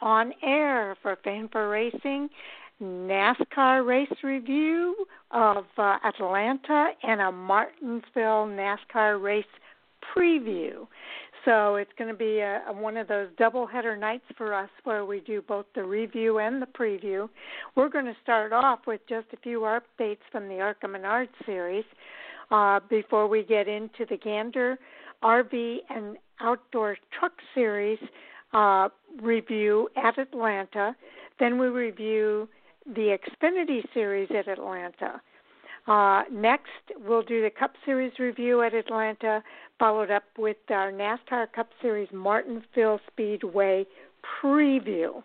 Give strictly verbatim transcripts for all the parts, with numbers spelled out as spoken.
on air for Fan for Racing, NASCAR race review of uh, Atlanta, and a Martinsville NASCAR race preview. So it's going to be a, a, one of those doubleheader nights for us where we do both the review and the preview. We're going to start off with just a few updates from the Arkham Menard series uh, before we get into the Gander R V and Outdoor Truck Series uh, review at Atlanta. Then we review the Xfinity Series at Atlanta. Uh, next, we'll do the Cup Series review at Atlanta, followed up with our NASCAR Cup Series Martinsville Speedway preview.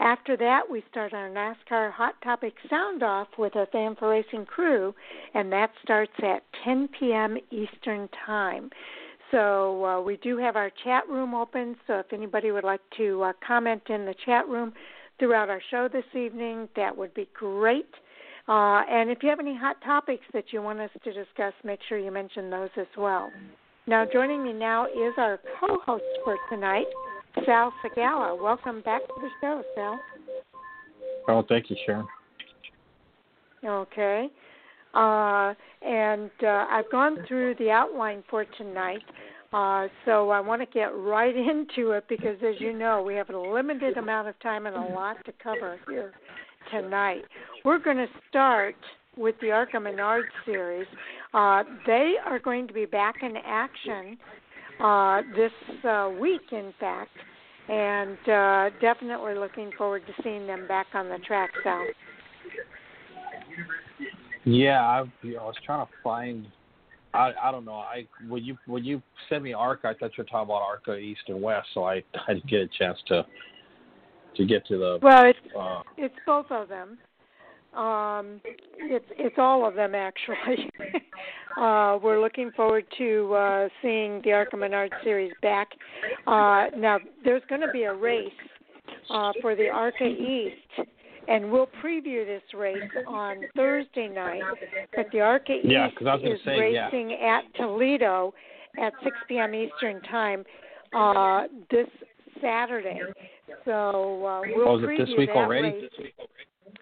After that, we start our NASCAR Hot Topic Sound-Off with our Fan for Racing crew, and that starts at ten p.m. Eastern Time. So uh, we do have our chat room open, so if anybody would like to uh, comment in the chat room throughout our show this evening, that would be great. Uh, and if you have any hot topics that you want us to discuss, make sure you mention those as well. Now, joining me now is our co-host for tonight, Sal Sigala. Welcome back to the show, Sal. Oh, thank you, Sharon. Okay. Uh, and uh, I've gone through the outline for tonight, uh, so I want to get right into it because, as you know, we have a limited amount of time and a lot to cover here tonight. We're going to start with the Arkham Menard series. Uh, they are going to be back in action uh, this uh, week, in fact, and uh, definitely looking forward to seeing them back on the track, Sal. Yeah, I, you know, I was trying to find. I I don't know. I when you when you sent me ARCA, I thought you were talking about ARCA East and West, so I I didn't get a chance to to get to the. Well, it's uh, it's both of them. Um, it's it's all of them actually. uh, we're looking forward to uh, seeing the Arkham Menard series back. Uh, now there's going to be a race uh, for the ARCA East. And we'll preview this race on Thursday night. But the ARCA East yeah, is say, racing yeah. at Toledo at six p.m. Eastern Time uh, this Saturday. So uh, we'll oh, is preview it this week that already? Race.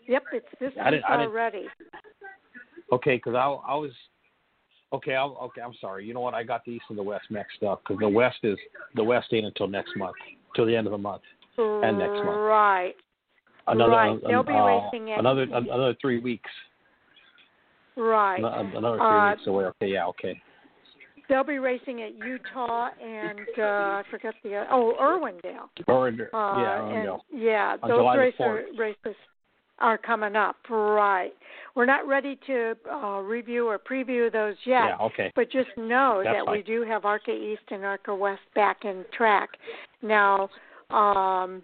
Yep, it's this I week already. Okay, because I, I was okay. I, okay, I'm sorry. You know what? I got the East and the West mixed up because the West is the West ain't until next month, till the end of the month, and next month. Right. Another, right, they'll um, be uh, racing at another East. another three weeks. Right, another three uh, weeks away. Okay, yeah, okay. They'll be racing at Utah and uh, I forget the other, oh Irwindale. Irwindale, uh, yeah, Irwindale. And, yeah, on those July racer, races are coming up. Right, we're not ready to uh, review or preview those yet. Yeah, okay. But just know That's that fine. we do have ARCA East and ARCA West back in track now. Um,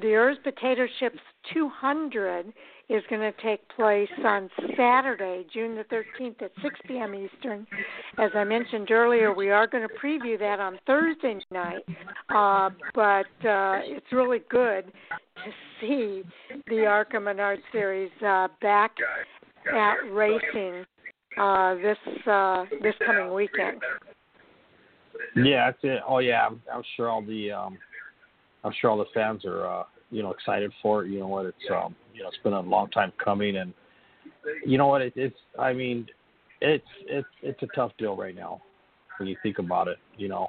The Earth's Potato Chips two hundred is going to take place on Saturday, June the thirteenth at six p.m. Eastern. As I mentioned earlier, we are going to preview that on Thursday night, uh, but uh, it's really good to see the Arkham Menard series uh, back at racing uh, this uh, this coming weekend. Yeah, that's it. Oh, yeah, I'm, I'm sure I'll be... Um... I'm sure all the fans are, uh, you know, excited for it. You know what? It's, um, you know, it's been a long time coming, and you know what? It, it's, I mean, it's, it's, it's a tough deal right now when you think about it. You know,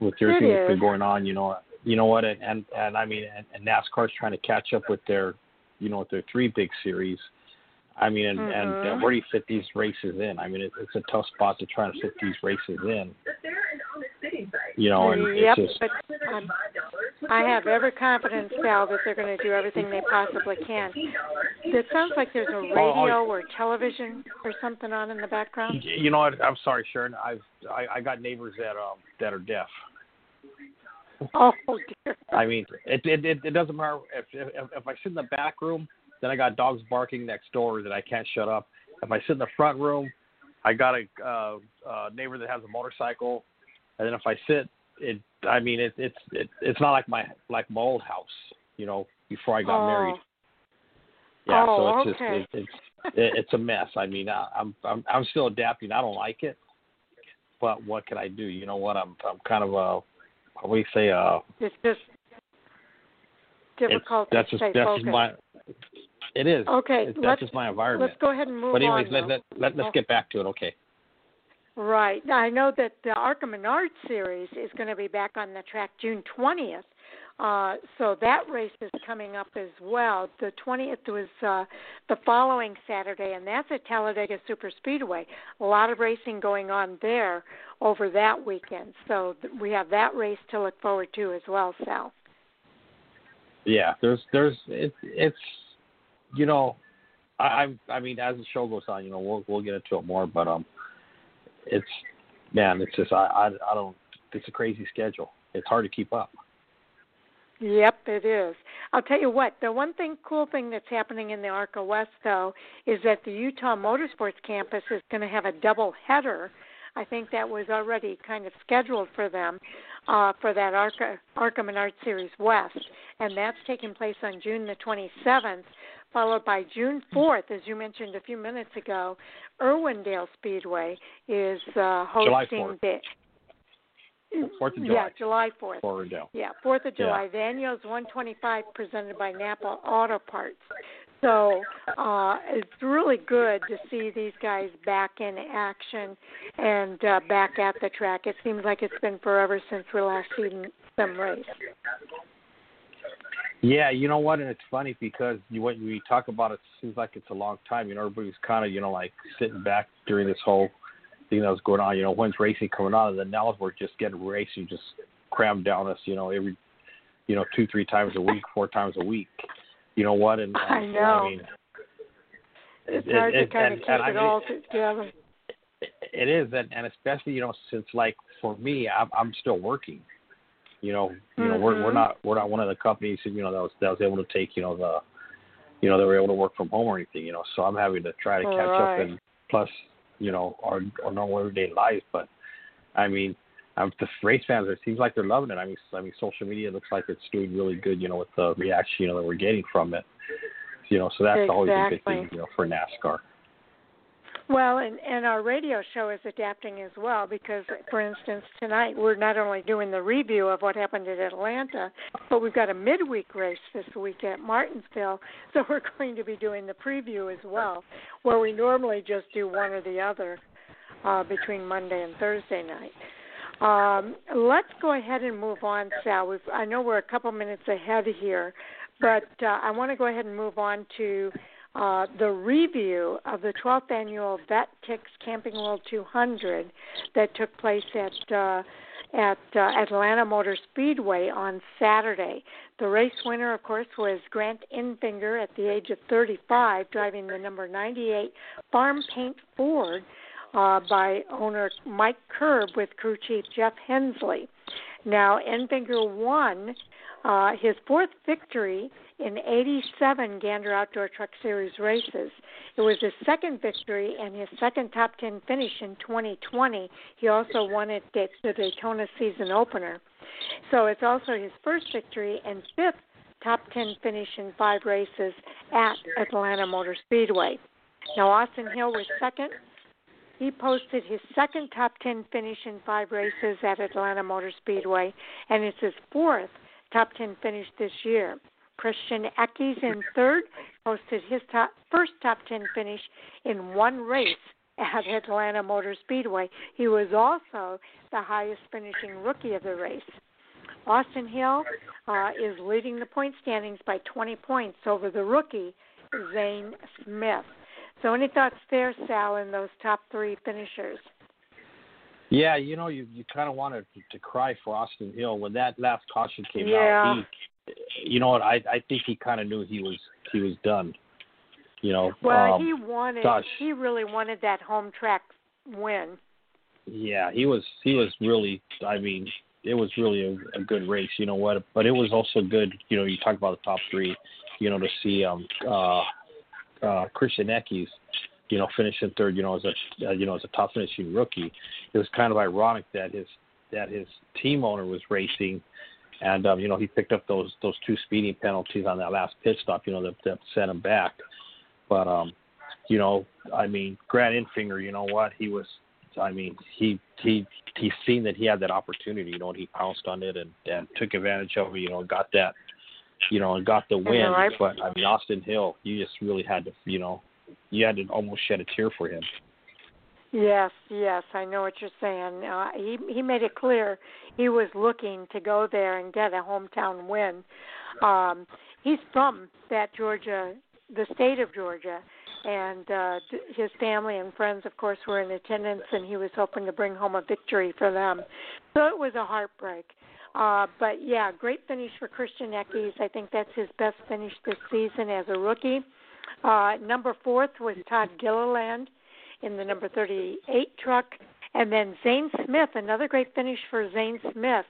with everything that's been going on, you know, you know what? And and, and I mean, and, and NASCAR's trying to catch up with their, you know, with their three big series. I mean, and, mm-hmm. and, and where do you fit these races in? I mean, it, it's a tough spot to try to fit these races in. You know, and yep, it's just, but, um, I have every confidence, Sal, that they're going to do everything they possibly can. It sounds like there's a radio oh, or television or something on in the background. You know what? I'm sorry, Sharon. I've I, I got neighbors that um that are deaf. Oh dear. I mean, it it it, it doesn't matter if, if if I sit in the back room, then I got dogs barking next door that I can't shut up. If I sit in the front room, I got a uh, uh, neighbor that has a motorcycle. And then if I sit, it I mean it, it's it, it's not like my like my old house, you know, before I got oh. married. Yeah, oh, so it's okay. just it, it's it, it's a mess. I mean, I, I'm I'm I'm still adapting. I don't like it, but what can I do? You know what? I'm I'm kind of a what do you say? Uh, it's just difficult it's, that's to just, stay that's focused. Just my, it is. Okay. It's, that's just my environment. Let's go ahead and move on. But anyways, on, let, let, let, let's get back to it, okay. Right. I know that the Arkham and Ard series is going to be back on the track June twentieth. Uh, so that race is coming up as well. The twentieth was uh, the following Saturday, and that's at Talladega Superspeedway. A lot of racing going on there over that weekend. So th- we have that race to look forward to as well, Sal. Yeah, there's there's it, it's you know, I, I I mean as the show goes on, you know, we'll we'll get into it more, but um, it's man, it's just I I, I don't it's a crazy schedule. It's hard to keep up. Yep, it is. I'll tell you what, the one thing, cool thing that's happening in the ARCA West, though, is that the Utah Motorsports Campus is going to have a double header. I think that was already kind of scheduled for them uh, for that ARCA, ARCA Menard Series West, and that's taking place on June the twenty-seventh, followed by June fourth, as you mentioned a few minutes ago. Irwindale Speedway is uh, hosting the Fourth of July. Yeah, July fourth. Orindale. Yeah, fourth of July. Yeah. Daniels one twenty-five presented by Napa Auto Parts. So uh, it's really good to see these guys back in action and uh, back at the track. It seems like it's been forever since we last seen them race. Yeah, you know what? And it's funny because you, when we talk about it, it seems like it's a long time. You know, everybody's kind of, you know, like sitting back during this whole thing that was going on, you know, when's racing coming on, and then now we're just getting racing just crammed down us, you know, every, you know, two, three times a week, four times a week. You know what? And, I know. I mean, it's it, hard it, to kind and, of keep and, it I mean, all together. It is, and, and especially, you know, since, like, for me, I'm, I'm still working. You know, you mm-hmm. know, we're we're not we're not one of the companies, you know, that was that was able to take, you know, the, you know, they were able to work from home or anything, you know, so I'm having to try to all catch right. up, and plus, you know, our, our normal everyday lives. But I mean, I'm, the race fans, it seems like they're loving it. I mean, I mean, social media looks like it's doing really good, you know, with the reaction, you know, that we're getting from it, you know, so that's exactly. always a good thing, you know, for NASCAR. Well, and, and our radio show is adapting as well because, for instance, tonight we're not only doing the review of what happened at Atlanta, but we've got a midweek race this week at Martinsville, so we're going to be doing the preview as well, where we normally just do one or the other uh, between Monday and Thursday night. Um, let's go ahead and move on, Sal. We've, I know we're a couple minutes ahead here, but uh, I want to go ahead and move on to Uh, the review of the twelfth annual VetTix Camping World two hundred that took place at uh, at uh, Atlanta Motor Speedway on Saturday. The race winner, of course, was Grant Enfinger at the age of thirty-five, driving the number ninety-eight Farm Paint Ford uh, by owner Mike Kerb with crew chief Jeff Hensley. Now, Enfinger won uh, his fourth victory in eighty-seven Gander Outdoor Truck Series races. It was his second victory and his second top ten finish in twenty twenty. He also won it at the Daytona season opener. So it's also his first victory and fifth top ten finish in five races at Atlanta Motor Speedway. Now, Austin Hill was second. He posted his second top ten finish in five races at Atlanta Motor Speedway, and it's his fourth top ten finish this year. Christian Eckes in third posted his top, first top ten finish in one race at Atlanta Motor Speedway. He was also the highest finishing rookie of the race. Austin Hill uh, is leading the point standings by twenty points over the rookie, Zane Smith. So any thoughts there, Sal, in those top three finishers? Yeah, you know, you, you kind of wanted to, to cry for Austin Hill when that last caution came yeah. out. He, you know what? I, I think he kind of knew he was he was done. You know. Well, um, he wanted. Gosh. He really wanted that home track win. Yeah, he was. He was really. I mean, it was really a, a good race. You know what? But it was also good. You know, you talk about the top three. You know, to see um uh. Uh, Christian Eckes, you know, finishing third, you know, as a uh, you know as a top finishing rookie. It was kind of ironic that his that his team owner was racing, and um, you know he picked up those those two speeding penalties on that last pit stop, you know, that, that sent him back. But um, you know, I mean, Grant Enfinger, you know what he was, I mean, he he he seen that he had that opportunity, you know, and he pounced on it and, and took advantage of it, you know, got that you know, and got the win. Right. But I mean, Austin Hill, you just really had to, you know, you had to almost shed a tear for him. Yes, yes, I know what you're saying. Uh, he he made it clear he was looking to go there and get a hometown win. Um, he's from that Georgia, the state of Georgia, and uh, his family and friends, of course, were in attendance, and he was hoping to bring home a victory for them. So it was a heartbreak. Uh, but, yeah, great finish for Christian Eckes. I think that's his best finish this season as a rookie. Uh, number fourth was Todd Gilliland in the number thirty-eight truck. And then Zane Smith, another great finish for Zane Smith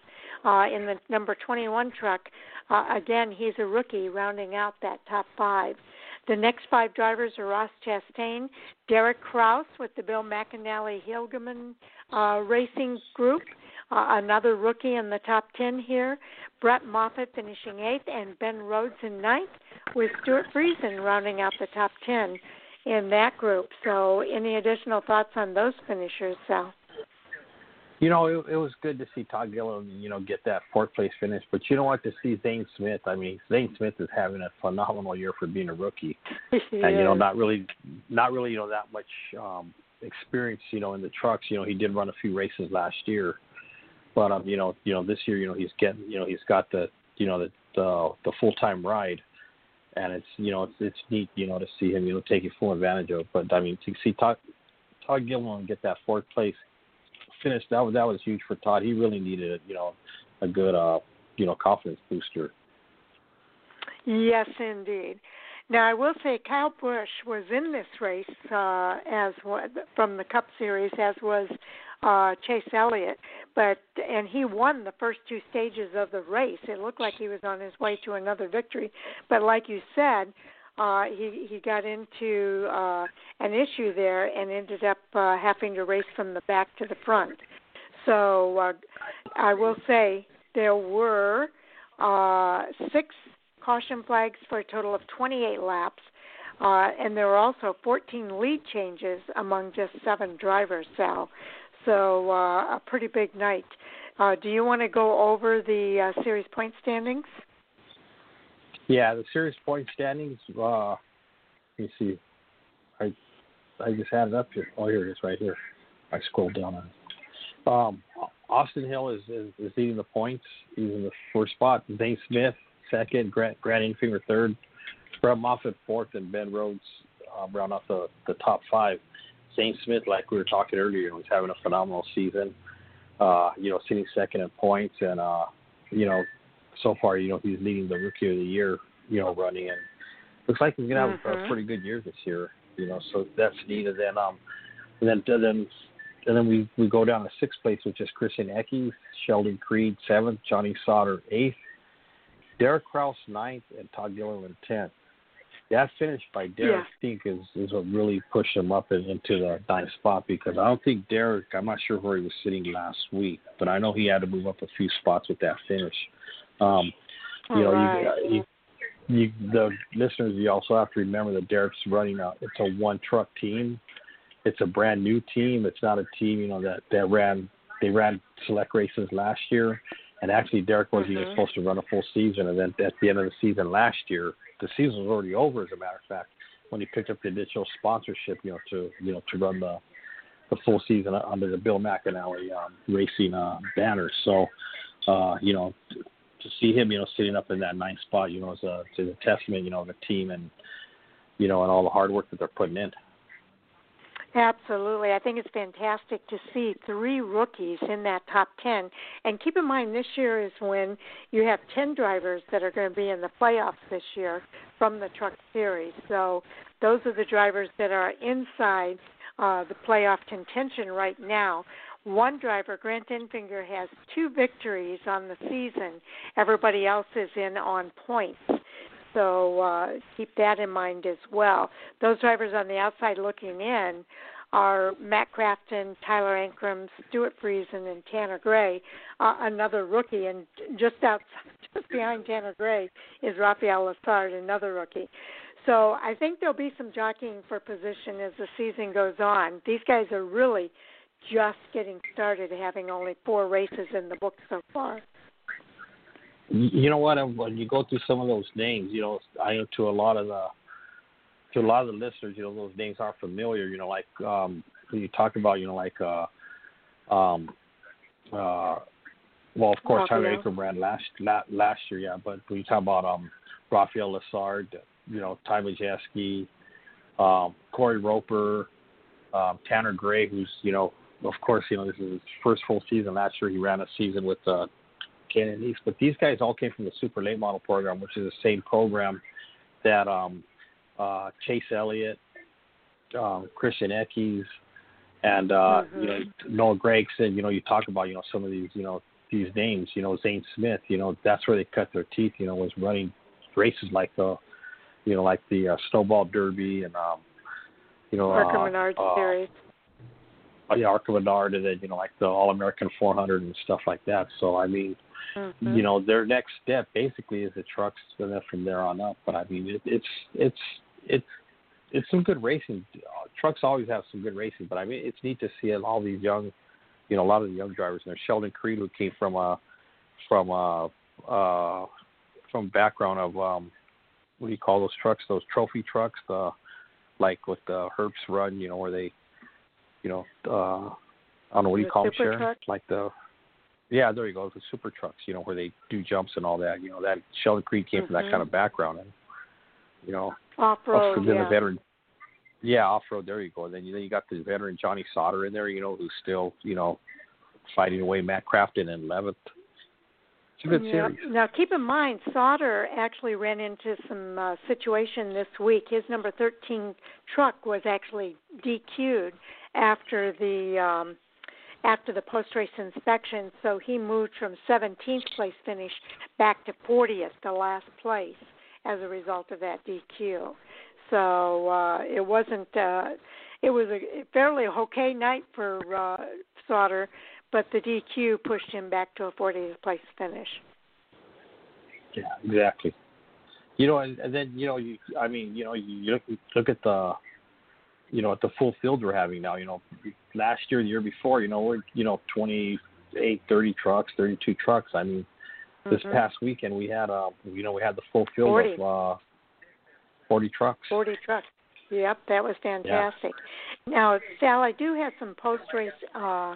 uh, in the number twenty-one truck. Uh, again, he's a rookie, rounding out that top five. The next five drivers are Ross Chastain, Derek Krause with the Bill McAnally-Hilgeman uh, Racing Group, uh, another rookie in the top ten here, Brett Moffitt finishing eighth, and Ben Rhodes in ninth, with Stuart Friesen rounding out the top ten in that group. So any additional thoughts on those finishers, Sal? You know, it, it was good to see Todd Gilliland, you know, get that fourth-place finish. But you don't want to see Zane Smith. I mean, Zane Smith is having a phenomenal year for being a rookie. And, you know, not really, not really, you know, that much um, experience, you know, in the trucks. You know, he did run a few races last year. But, um, you know, you know, this year, you know, he's getting, you know, he's got the, you know, the the, the full-time ride. And it's, you know, it's it's neat, you know, to see him, you know, taking full advantage of it. But, I mean, to see Todd, Todd Gilliland get that fourth-place finish, that was that was huge for Todd. He really needed, you know, a good, uh, you know, confidence booster. Yes, indeed. Now I will say Kyle Busch was in this race uh, as from the Cup Series, as was uh, Chase Elliott, but and he won the first two stages of the race. It looked like he was on his way to another victory, but like you said, Uh, he, he got into uh, an issue there and ended up uh, having to race from the back to the front. So uh, I will say there were uh, six caution flags for a total of twenty-eight laps, uh, and there were also fourteen lead changes among just seven drivers, Sal. So uh, a pretty big night. Uh, do you want to go over the uh, series point standings? Yeah, the series point standings, uh, let me see. I I just had it up here. Oh, here it is right here. I scrolled down on it. Um, Austin Hill is, is, is leading the points. He's in the first spot. Zane Smith, second. Grant, Grant Enfinger, third. Brett Moffitt, fourth. And Ben Rhodes uh, round off the, the top five. Zane Smith, like we were talking earlier, was having a phenomenal season. Uh, you know, sitting second in points. And, uh, you know, so far, you know, he's leading the Rookie of the Year, you know, running, and looks like he's going to have mm-hmm. a pretty good year this year, you know, so that's neat. And then, um, and then, and then, and then we, we go down to sixth place, which is Christian Eckes, Sheldon Creed, seventh, Johnny Sauter, eighth, Derek Krause, ninth, and Todd Gilliland, tenth. That finish by Derek, yeah. I think, is, is what really pushed him up in, into the ninth spot, because I don't think Derek, I'm not sure where he was sitting last week, but I know he had to move up a few spots with that finish. Um, you All know, right. you, you, you, the listeners, you also have to remember that Derek's running out. It's a one-truck team. It's a brand new team. It's not a team, you know, that, that ran they ran select races last year. And actually, Derek wasn't mm-hmm. even supposed to run a full season. And then at the end of the season last year, the season was already over. As a matter of fact, when he picked up the additional sponsorship, you know, to you know to run the the full season under the Bill McAnally um, Racing uh, banner. So, uh, you know. To see him, you know, sitting up in that ninth spot, you know, is a, is a testament, you know, of the team and, you know, and all the hard work that they're putting in. Absolutely. I think it's fantastic to see three rookies in that top ten. And keep in mind, this year is when you have ten drivers that are going to be in the playoffs this year from the Truck Series. So those are the drivers that are inside uh, the playoff contention right now. One driver, Grant Enfinger, has two victories on the season. Everybody else is in on points. So uh, keep that in mind as well. Those drivers on the outside looking in are Matt Crafton, Tyler Ankrum, Stuart Friesen, and Tanner Gray, uh, another rookie. And just outside, just behind Tanner Gray is Rafael Lassard, another rookie. So I think there'll be some jockeying for position as the season goes on. These guys are really just getting started, having only four races in the book so far. You know what? When you go through some of those names, you know, I to a lot of the to a lot of the listeners, you know, those names aren't familiar. You know, like um, you talk about, you know, like uh, um, uh, well, of course, Tyler Akram ran last last year, yeah. But when you talk about um, Rafael Lessard, you know, Ty Majeski, um, Corey Roper, um, Tanner Gray, who's you know, of course, you know, this is his first full season. Last year, he ran a season with the uh, Canyon East, but these guys all came from the Super Late Model program, which is the same program that um, uh, Chase Elliott, um, Christian Eckes, and uh, mm-hmm. you know, Noah Gragson. You know, you talk about you know some of these you know these names. You know, Zane Smith. You know, that's where they cut their teeth. You know, was running races like the you know like the uh, Snowball Derby and um, you know Arca uh, Menard uh, series. Uh, yeah, Arca Menard, and then you know like the All American four hundred and stuff like that. So I mean. Mm-hmm. You know, their next step basically is the trucks from there on up. But I mean, it, it's it's it's it's some good racing. Trucks always have some good racing, but I mean, it's neat to see all these young, you know, a lot of the young drivers. And Sheldon Creed, who came from a uh, from a uh, uh, from background of um, what do you call those trucks? Those trophy trucks, the like with the Herbst Run, you know, where they, you know, uh, I don't know what do you call them, Sharon? Like the Yeah, there you go. The super trucks, you know, where they do jumps and all that. You know, that Sheldon Creed came mm-hmm. from that kind of background, and you know, off road. Then yeah. the veteran, yeah, off road. There you go. Then you then you got the veteran Johnny Sauter in there, you know, who's still you know fighting away Matt Crafton in eleventh. It's a good yep. series. Now keep in mind, Sauter actually ran into some uh, situation this week. His number thirteen truck was actually D Q'd after the. Um, after the post-race inspection, so he moved from seventeenth place finish back to fortieth, the last place, as a result of that D Q. So uh, it wasn't, uh, it was a fairly okay night for uh, Sauter, but the D Q pushed him back to a fortieth place finish. Yeah, exactly. You know, and, and then, you know, you, I mean, you know, you look, look at the, you know, at the full field we're having now, you know, last year, the year before, you know, we're, you know, twenty-eight, thirty trucks, thirty-two trucks. I mean, mm-hmm. this past weekend we had, uh, you know, we had the full field forty of uh, forty trucks. forty trucks. Yep, that was fantastic. Yeah. Now, Sal, I do have some post-race uh,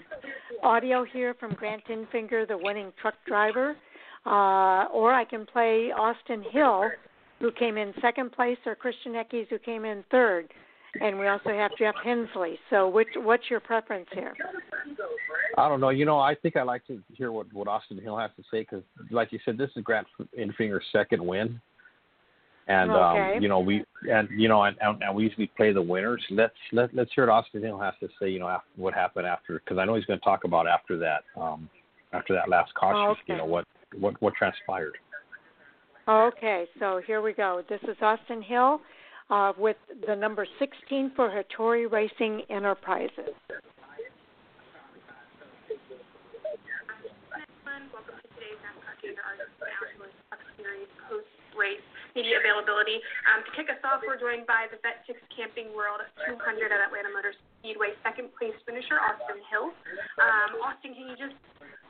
audio here from Grant Enfinger, the winning truck driver, uh, or I can play Austin Hill, who came in second place, or Christian Eckes, who came in third. And we also have Jeff Hensley. So which, what's your preference here? I don't know. You know, I think I like to hear what, what Austin Hill has to say because, like you said, this is Grant Enfinger's second win. And, okay. um, you know, we and you know, and, and we usually play the winners. Let's let, let's hear what Austin Hill has to say, you know, after, what happened after. Because I know he's going to talk about after that, um, after that last caution, oh, okay. you know, what, what, what transpired. Okay. So here we go. This is Austin Hill. Uh, with the number sixteen for Hattori Racing Enterprises. Welcome to today's NASCAR Junior National Truck Series post-race media availability. Um, to kick us off, we're joined by the Vet six Camping World two hundred at Atlanta Motor Speedway second-place finisher, Austin Hill. Um, Austin, can you just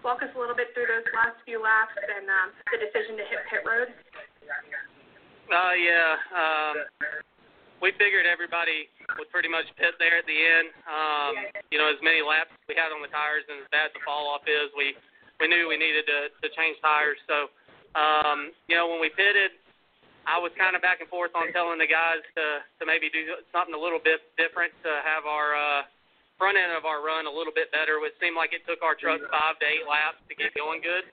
walk us a little bit through those last few laps and um, the decision to hit pit road? Uh, yeah, um, we figured everybody would pretty much pit there at the end. Um, you know, as many laps we had on the tires and as bad the fall-off is, we, we knew we needed to, to change tires. So, um, you know, when we pitted, I was kind of back and forth on telling the guys to, to maybe do something a little bit different to have our uh, front end of our run a little bit better. It seemed like it took our truck five to eight laps to get going good.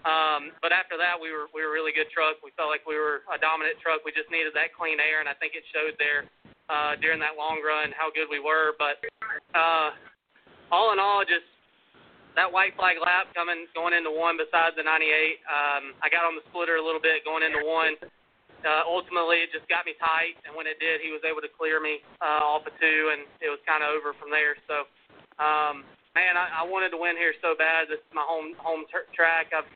Um, but after that, we were we were a really good truck. We felt like we were a dominant truck. We just needed that clean air, and I think it showed there uh, during that long run how good we were. But uh, all in all, just that white flag lap coming going into one besides the ninety-eight, um, I got on the splitter a little bit going into one. Uh, ultimately, it just got me tight, and when it did, he was able to clear me uh, off of two, and it was kind of over from there. So, um, man, I, I wanted to win here so bad. This is my home home ter- track. I've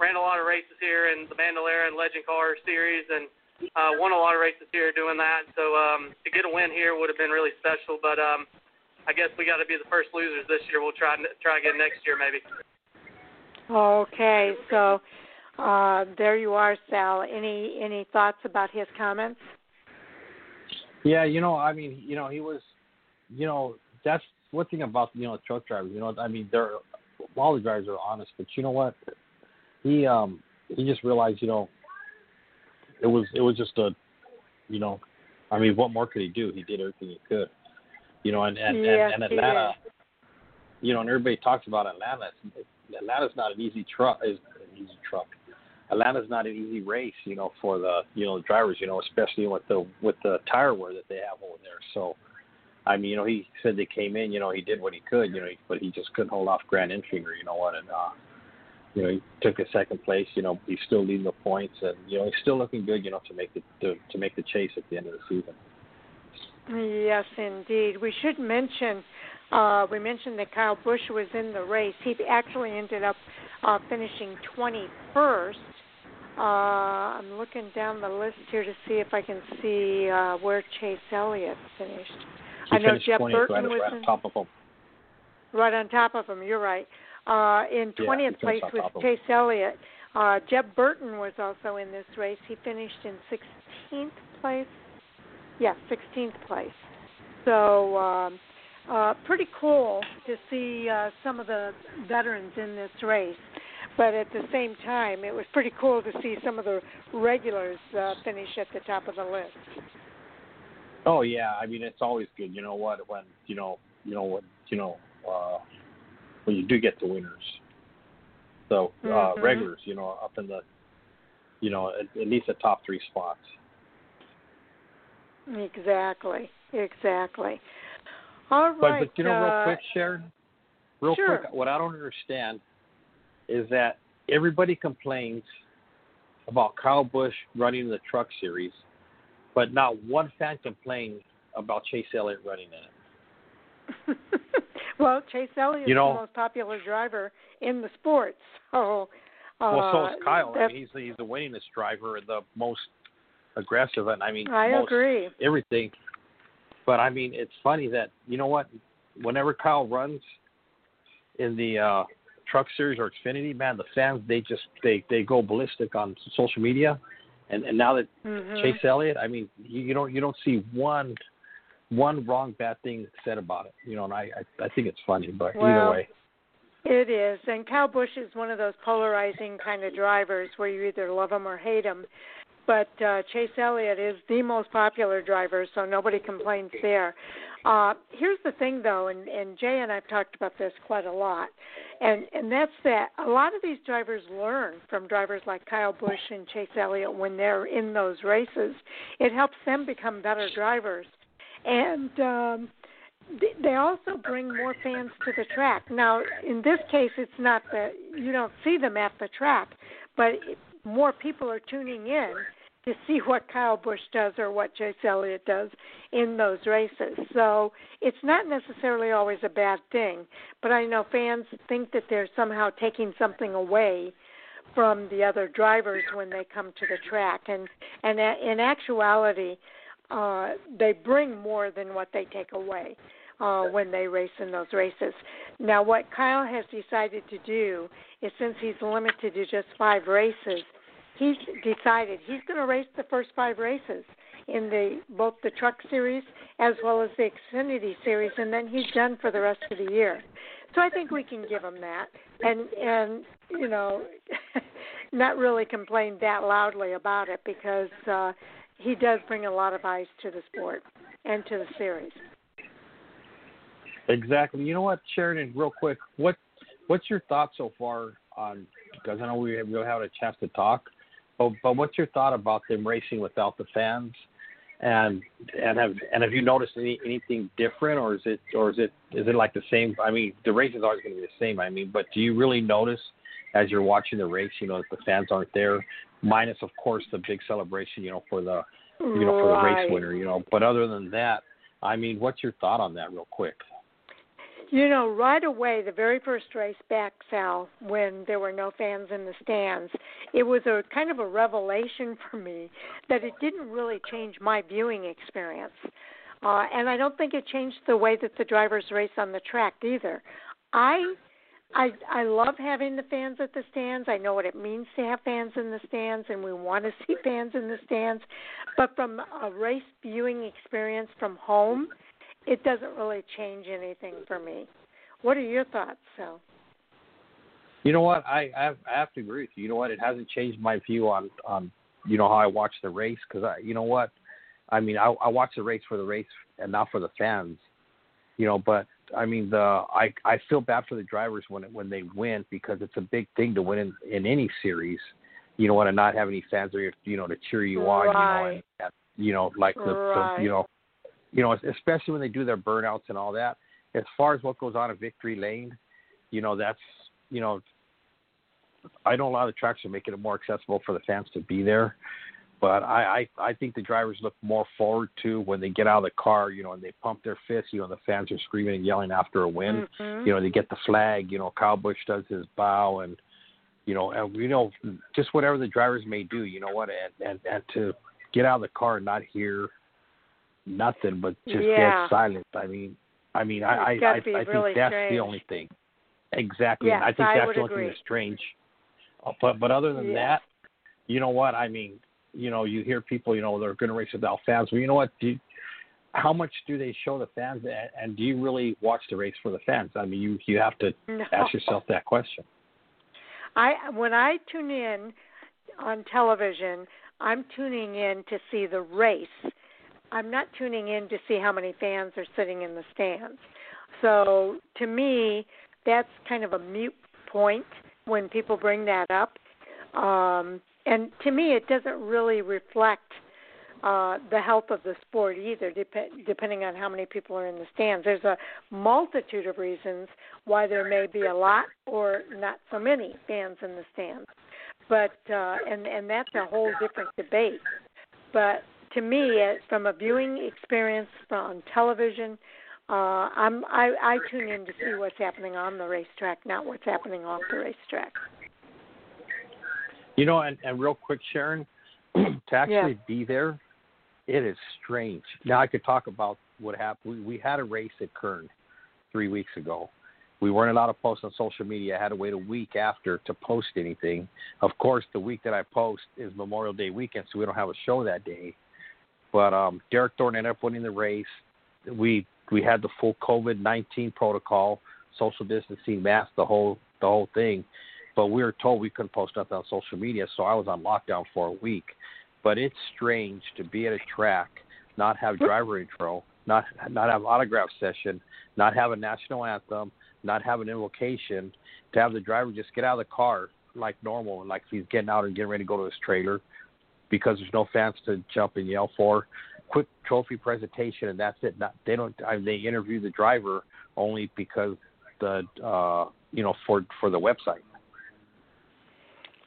ran a lot of races here in the Bandolera and Legend Car Series and uh, won a lot of races here doing that. So um, to get a win here would have been really special, but um, I guess we got to be the first losers this year. We'll try try again next year maybe. Okay, so Uh, there you are, Sal. Any any thoughts about his comments? Yeah, you know, I mean, you know, he was, you know, that's one thing about, you know, truck drivers. You know, I mean, they're all the drivers are honest, but you know what? He um he just realized, you know, it was it was just a, you know, I mean, what more could he do? He did everything he could, you know, and and, yeah, and, and Atlanta, yeah. you know, and everybody talks about Atlanta. It's, Atlanta's not an easy truck. Is an easy truck. Atlanta's not an easy race, you know, for the you know the drivers, you know, especially with the with the tire wear that they have over there. So, I mean, you know, he said they came in, you know, he did what he could, you know, but he just couldn't hold off Grant Enfinger, you know what, and uh, you know, he took a second place, you know, he's still leading the points, and you know, he's still looking good, you know, to make the to, to make the chase at the end of the season. Yes, indeed. We should mention. Uh, we mentioned that Kyle Busch was in the race. He actually ended up uh, finishing twenty-first. Uh, I'm looking down the list here to see if I can see uh, where Chase Elliott finished. He I know finished Jeff Burton was right in, on top of him. Right on top of him, you're right. Uh, in twentieth yeah, place was Chase Elliott. Uh, Jeff Burton was also in this race. He finished in sixteenth place. Yeah, sixteenth place. So... Um, Uh, pretty cool to see uh, some of the veterans in this race, but at the same time, it was pretty cool to see some of the regulars uh, finish at the top of the list. Oh yeah, I mean it's always good, you know what? When you know, you know what, you know, uh, when you do get the winners, so uh, mm-hmm. regulars, you know, up in the, you know, at, at least the top three spots. Exactly. Exactly. All right. But, but you know, real quick, Sharon, real sure. quick, what I don't understand is that everybody complains about Kyle Busch running the Truck Series, but not one fan complained about Chase Elliott running in it. Well, Chase Elliott you know, is the most popular driver in the sport. So, uh, well, so is Kyle. I mean, he's, he's the winningest driver and the most aggressive. And I mean, I most agree. Everything. But, I mean, it's funny that, you know what, whenever Kyle runs in the uh, Truck Series or Xfinity, man, the fans, they just, they, they go ballistic on social media. And, and now that mm-hmm. Chase Elliott, I mean, you, you don't you don't see one one wrong bad thing said about it. You know, and I, I, I think it's funny, but well, either way. It is. And Kyle Busch is one of those polarizing kind of drivers where you either love him or hate him. But uh, Chase Elliott is the most popular driver, so nobody complains there. Uh, here's the thing, though, and, and Jay and I've talked about this quite a lot, and, and that's that a lot of these drivers learn from drivers like Kyle Busch and Chase Elliott when they're in those races. It helps them become better drivers. And um, they also bring more fans to the track. Now, in this case, it's not that you don't see them at the track, but it, more people are tuning in to see what Kyle Busch does or what Chase Elliott does in those races. So it's not necessarily always a bad thing, but I know fans think that they're somehow taking something away from the other drivers when they come to the track. And, and in actuality, uh, they bring more than what they take away uh, when they race in those races. Now, what Kyle has decided to do is since he's limited to just five races, he's decided he's going to race the first five races in the both the Truck Series as well as the Xfinity Series, and then he's done for the rest of the year. So I think we can give him that and, and you know, not really complain that loudly about it because uh, he does bring a lot of eyes to the sport and to the series. Exactly. You know what, Sheridan, real quick, what what's your thought so far on, because I know we really haven't a chance to talk, but, but what's your thought about them racing without the fans? And and have and have you noticed any, anything different, or is it or is it is it like the same? I mean, the race is always going to be the same. I mean, but do you really notice as you're watching the race, you know, that the fans aren't there, minus of course the big celebration, you know, for the you know for the race winner, you know. But other than that, I mean, what's your thought on that, real quick? You know, right away, the very first race back, Sal, when there were no fans in the stands, it was a kind of a revelation for me that it didn't really change my viewing experience. Uh, and I don't think it changed the way that the drivers race on the track either. I I, I love having the fans at the stands. I know what it means to have fans in the stands, and we want to see fans in the stands. But from a race viewing experience from home, it doesn't really change anything for me. What are your thoughts, Sal? You know what? I, I have to agree with you. You know what? It hasn't changed my view on, on you know, how I watch the race because, I, you know what? I mean, I, I watch the race for the race and not for the fans, you know, but – I mean, the I, I feel bad for the drivers when it, when they win because it's a big thing to win in, in any series. You don't want to not have any fans there, you know, to cheer you on, right. you know, and, you know, like the, right. the you know, you know, especially when they do their burnouts and all that. As far as what goes on in victory lane, you know, that's you know, I know a lot of the tracks are making it more accessible for the fans to be there, but I, I, I think the drivers look more forward to when they get out of the car, you know, and they pump their fists, you know, and the fans are screaming and yelling after a win. Mm-hmm. You know, they get the flag, you know, Kyle Busch does his bow and, you know, and, you know, just whatever the drivers may do, you know what, and, and, and to get out of the car and not hear nothing but just yeah. dead silence. I mean, I mean, I, I, I, really I think that's strange. The only thing. Exactly. Yes, I think I that's the only agree. Thing that's strange. But, but other than yeah. that, you know what, I mean, you know, you hear people, you know, they're going to race without fans. Well, you know what? Do you, how much do they show the fans, and, and do you really watch the race for the fans? I mean, you you have to no. ask yourself that question. I when I tune in on television, I'm tuning in to see the race. I'm not tuning in to see how many fans are sitting in the stands. So to me, that's kind of a mute point when people bring that up. Um, and to me, it doesn't really reflect uh, the health of the sport either, dep- depending on how many people are in the stands. There's a multitude of reasons why there may be a lot or not so many fans in the stands. But uh, and, and that's a whole different debate. But to me, it, from a viewing experience on television, uh, I'm, I, I tune in to see what's happening on the racetrack, not what's happening off the racetrack. You know, and, and real quick, Sharon, to actually yeah. be there, it is strange. Now, I could talk about what happened. We, we had a race at Kern three weeks ago. We weren't allowed to post on social media. I had to wait a week after to post anything. Of course, the week that I post is Memorial Day weekend, so we don't have a show that day. But um, Derek Thornton ended up winning the race. We we had the full COVID nineteen protocol, social distancing, masks, the whole the whole thing. But we were told we couldn't post nothing on social media, so I was on lockdown for a week. But it's strange to be at a track, not have driver intro, not not have autograph session, not have a national anthem, not have an invocation, to have the driver just get out of the car like normal, and like he's getting out and getting ready to go to his trailer because there's no fans to jump and yell for. Quick trophy presentation, and that's it. Not, they don't. I mean, they interview the driver only because the uh, you know for for the website.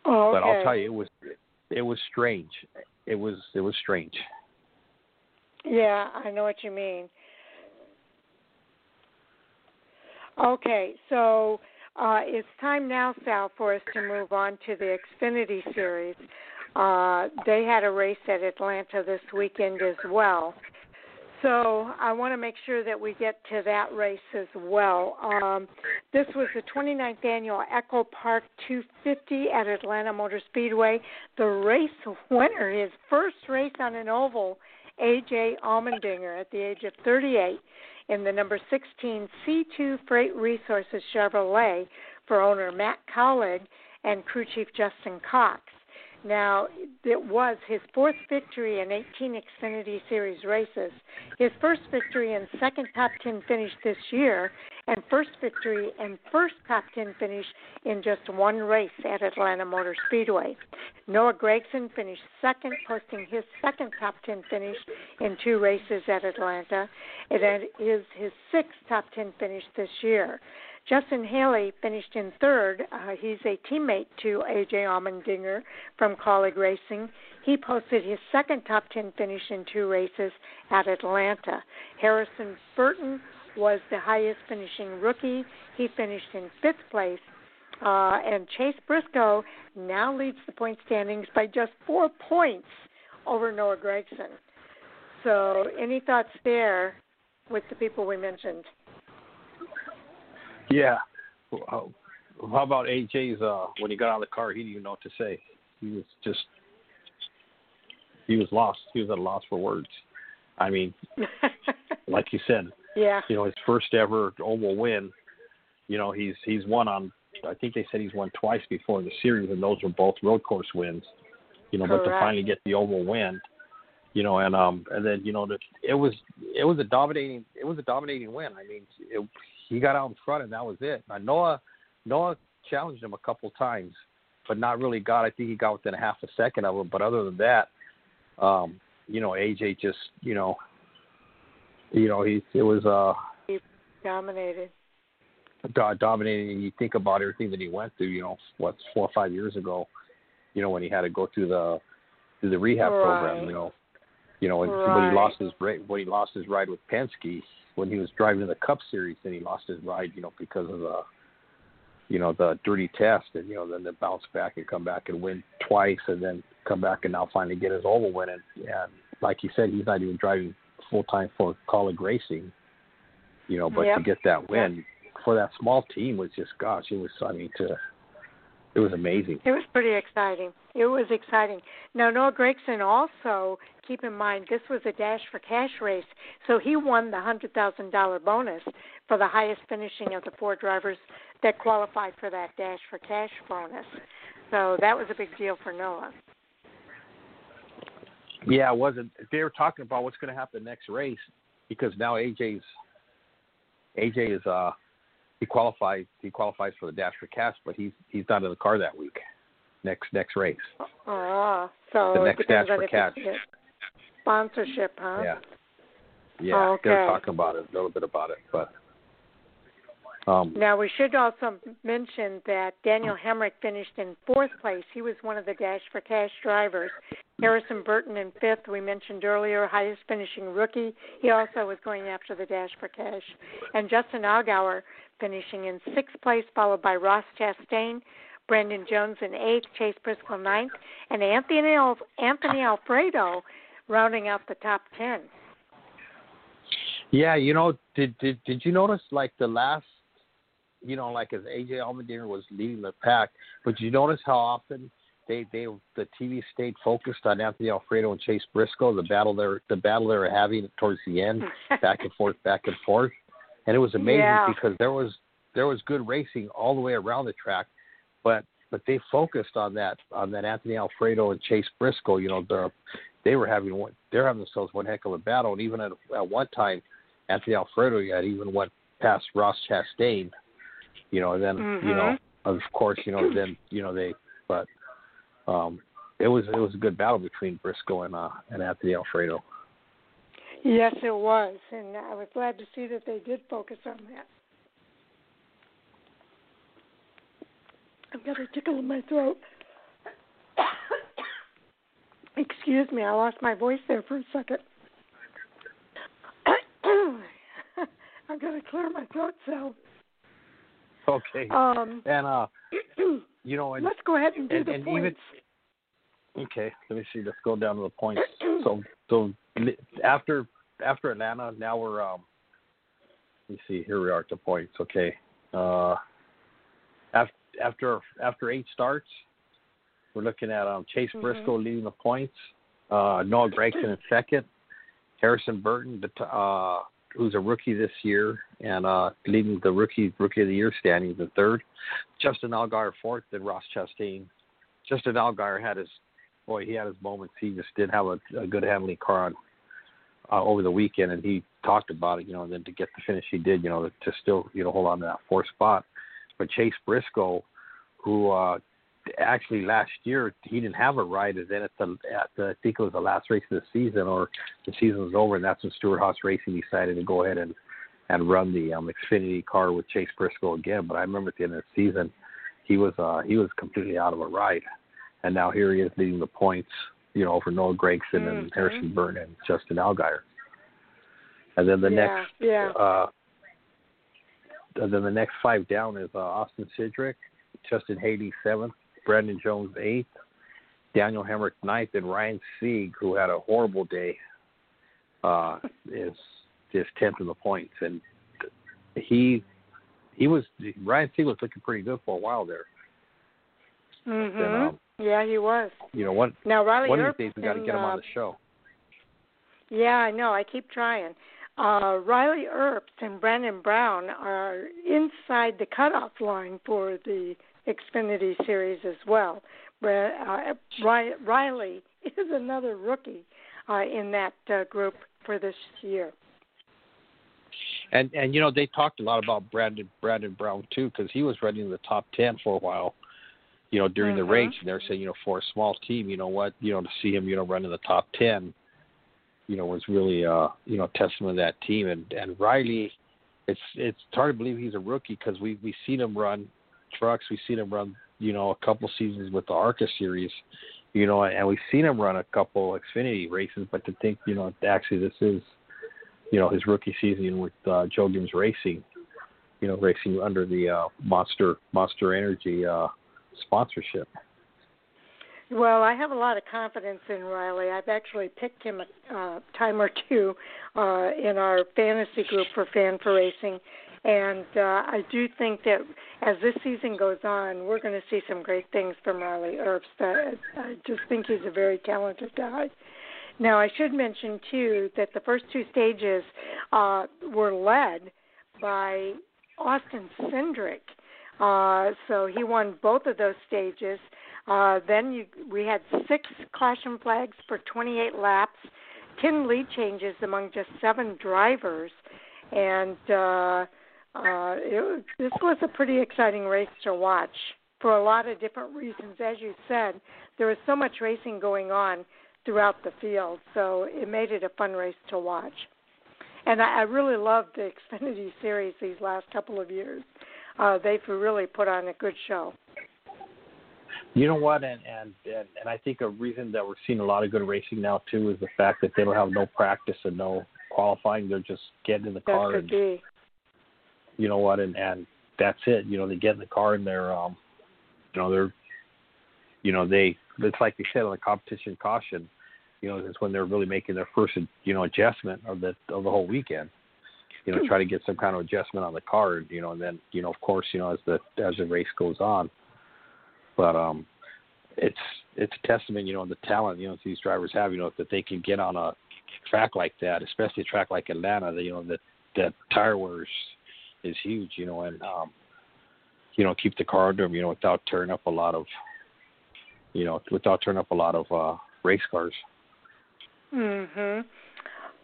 Oh, okay. But I'll tell you, it was it was strange. It was it was strange. Yeah, I know what you mean. Okay, so uh, it's time now, Sal, for us to move on to the Xfinity Series. Uh, they had a race at Atlanta this weekend as well. So I want to make sure that we get to that race as well. Um, this was the twenty-ninth Annual Echo Park two fifty at Atlanta Motor Speedway. The race winner, his first race on an oval, A J. Allmendinger at the age of thirty-eight in the number sixteen C two Freight Resources Chevrolet for owner Matt Cowlid and crew chief Justin Cox. Now, it was his fourth victory in eighteen Xfinity Series races, his first victory and second top ten finish this year, and first victory and first top ten finish in just one race at Atlanta Motor Speedway. Noah Gragson finished second, posting his second top ten finish in two races at Atlanta. It is his sixth top ten finish this year. Justin Haley finished in third. Uh, he's a teammate to A J. Allmendinger from Colleague Racing. He posted his second top ten finish in two races at Atlanta. Harrison Burton was the highest finishing rookie. He finished in fifth place. Uh, and Chase Briscoe now leads the point standings by just four points over Noah Gragson. So any thoughts there with the people we mentioned? Yeah, How about A J's, uh, when he got out of the car, he didn't even know what to say. He was just, he was lost. He was at a loss for words. I mean, like you said, yeah. you know, his first ever oval win, you know, he's, he's won on, I think they said he's won twice before in the series, and those were both road course wins, you know, Correct. But to finally get the oval win, you know, and, um, and then, you know, the, it was, it was a dominating, it was a dominating win. I mean, it, he got out in front and that was it. Now, Noah, Noah challenged him a couple times, but not really got, I think he got within a half a second of him. But other than that, um, you know, A J just, you know, you know, he, it was, uh, he dominated, do- dominating. And you think about everything that he went through, you know, what, four or five years ago, you know, when he had to go through the, through the rehab right. program, you know, you know, right. when he lost his when he lost his ride with Penske, when he was driving the Cup Series, then he lost his ride, you know, because of the, you know, the dirty test, and, you know, then to bounce back and come back and win twice, and then come back and now finally get his oval win. And, and like you said, he's not even driving full-time for college racing, you know, but yep. to get that win yep. for that small team was just, gosh, it was, I mean, to, it was amazing. It was pretty exciting. It was exciting. Now, Noah Gragson also, keep in mind, this was a Dash for Cash race, so he won the one hundred thousand dollars bonus for the highest finishing of the four drivers that qualified for that Dash for Cash bonus. So that was a big deal for Noah. Yeah, it wasn't. They were talking about what's going to happen next race, because now A J's A J is uh, he qualifies he qualifies for the Dash for Cash, but he's he's not in the car that week. Next next race. Ah, uh, so the next Dash for Cash. Sponsorship, huh? Yeah, yeah. Oh, okay. They're talking about it a little bit about it, but. Um, now, we should also mention that Daniel Hemrick finished in fourth place. He was one of the Dash for Cash drivers. Harrison Burton in fifth, we mentioned earlier, highest finishing rookie. He also was going after the Dash for Cash. And Justin Allgaier finishing in sixth place, followed by Ross Chastain, Brandon Jones in eighth, Chase Briscoe ninth, and Anthony, Al- Anthony Alfredo rounding out the top ten. Yeah, you know, did, did, did you notice, like, the last, you know, like as A J Allmendinger was leading the pack, but you notice how often they, they the T V stayed focused on Anthony Alfredo and Chase Briscoe, the battle they're the battle they were having towards the end, back and forth, back and forth, and it was amazing yeah. because there was there was good racing all the way around the track, but but they focused on that on that Anthony Alfredo and Chase Briscoe. You know, the they were having one, they're having themselves one heck of a battle, and even at at one time, Anthony Alfredo had even went past Ross Chastain. You know, and then mm-hmm. you know, of course, you know, then you know they, but um, it was it was a good battle between Briscoe and uh, and Anthony Alfredo. Yes, it was, and I was glad to see that they did focus on that. I've got a tickle in my throat. Excuse me, I lost my voice there for a second. I've got to clear my throat, so. Okay, um, and uh, you know, and, let's go ahead and do and, the and points. Even, okay, let me see. Let's go down to the points. So, so after after Atlanta, now we're um. Let me see. Here we are at the points. Okay. Uh, after after after eight starts, we're looking at um Chase mm-hmm. Briscoe leading the points. Uh, Noah Gragson in second. Harrison Burton, the uh. who's a rookie this year and uh, leading the rookie rookie of the year standing the third, Justin Allgaier fourth, then Ross Chastain. Justin Allgaier had his boy he had his moments. He just didn't have a, a good handling car on, uh, over the weekend, and he talked about it, you know. And then to get the finish he did, you know, to still you know hold on to that fourth spot. But Chase Briscoe, who uh, actually last year he didn't have a ride, and then at the, at the I think it was the last race of the season, or the season was over, and that's when Stewart Haas Racing decided to go ahead and, and run the um, Xfinity car with Chase Briscoe again. But I remember at the end of the season, he was uh, he was completely out of a ride, and now here he is leading the points, you know, for Noah Gragson mm-hmm. and Harrison Burton and Justin Allgaier. And then the yeah, next, yeah. Uh, and then the next five down is uh, Austin Cindric, Justin Haley seventh. Brandon Jones eighth, Daniel Hemrick ninth, and Ryan Sieg, who had a horrible day, uh, is is tenth in the points, and he he was Ryan Sieg was looking pretty good for a while there. Mm-hmm. Then, um, yeah, he was. You know, one, now, Riley one of these days we got to get him uh, on the show. Yeah, I know. I keep trying. Uh, Riley Earps and Brandon Brown are inside the cutoff line for the Xfinity Series as well. Uh, Riley is another rookie uh, in that uh, group for this year. And, and you know, they talked a lot about Brandon, Brandon Brown, too, because he was running in the top ten for a while, you know, during mm-hmm. the race. And they were saying, you know, for a small team, you know what, you know, to see him, you know, run in the top ten, you know, was really, uh, you know, testament to that team. And, and Riley, it's it's hard to believe he's a rookie because we, we've seen him run trucks. We've seen him run, you know, a couple seasons with the ARCA Series, you know, and we've seen him run a couple Xfinity races. But to think, you know, actually this is, you know, his rookie season with uh, Joe Gibbs Racing, you know, racing under the uh, Monster Monster Energy uh, sponsorship. Well, I have a lot of confidence in Riley. I've actually picked him a uh, time or two uh, in our fantasy group for Fan for Racing, and uh, I do think that as this season goes on, we're going to see some great things from Riley Earps. I, I just think he's a very talented guy. Now, I should mention, too, that the first two stages uh, were led by Austin Cindric, uh, so he won both of those stages. Uh, then you, we had six caution flags for twenty-eight laps, ten lead changes among just seven drivers, and uh, uh, it, this was a pretty exciting race to watch for a lot of different reasons. As you said, there was so much racing going on throughout the field, so it made it a fun race to watch. And I, I really loved the Xfinity Series these last couple of years. Uh, they've really put on a good show. You know what, and, and, and, and I think a reason that we're seeing a lot of good racing now, too, is the fact that they don't have no practice and no qualifying. They're just getting in the that car. Could and be. You know what, and, and that's it. You know, they get in the car and they're, um, you know, they're, you know, they, it's like they said on the competition caution, you know, it's when they're really making their first, you know, adjustment of the, of the whole weekend. You know, try to get some kind of adjustment on the car, you know, and then, you know, of course, you know, as the, as the race goes on. But um, it's it's a testament, you know, the talent, you know, that these drivers have, you know, that they can get on a track like that, especially a track like Atlanta, you know, that, that tire wear is, is huge, you know, and, um, you know, keep the car under them, you know, without tearing up a lot of, you know, without tearing up a lot of uh, race cars. Mm-hmm.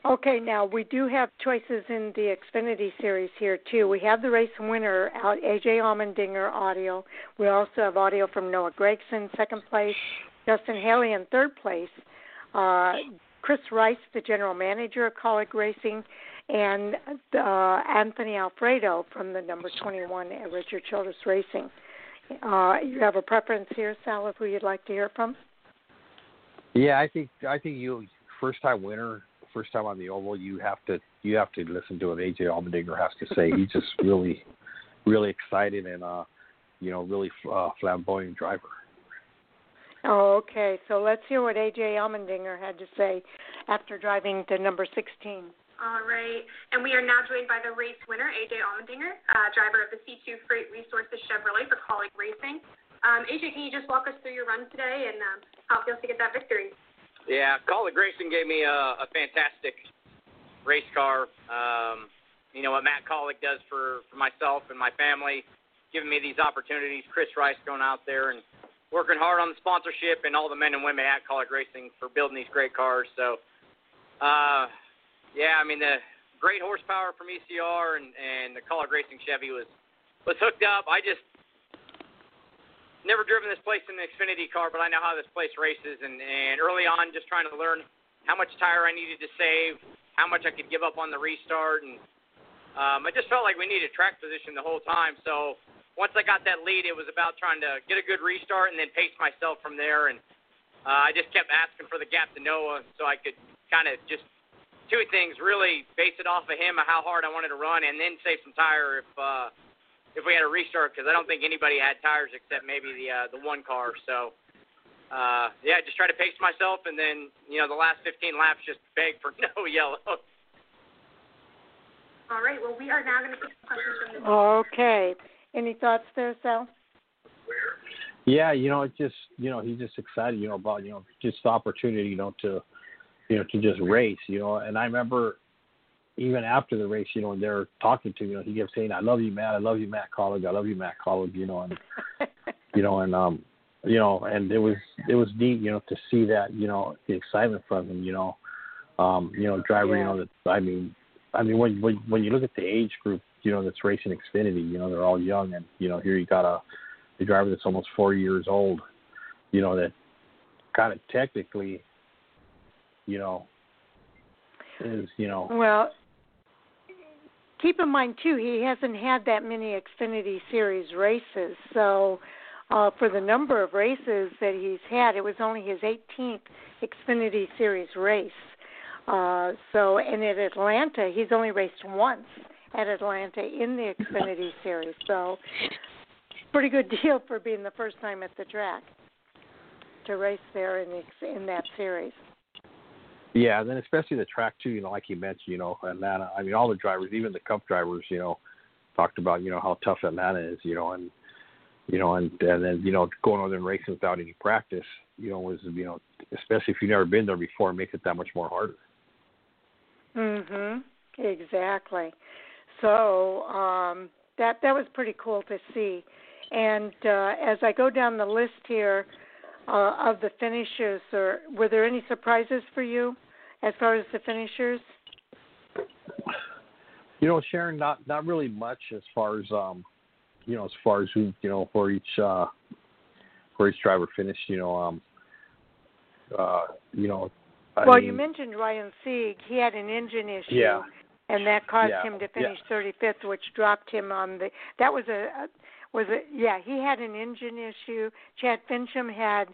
Okay, now we do have choices in the Xfinity Series here, too. We have the race winner, A J. Allmendinger, audio. We also have audio from Noah Gragson, second place, Justin Haley in third place, uh, Chris Rice, the general manager of Colleague Racing, and uh, Anthony Alfredo from the number twenty-one at Richard Childress Racing. Uh, you have a preference here, Sal, of who you'd like to hear from? Yeah, I think I think you, first-time winner, first time on the oval, you have to you have to listen to what A J. Allmendinger has to say. He's just really, really excited and uh, you know, really uh, flamboyant driver. Oh, okay. So let's hear what A J. Allmendinger had to say after driving the number sixteen. All right, and we are now joined by the race winner, A J. Allmendinger, uh, driver of the C two Freight Resources Chevrolet for Colleague Racing. Um, A J, can you just walk us through your run today and um, how it feels to get that victory? Yeah, Colleague Racing gave me a, a fantastic race car. Um, you know, what Matt Colleague does for, for myself and my family, giving me these opportunities. Chris Rice going out there and working hard on the sponsorship and all the men and women at Colleague Racing for building these great cars. So, uh, yeah, I mean, the great horsepower from E C R and, and the Colleague Racing Chevy was, was hooked up. I just never driven this place in the Xfinity car, but I know how this place races. And, and early on, just trying to learn how much tire I needed to save, how much I could give up on the restart. And um, I just felt like we needed track position the whole time. So once I got that lead, it was about trying to get a good restart and then pace myself from there. And uh, I just kept asking for the gap to Noah so I could kind of just two things, really base it off of him, how hard I wanted to run, and then save some tire if uh, – if we had a restart, because I don't think anybody had tires except maybe the uh, the one car. So, uh, yeah, just try to pace myself, and then, you know, the last fifteen laps just beg for no yellow. All right. Well, we are now going to take questions from the audience. Okay. Any thoughts there, Sal? Yeah, you know, it's just, you know, he's just excited, you know, about, you know, just the opportunity, you know, to, you know, to just race, you know. And I remember even after the race, you know, when they're talking to, you know, he kept saying, I love you, Matt. I love you, Matt Collig. I love you, Matt Collig, you know, and, you know, and, um, you know, and it was, it was neat, you know, to see that, you know, the excitement from him, you know, um, you know, driver, yeah. you know, that, I mean, I mean, when, when, when you look at the age group, you know, that's racing Xfinity, you know, they're all young and, you know, here you got a, a driver that's almost four years old, you know, that kind of technically, you know, is, you know. Well, keep in mind, too, he hasn't had that many Xfinity Series races. So uh, for the number of races that he's had, it was only his eighteenth Xfinity Series race. Uh, so, and at Atlanta, he's only raced once at Atlanta in the Xfinity Series. So pretty good deal for being the first time at the track to race there in the, in that series. Yeah, and then especially the track, too, you know, like you mentioned, you know, Atlanta. I mean, all the drivers, even the Cup drivers, you know, talked about, you know, how tough Atlanta is, you know, and, you know, and, and then, you know, going over there and racing without any practice, you know, was, you know, especially if you've never been there before, it makes it that much more harder. Mm-hmm, exactly. So um, that that was pretty cool to see. And uh, as I go down the list here, Uh, of the finishers, or were there any surprises for you as far as the finishers? You know, Sharon, not not really much as far as um, you know, as far as who you know for each uh, for each driver finished. You know, um, uh, you know. I well, mean, you mentioned Ryan Sieg. He had an engine issue, yeah. and that caused yeah. him to finish yeah. thirty-fifth, which dropped him on the. That was a. a Was it? Yeah, he had an engine issue. Chad Fincham had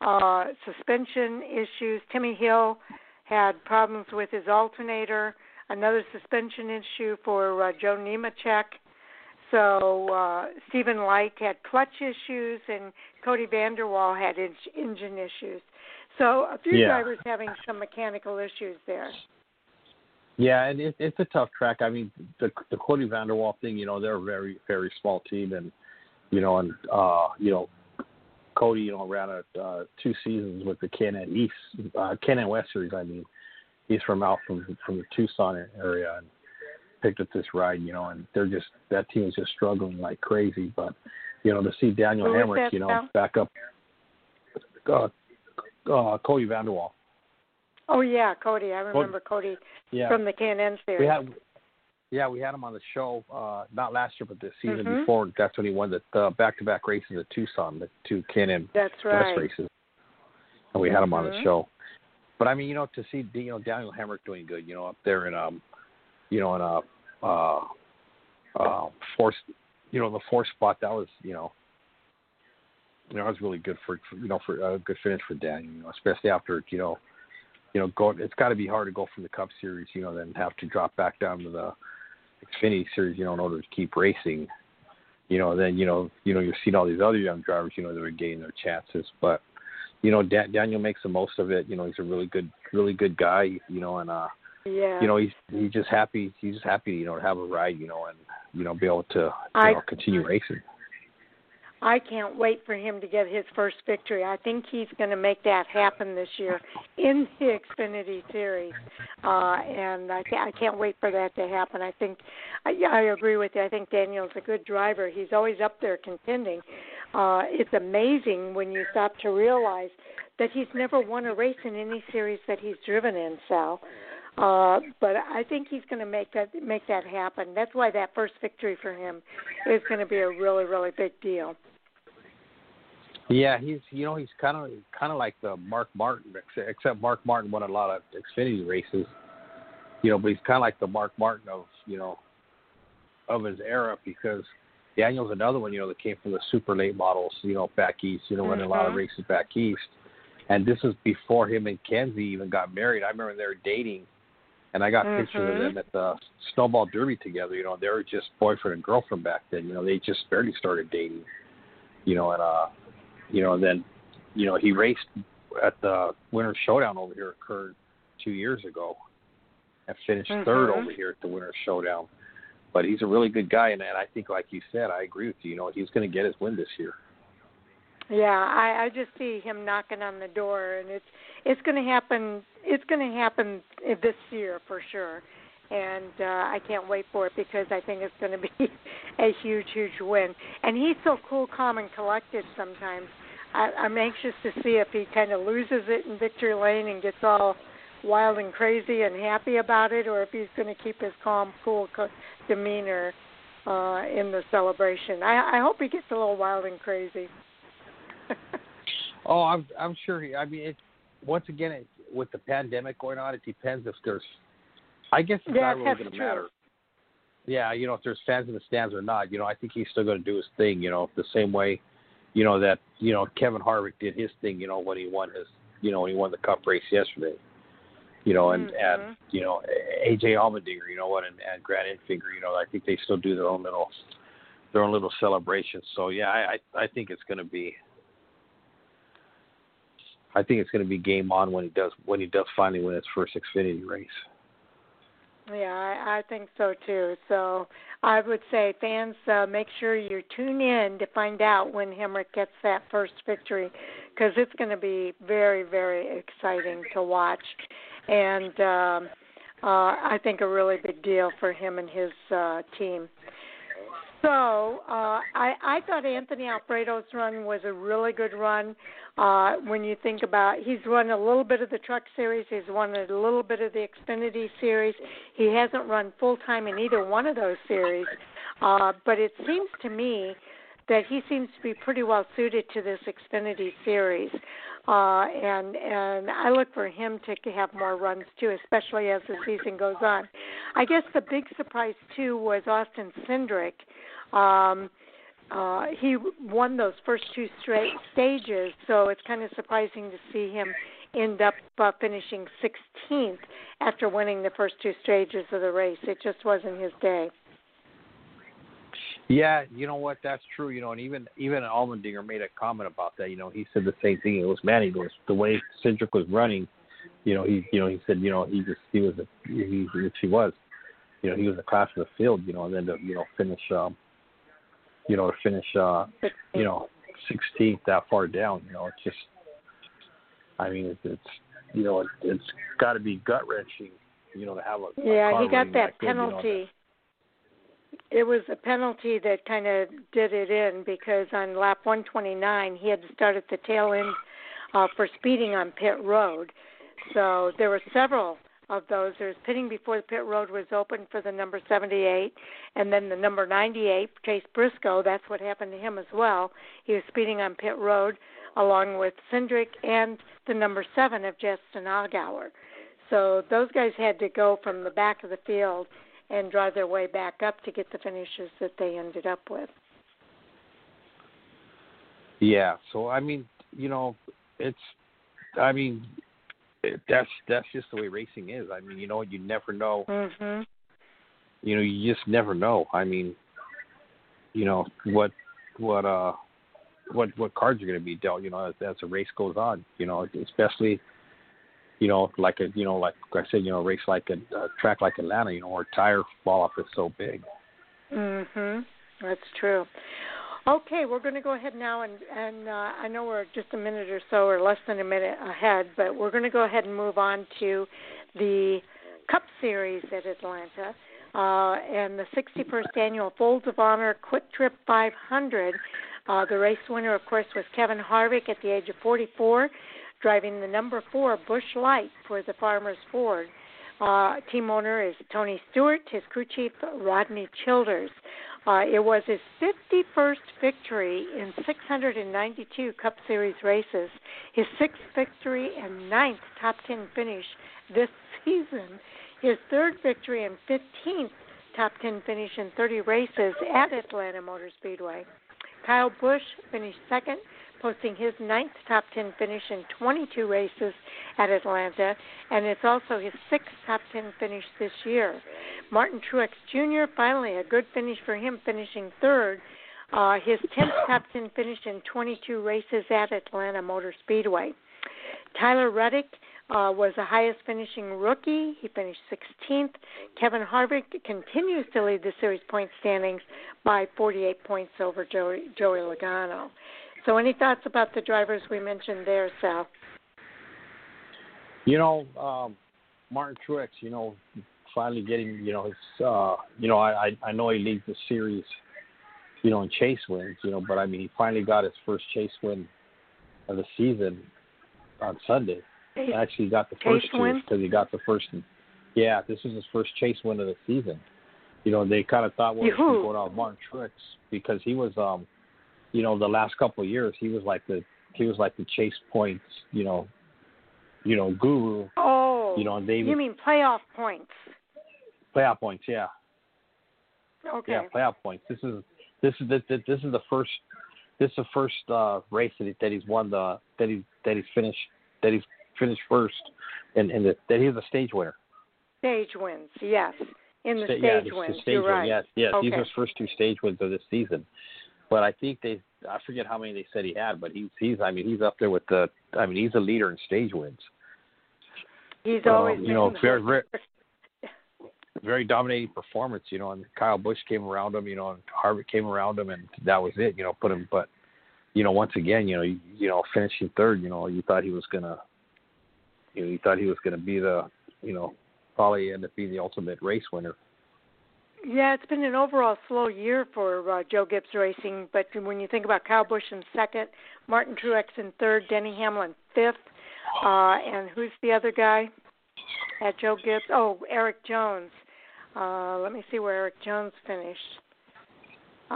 uh, suspension issues. Timmy Hill had problems with his alternator. Another suspension issue for uh, Joe Nemechek. So uh, Stephen Light had clutch issues, and Cody Vanderwall had in- engine issues. So a few yeah. drivers having some mechanical issues there. Yeah, and it, it's a tough track. I mean, the, the Cody Vanderwall thing, you know, they're a very, very small team, and you know, and uh, you know, Cody, you know, ran a, uh, two seasons with the K and N East, uh, K and N West Series. I mean, he's from out from from the Tucson area and picked up this ride, you know, and they're just that team is just struggling like crazy. But you know, to see Daniel Hemrick, you know, now? back up, uh, uh, Cody Vanderwall. Oh, yeah, Cody. I remember Cody, Cody yeah. from the K and N series. We had, yeah, we had him on the show, uh, not last year, but the season mm-hmm. before. That's when he won the uh, back-to-back races at Tucson, the two K and N That's right. West races. And we had him mm-hmm. on the show. But, I mean, you know, to see you know, Daniel Hemrick doing good, you know, up there in, um, you know, in a uh, uh, fourth, you know, the fourth spot, that was, you know, you know, that was really good for, you know, for a uh, good finish for Daniel, you know, especially after, you know, You know, go, it's got to be hard to go from the Cup Series, you know, then have to drop back down to the Xfinity Series, you know, in order to keep racing. You know, then, you know, you know, you've seen all these other young drivers, you know, that are getting their chances. But, you know, Dan, Daniel makes the most of it. You know, he's a really good, really good guy, you know, and, uh, yeah. you know, he's he's just happy. He's just happy, you know, to have a ride, you know, and, you know, be able to you I, know, continue racing. I can't wait for him to get his first victory. I think he's going to make that happen this year in the Xfinity Series, uh, and I, I can't wait for that to happen. I think I, I agree with you. I think Daniel's a good driver. He's always up there contending. Uh, it's amazing when you stop to realize that he's never won a race in any series that he's driven in, Sal. Uh, but I think he's going to make that make that happen. That's why that first victory for him is going to be a really, really big deal. Yeah, he's you know he's kind of kind of like the Mark Martin, except Mark Martin won a lot of Xfinity races, you know. But he's kind of like the Mark Martin of you know of his era because Daniel's another one you know that came from the super late models, you know, back east. You know, mm-hmm. won a lot of races back east, and this was before him and Kenzie even got married. I remember they were dating, and I got mm-hmm. pictures of them at the Snowball Derby together. You know, they were just boyfriend and girlfriend back then. You know, they just barely started dating, you know, and uh. You know, and then, you know, he raced at the Winter Showdown over here occurred two years ago and finished mm-hmm. third over here at the Winter Showdown. But he's a really good guy, and I think, like you said, I agree with you. You know, he's going to get his win this year. Yeah, I, I just see him knocking on the door, and it's it's going to happen. It's going to happen this year for sure, and uh, I can't wait for it because I think it's going to be a huge, huge win. And he's so cool, calm, and collected sometimes. I, I'm anxious to see if he kind of loses it in victory lane and gets all wild and crazy and happy about it, or if he's going to keep his calm, cool demeanor uh, in the celebration. I, I hope he gets a little wild and crazy. oh, I'm, I'm sure. He, I mean, it, once again, it, with the pandemic going on, it depends if there's, I guess it's yeah, not really going to matter. Yeah, you know, if there's fans in the stands or not, you know, I think he's still going to do his thing, you know, the same way, you know, that, you know, Kevin Harvick did his thing, you know, when he won his, you know, when he won the Cup race yesterday. You know, and, mm-hmm. and you know, A J. Allmendinger, you know what, and, and Grant Enfinger, you know, I think they still do their own little, their own little celebrations. So yeah, I, I think it's going to be, I think it's going to be game on when he does, when he does finally win his first Xfinity race. Yeah, I, I think so too. So I would say, fans, uh, make sure you tune in to find out when Hemrick gets that first victory, because it's going to be very, very exciting to watch. And um, uh, I think a really big deal for him and his uh, team. So uh, I, I thought Anthony Alfredo's run was a really good run. Uh, when you think about, he's run a little bit of the Truck Series. He's won a little bit of the Xfinity Series. He hasn't run full-time in either one of those series. Uh, but it seems to me that he seems to be pretty well suited to this Xfinity Series. Uh, and and I look for him to have more runs, too, especially as the season goes on. I guess the big surprise, too, was Austin Cindric. Um, uh, he won those first two straight stages, so it's kind of surprising to see him end up uh, finishing sixteenth after winning the first two stages of the race. It just wasn't his day. Yeah, you know what? That's true. You know, and even even Allmendinger made a comment about that. You know, he said the same thing. It was man, he goes the way Cindric was running. You know, he you know he said you know he just he was a, he which he was, you know he was a class of the field. You know, and then to you know finish um, you know to finish uh, you know sixteenth that far down. You know, it's just I mean it's, it's you know it, it's got to be gut wrenching. You know, to have a yeah a he got that, that penalty. Good, you know, that, it was a penalty that kind of did it in, because on lap one twenty-nine, he had to start at the tail end uh, for speeding on pit road. So there were several of those. There was pitting before the pit road was open for the number seventy-eight, and then the number ninety-eight, Chase Briscoe. That's what happened to him as well. He was speeding on pit road along with Cindric and the number seven of Justin Allgaier. So those guys had to go from the back of the field and drive their way back up to get the finishes that they ended up with. Yeah, so I mean, you know, it's, I mean, it, that's that's just the way racing is. I mean, you know, you never know. Mm-hmm. You know, you just never know. I mean, you know what what uh what what cards are going to be dealt. You know, as, as the race goes on. You know, especially. You know, like a you know, like I said, you know, race like a, a track like Atlanta, you know, where tire fall off is so big. Mhm. That's true. Okay, we're going to go ahead now, and and uh, I know we're just a minute or so, or less than a minute ahead, but we're going to go ahead and move on to the Cup Series at Atlanta, uh, and the sixty-first annual Folds of Honor Quick Trip five hundred. Uh, the race winner, of course, was Kevin Harvick at the age of forty-four. Driving the number four Busch Light for the Farmers Ford. Uh, team owner is Tony Stewart, his crew chief, Rodney Childers. Uh, it was his fifty-first victory in six hundred ninety-two Cup Series races, his sixth victory and ninth top ten finish this season, his third victory and fifteenth top ten finish in thirty races at Atlanta Motor Speedway. Kyle Busch finished second, posting his ninth top ten finish in twenty-two races at Atlanta, and it's also his sixth top ten finish this year. Martin Truex Junior, finally a good finish for him, finishing third, uh, his tenth top ten finish in twenty-two races at Atlanta Motor Speedway. Tyler Reddick uh, was the highest finishing rookie. He finished sixteenth. Kevin Harvick continues to lead the series point standings by forty-eight points over Joey, Joey Logano. So any thoughts about the drivers we mentioned there, Sal? You know, um, Martin Truex, you know, finally getting, you know, his, uh, you know, I, I know he leads the series, you know, in chase wins, you know, but I mean, he finally got his first chase win of the season on Sunday. He actually got the first chase because he got the first, yeah, this is his first chase win of the season. You know, they kind of thought, well, we should go to Martin Truex because he was, um, you know, the last couple of years, he was like the, he was like the chase points, you know, you know, guru. Oh, you know, and David, you mean playoff points? Playoff points, yeah. Okay. Yeah, playoff points. This is this is this, this is the first this is the first uh, race that, he, that he's won the that he that he's finished that he's finished first, and and the, that he's a stage winner. Stage wins, yes. In the Sta- stage yeah, wins, the stage you're win, right. Yes, yes. Okay. These are his first two stage wins of this season. But I think they, I forget how many they said he had, but he's, he's, I mean, he's up there with the, I mean, he's a leader in stage wins. He's um, always, you know, very, very, very dominating performance, you know, and Kyle Busch came around him, you know, and Harvick came around him, and that was it, you know, put him, but, you know, once again, you know, you, you know, finishing third, you know, you thought he was going to, you know, you thought he was going to be the, you know, probably end up being the ultimate race winner. Yeah, it's been an overall slow year for uh, Joe Gibbs Racing, but when you think about Kyle Busch in second, Martin Truex in third, Denny Hamlin fifth, uh, and who's the other guy at Joe Gibbs? Oh, Eric Jones. Uh, let me see where Eric Jones finished. Uh,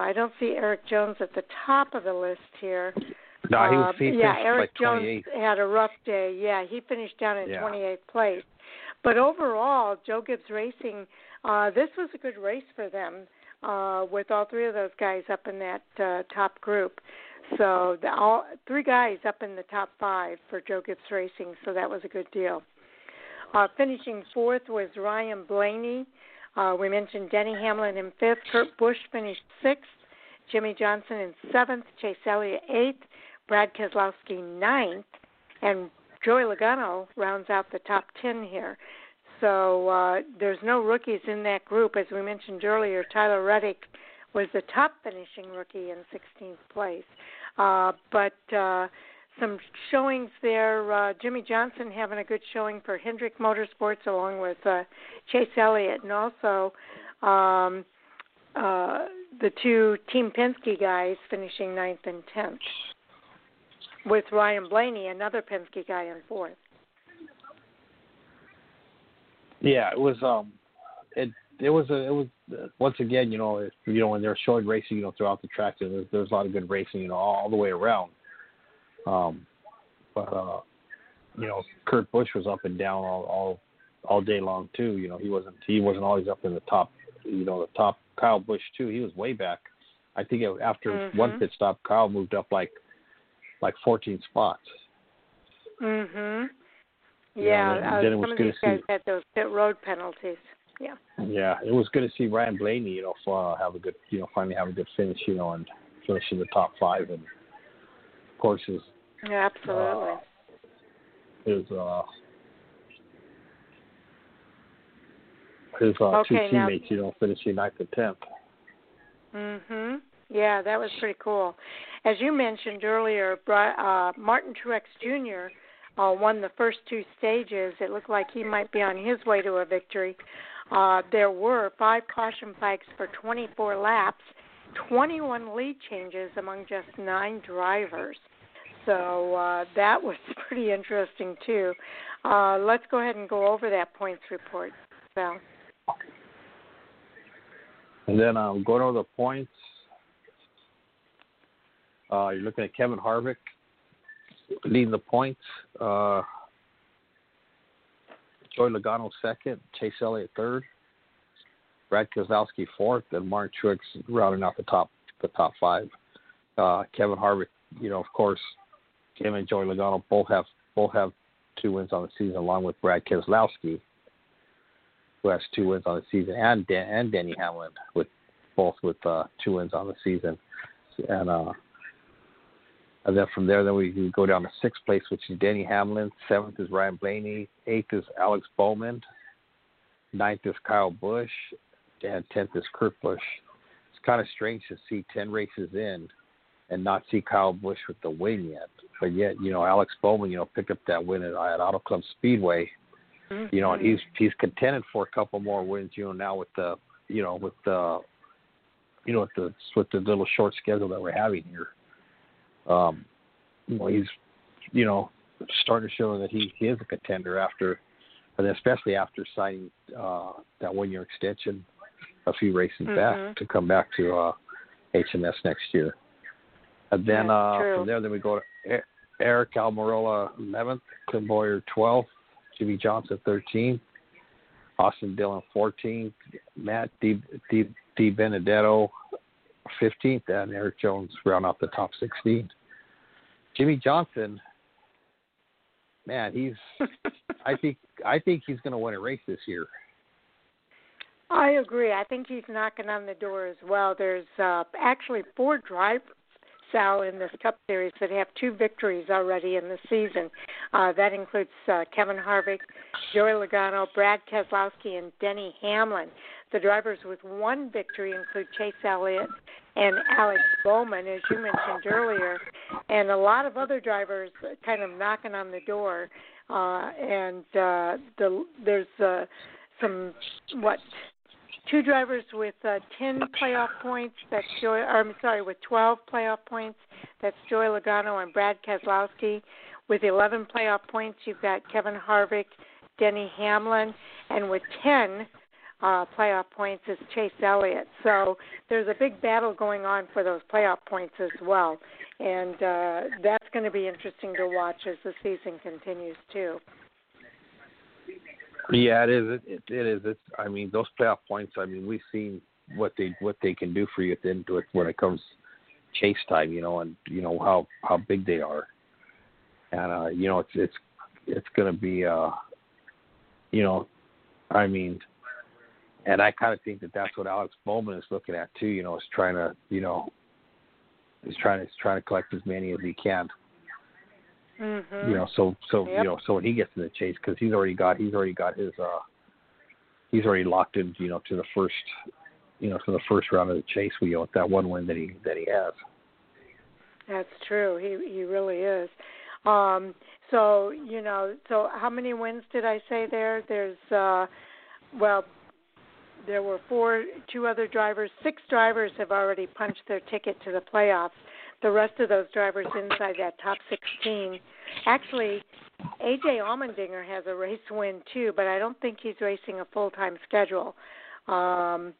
I don't see Eric Jones at the top of the list here. No, he was he uh, yeah, Eric like Jones had a rough day. Yeah, he finished down in yeah. twenty-eighth place. But overall, Joe Gibbs Racing, uh, this was a good race for them uh, with all three of those guys up in that uh, top group. So the, all three guys up in the top five for Joe Gibbs Racing, so that was a good deal. Uh, finishing fourth was Ryan Blaney. Uh, we mentioned Denny Hamlin in fifth. Kurt Busch finished sixth. Jimmy Johnson in seventh. Chase Elliott eighth. Brad Keselowski ninth. And Joey Logano rounds out the top ten here. So uh, there's no rookies in that group. As we mentioned earlier, Tyler Reddick was the top finishing rookie in sixteenth place. Uh, but uh, some showings there. Uh, Jimmy Johnson having a good showing for Hendrick Motorsports along with uh, Chase Elliott, and also um, uh, the two Team Penske guys finishing ninth and tenth. With Ryan Blaney, another Penske guy, in fourth. Yeah, it was um, it it was a, it was uh, once again, you know, it, you know, when they're showing racing, you know, throughout the track, there's there's a lot of good racing, you know, all, all the way around. Um, but uh, you know, Kurt Busch was up and down all, all all day long too. You know, he wasn't he wasn't always up in the top, you know, the top. Kyle Busch too, he was way back. I think it, after mm-hmm. one pit stop, Kyle moved up like. Like fourteen spots. Mm-hmm. Yeah, yeah uh, some of these guys see, had those pit road penalties. Yeah. Yeah, it was good to see Ryan Blaney, you know, uh, have a good, you know, finally have a good finish, you know, and finish in the top five and courses. Yeah, absolutely. Uh, his uh, his uh, okay, two teammates, now, you know, finishing ninth and tenth. Mm-hmm. Yeah, that was pretty cool. As you mentioned earlier, uh, Martin Truex Junior Uh, won the first two stages. It looked like he might be on his way to a victory. Uh, there were five caution flags for twenty-four laps, twenty-one lead changes among just nine drivers. So uh, that was pretty interesting, too. Uh, let's go ahead and go over that points report, Sal. And then um, go to the points. Uh, you're looking at Kevin Harvick leading the points. Uh, Joey Logano second, Chase Elliott third, Brad Keselowski fourth, and Martin Truex rounding out the top the top five. Uh, Kevin Harvick, you know, of course, him and Joey Logano both have both have two wins on the season, along with Brad Keselowski, who has two wins on the season, and Dan, and Denny Hamlin with both with uh, two wins on the season, and. Uh, And then from there, then we, we go down to sixth place, which is Denny Hamlin. Seventh is Ryan Blaney. Eighth is Alex Bowman. Ninth is Kyle Busch. And tenth is Kurt Busch. It's kind of strange to see ten races in and not see Kyle Busch with the win yet. But yet, you know, Alex Bowman, you know, picked up that win at, at Auto Club Speedway. Mm-hmm. You know, and he's he's contended for a couple more wins. You know, now with the you know with the you know with the with the little short schedule that we're having here. Um, you know, he's, you know, starting to show that he, he is a contender after, and especially after signing uh, that one-year extension a few races mm-hmm. back to come back to uh, H M S next year. And then yeah, uh, from there, then we go to Eric Almirola eleventh, Clint Bowyer twelfth, Jimmy Johnson thirteenth, Austin Dillon fourteenth, Matt D. D. D. Benedetto fifteenth, and Eric Jones round out the top sixteen. Jimmy Johnson, man, he's I think I think he's going to win a race this year. I agree. I think he's knocking on the door as well. There's uh, actually four drivers, Sal, in this Cup Series that have two victories already in the season. Uh, that includes uh, Kevin Harvick, Joey Logano, Brad Keselowski, and Denny Hamlin. The drivers with one victory include Chase Elliott and Alex Bowman, as you mentioned earlier, and a lot of other drivers kind of knocking on the door. Uh, and uh, the, there's uh, some, what, two drivers with uh, ten playoff points. That's Joy, or I'm sorry, with twelve playoff points. That's Joey Logano and Brad Keselowski. With eleven playoff points, you've got Kevin Harvick, Denny Hamlin, and with ten Uh, playoff points is Chase Elliott. So there's a big battle going on for those playoff points as well. And uh, that's going to be interesting to watch as the season continues too. Yeah, it is. It, it, it is. It's, I mean, those playoff points, I mean, we've seen what they what they can do for you at the end when it comes chase time, you know, and, you know, how, how big they are. And, uh, you know, it's, it's, it's going to be, uh, you know, I mean, and I kind of think that that's what Alex Bowman is looking at too. You know, is trying to, you know, is trying to is trying to collect as many as he can. Mm-hmm. You know, so so yep. you know, so when he gets in the chase, because he's already got he's already got his uh, he's already locked in. You know, to the first, you know, to the first round of the chase wheel with that one win that he that he has. That's true. He he really is. Um, so you know, so how many wins did I say there? There's uh, well. There were four, two other drivers. Six drivers have already punched their ticket to the playoffs. The rest of those drivers inside that top sixteen. Actually, A J. Allmendinger has a race win too, but I don't think he's racing a full-time schedule. Um,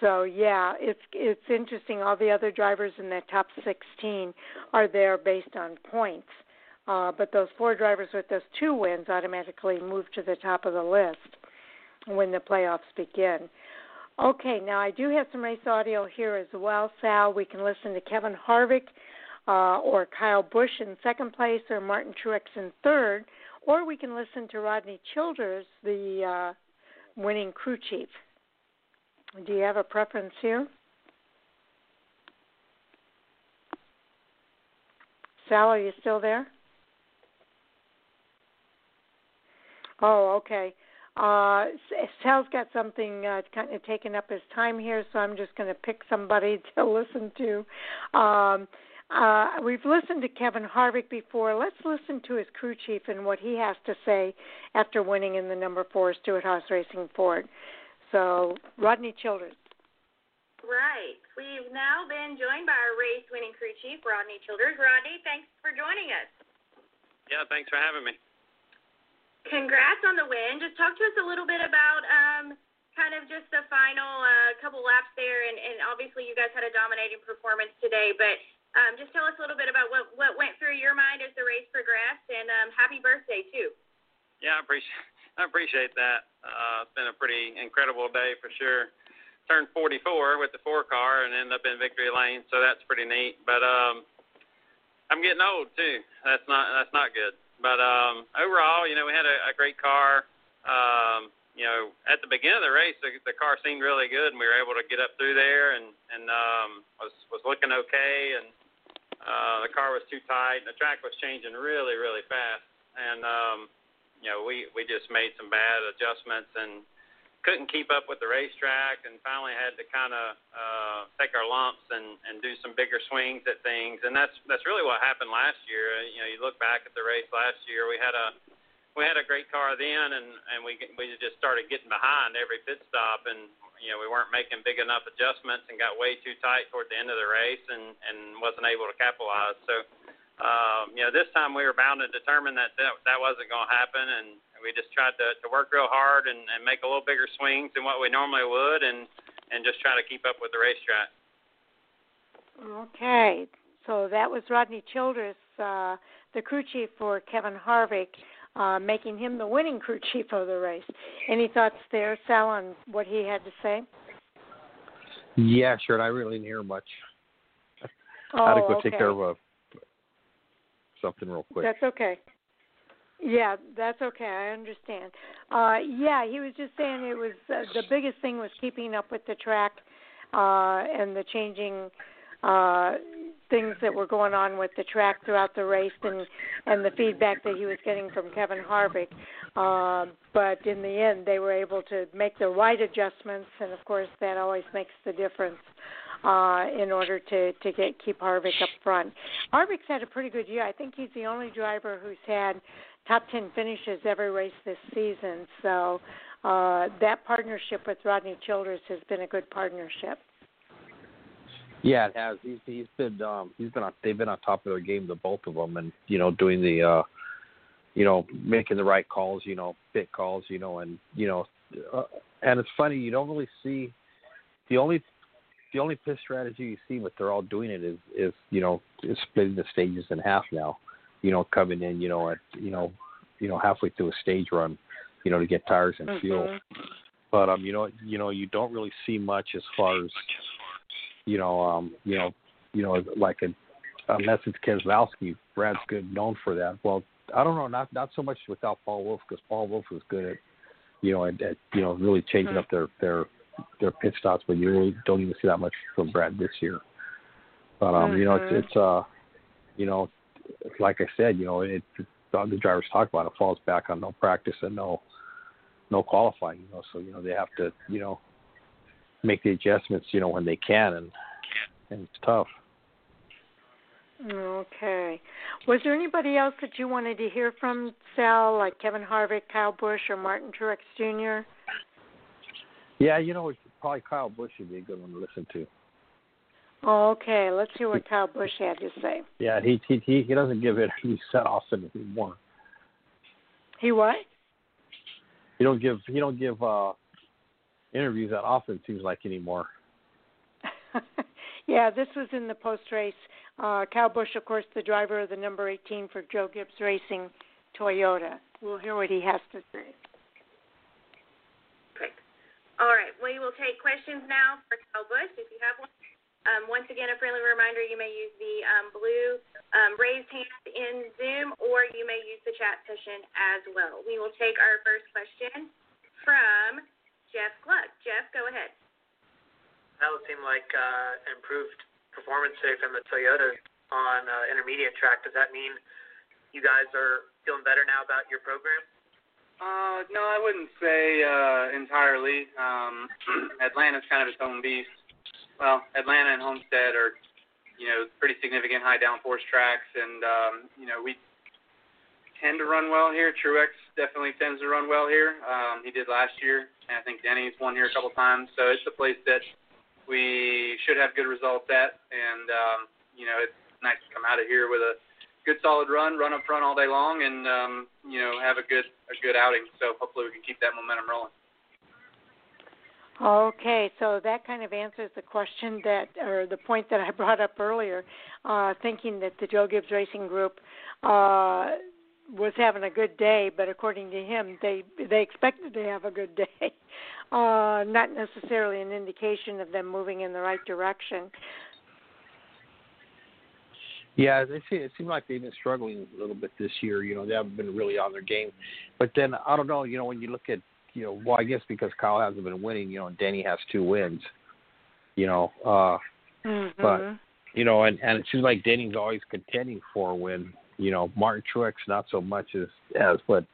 so, yeah, it's it's interesting. All the other drivers in that top sixteen are there based on points. Uh, but those four drivers with those two wins automatically move to the top of the list when the playoffs begin. Okay, now I do have some race audio here as well, Sal. We can listen to Kevin Harvick uh, or Kyle Busch in second place or Martin Truex in third, or we can listen to Rodney Childers, the uh, winning crew chief. Do you have a preference here? Sal, are you still there? Oh, okay. Uh, Sal's got something uh, kind of taking up his time here, so I'm just going to pick somebody to listen to. Um, uh, we've listened to Kevin Harvick before. Let's listen to his crew chief and what he has to say after winning in the number four Stewart Haas Racing Ford. So, Rodney Childers. Right. We've now been joined by our race-winning crew chief, Rodney Childers. Rodney, thanks for joining us. Yeah, thanks for having me. Congrats on the win. Just talk to us a little bit about um, kind of just the final uh, couple laps there, and, and obviously you guys had a dominating performance today, but um, just tell us a little bit about what, what went through your mind as the race progressed, and um, happy birthday, too. Yeah, I appreciate, I appreciate that. Uh, it's been a pretty incredible day for sure. Turned forty-four with the four car and ended up in victory lane, so that's pretty neat. But um, I'm getting old, too. That's not that's not good. But um, overall, you know, we had a, a great car. Um, you know, at the beginning of the race, the, the car seemed really good, and we were able to get up through there and, and um, was, was looking okay. And Uh, the car was too tight, and the track was changing really, really fast. And, um, you know, we, we just made some bad adjustments and couldn't keep up with the racetrack, and finally had to kind of uh, take our lumps and, and do some bigger swings at things. And that's that's really what happened last year. You know, you look back at the race last year, we had a we had a great car then, and, and we we just started getting behind every pit stop, and you know we weren't making big enough adjustments and got way too tight toward the end of the race, and, and wasn't able to capitalize. So, um, you know, this time we were bound and determined that that, that wasn't going to happen, and we just tried to, to work real hard and, and make a little bigger swings than what we normally would, and, and just try to keep up with the racetrack. Okay. So that was Rodney Childers, uh, the crew chief for Kevin Harvick, uh, making him the winning crew chief of the race. Any thoughts there, Sal, on what he had to say? Yeah, sure. I really didn't hear much. Oh, I had to go okay. take care of uh, something real quick. That's okay. Yeah, that's okay. I understand. Uh, yeah, he was just saying it was uh, the biggest thing was keeping up with the track uh, and the changing uh, things that were going on with the track throughout the race, and, and the feedback that he was getting from Kevin Harvick. Uh, but in the end, they were able to make the right adjustments, and, of course, that always makes the difference uh, in order to, to get keep Harvick up front. Harvick's had a pretty good year. I think he's the only driver who's had top ten finishes every race this season. So uh, that partnership with Rodney Childers has been a good partnership. Yeah, it has. He's, he's been um, he's been on, they've been on top of their game, the both of them, and you know doing the uh, you know making the right calls, you know pit calls, you know, and you know uh, and it's funny, you don't really see the only the only pit strategy you see, but they're all doing it is is you know is splitting the stages in half now. You know, coming in, you know, at you know, you know, halfway through a stage run, you know, to get tires and mm-hmm. fuel. But um, you know, you know, you don't really see much as far as, you know, um, you know, you know, like a, unless it's Keselowski. Brad's good, known for that. Well, I don't know, not not so much without Paul Wolf, because Paul Wolf was good at, you know, at, at you know, really changing mm-hmm. up their, their their pit stops. But you really don't even see that much from Brad this year. But um, mm-hmm. you know, it's, it's uh, you know. Like I said, you know, it, it, the drivers talk about it, it falls back on no practice and no no qualifying, you know. So, you know, they have to, you know, make the adjustments, you know, when they can, and, and it's tough. Okay. Was there anybody else that you wanted to hear from, Sal, like Kevin Harvick, Kyle Busch, or Martin Truex Junior? Yeah, you know, probably Kyle Busch would be a good one to listen to. Oh, okay. Let's hear what Kyle Busch had to say. Yeah, he he he doesn't give interviews that often anymore. He what? He don't give he don't give uh, interviews that often, seems like, anymore. Yeah, this was in the post race. Uh, Kyle Busch, of course, the driver of the number eighteen for Joe Gibbs Racing Toyota. We'll hear what he has to say. Great. All right. We will take questions now for Kyle Busch if you have one. Um, once again, a friendly reminder, you may use the um, blue um, raised hand in Zoom, or you may use the chat session as well. We will take our first question from Jeff Gluck. Jeff, go ahead. That would seem like uh, improved performance today from the Toyotas on uh, intermediate track. Does that mean you guys are feeling better now about your program? Uh, no, I wouldn't say uh, entirely. Um, Atlanta's kind of its own beast. Well, Atlanta and Homestead are, you know, pretty significant high downforce tracks, and, um, you know, we tend to run well here. Truex definitely tends to run well here. Um, he did last year, and I think Denny's won here a couple times. So it's a place that we should have good results at, and, um, you know, it's nice to come out of here with a good solid run, run up front all day long, and, um, you know, have a good a good outing. So hopefully we can keep that momentum rolling. Okay, so that kind of answers the question that, or the point that I brought up earlier, uh, thinking that the Joe Gibbs Racing Group uh, was having a good day, but according to him, they they expected to have a good day, uh, not necessarily an indication of them moving in the right direction. Yeah, they see, it seemed like they've been struggling a little bit this year. You know, they haven't been really on their game. But then, I don't know, you know, when you look at, you know, well, I guess because Kyle hasn't been winning, you know, and Denny has two wins, you know. Uh, mm-hmm. But, you know, and, and it seems like Denny's always contending for a win. You know, Martin Truex not so much as, as but,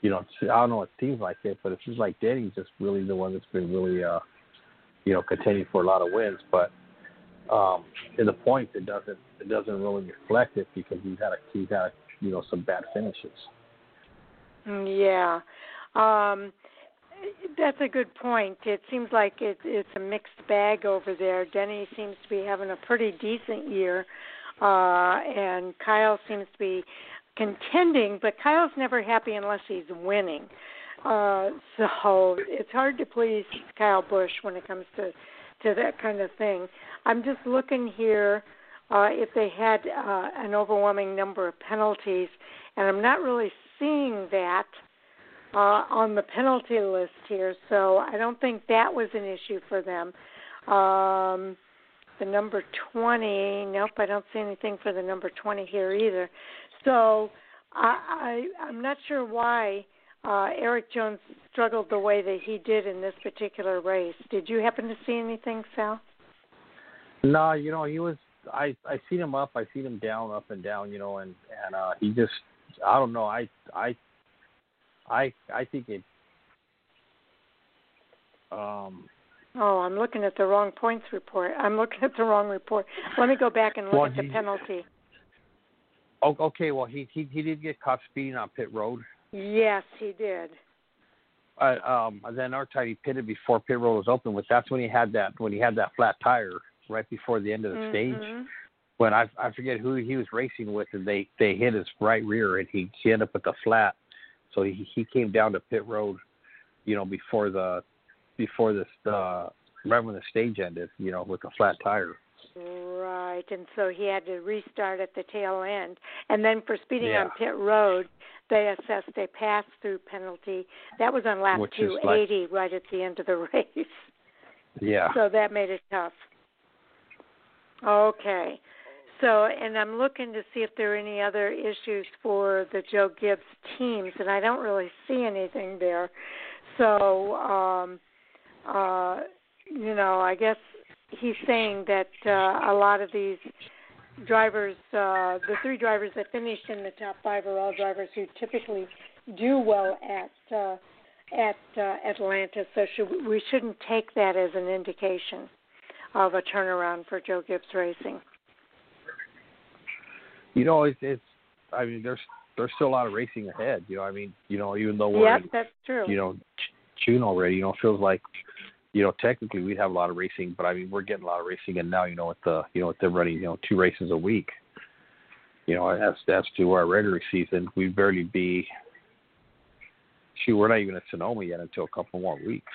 you know, I don't know, it seems like it, but it seems like Denny's just really the one that's been really, uh, you know, contending for a lot of wins. But um, in the points, it doesn't it doesn't really reflect it because he's had, a, he's had a, you know, some bad finishes. Yeah. Um, that's a good point. It seems like it, it's a mixed bag over there. Denny seems to be having a pretty decent year, uh, and Kyle seems to be contending, but Kyle's never happy unless he's winning. Uh, so it's hard to please Kyle Busch when it comes to, to that kind of thing. I'm just looking here uh, if they had uh, an overwhelming number of penalties, and I'm not really seeing that uh, on the penalty list here, so I don't think that was an issue for them. Um, the number twenty, nope, I don't see anything for the number twenty here either. So I, I, I'm not sure why uh, Eric Jones struggled the way that he did in this particular race. Did you happen to see anything, Sal? No, you know, he was – I I seen him up. I seen him down, up and down, you know, and, and uh, he just – I don't know. I I I I think it um, – Oh, I'm looking at the wrong points report. I'm looking at the wrong report. Let me go back and look well, at the he, penalty. Okay, well, he, he he did get caught speeding on pit road. Yes, he did. Uh, um, and then another time he pitted before pit road was open, which that's when he had that when he had that flat tire right before the end of the mm-hmm. stage. When I I forget who he was racing with, and they, they hit his right rear, and he, he ended up with the flat. So he, he came down to pit road, you know, before the before this uh, right when the stage ended, you know, with a flat tire. Right, and so he had to restart at the tail end. And then for speeding yeah. on pit road, they assessed a pass-through penalty. That was on lap Which two eighty like, right at the end of the race. Yeah. So that made it tough. Okay. So, and I'm looking to see if there are any other issues for the Joe Gibbs teams, and I don't really see anything there. So, um, uh, you know, I guess he's saying that uh, a lot of these drivers, uh, the three drivers that finished in the top five are all drivers who typically do well at uh, at uh, Atlanta, so should, we shouldn't take that as an indication of a turnaround for Joe Gibbs Racing. You know, it's, it's I mean, there's there's still a lot of racing ahead. You know, I mean, you know, even though we're yep, in, that's true. You know, June already, you know, it feels like. You know, technically we'd have a lot of racing, but I mean, we're getting a lot of racing, and now you know with the you know with them running you know two races a week, you know as as to our regular season, we'd barely be. Shoot, we're not even at Sonoma yet until a couple more weeks.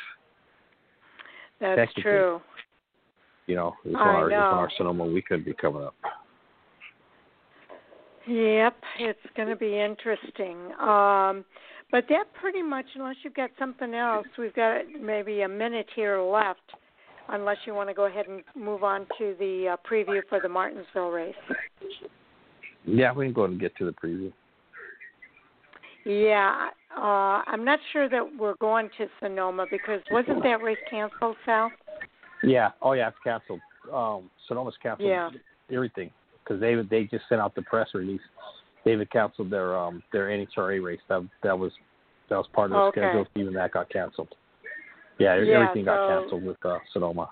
That's true. You know, it's when our, it's when our Sonoma weekend be coming up. Yep, it's going to be interesting. Um, But that pretty much, unless you've got something else, we've got maybe a minute here left, unless you want to go ahead and move on to the uh, preview for the Martinsville race. Yeah, we can go ahead and get to the preview. Yeah, uh, I'm not sure that we're going to Sonoma because wasn't that race canceled, Sal? Yeah, oh yeah, it's canceled. Um, Sonoma's canceled yeah. everything because they, they just sent out the press release. David canceled their um, their N H R A race. That that was that was part of the okay. schedule. Even that got canceled. Yeah, yeah everything so, got canceled with uh, Sonoma.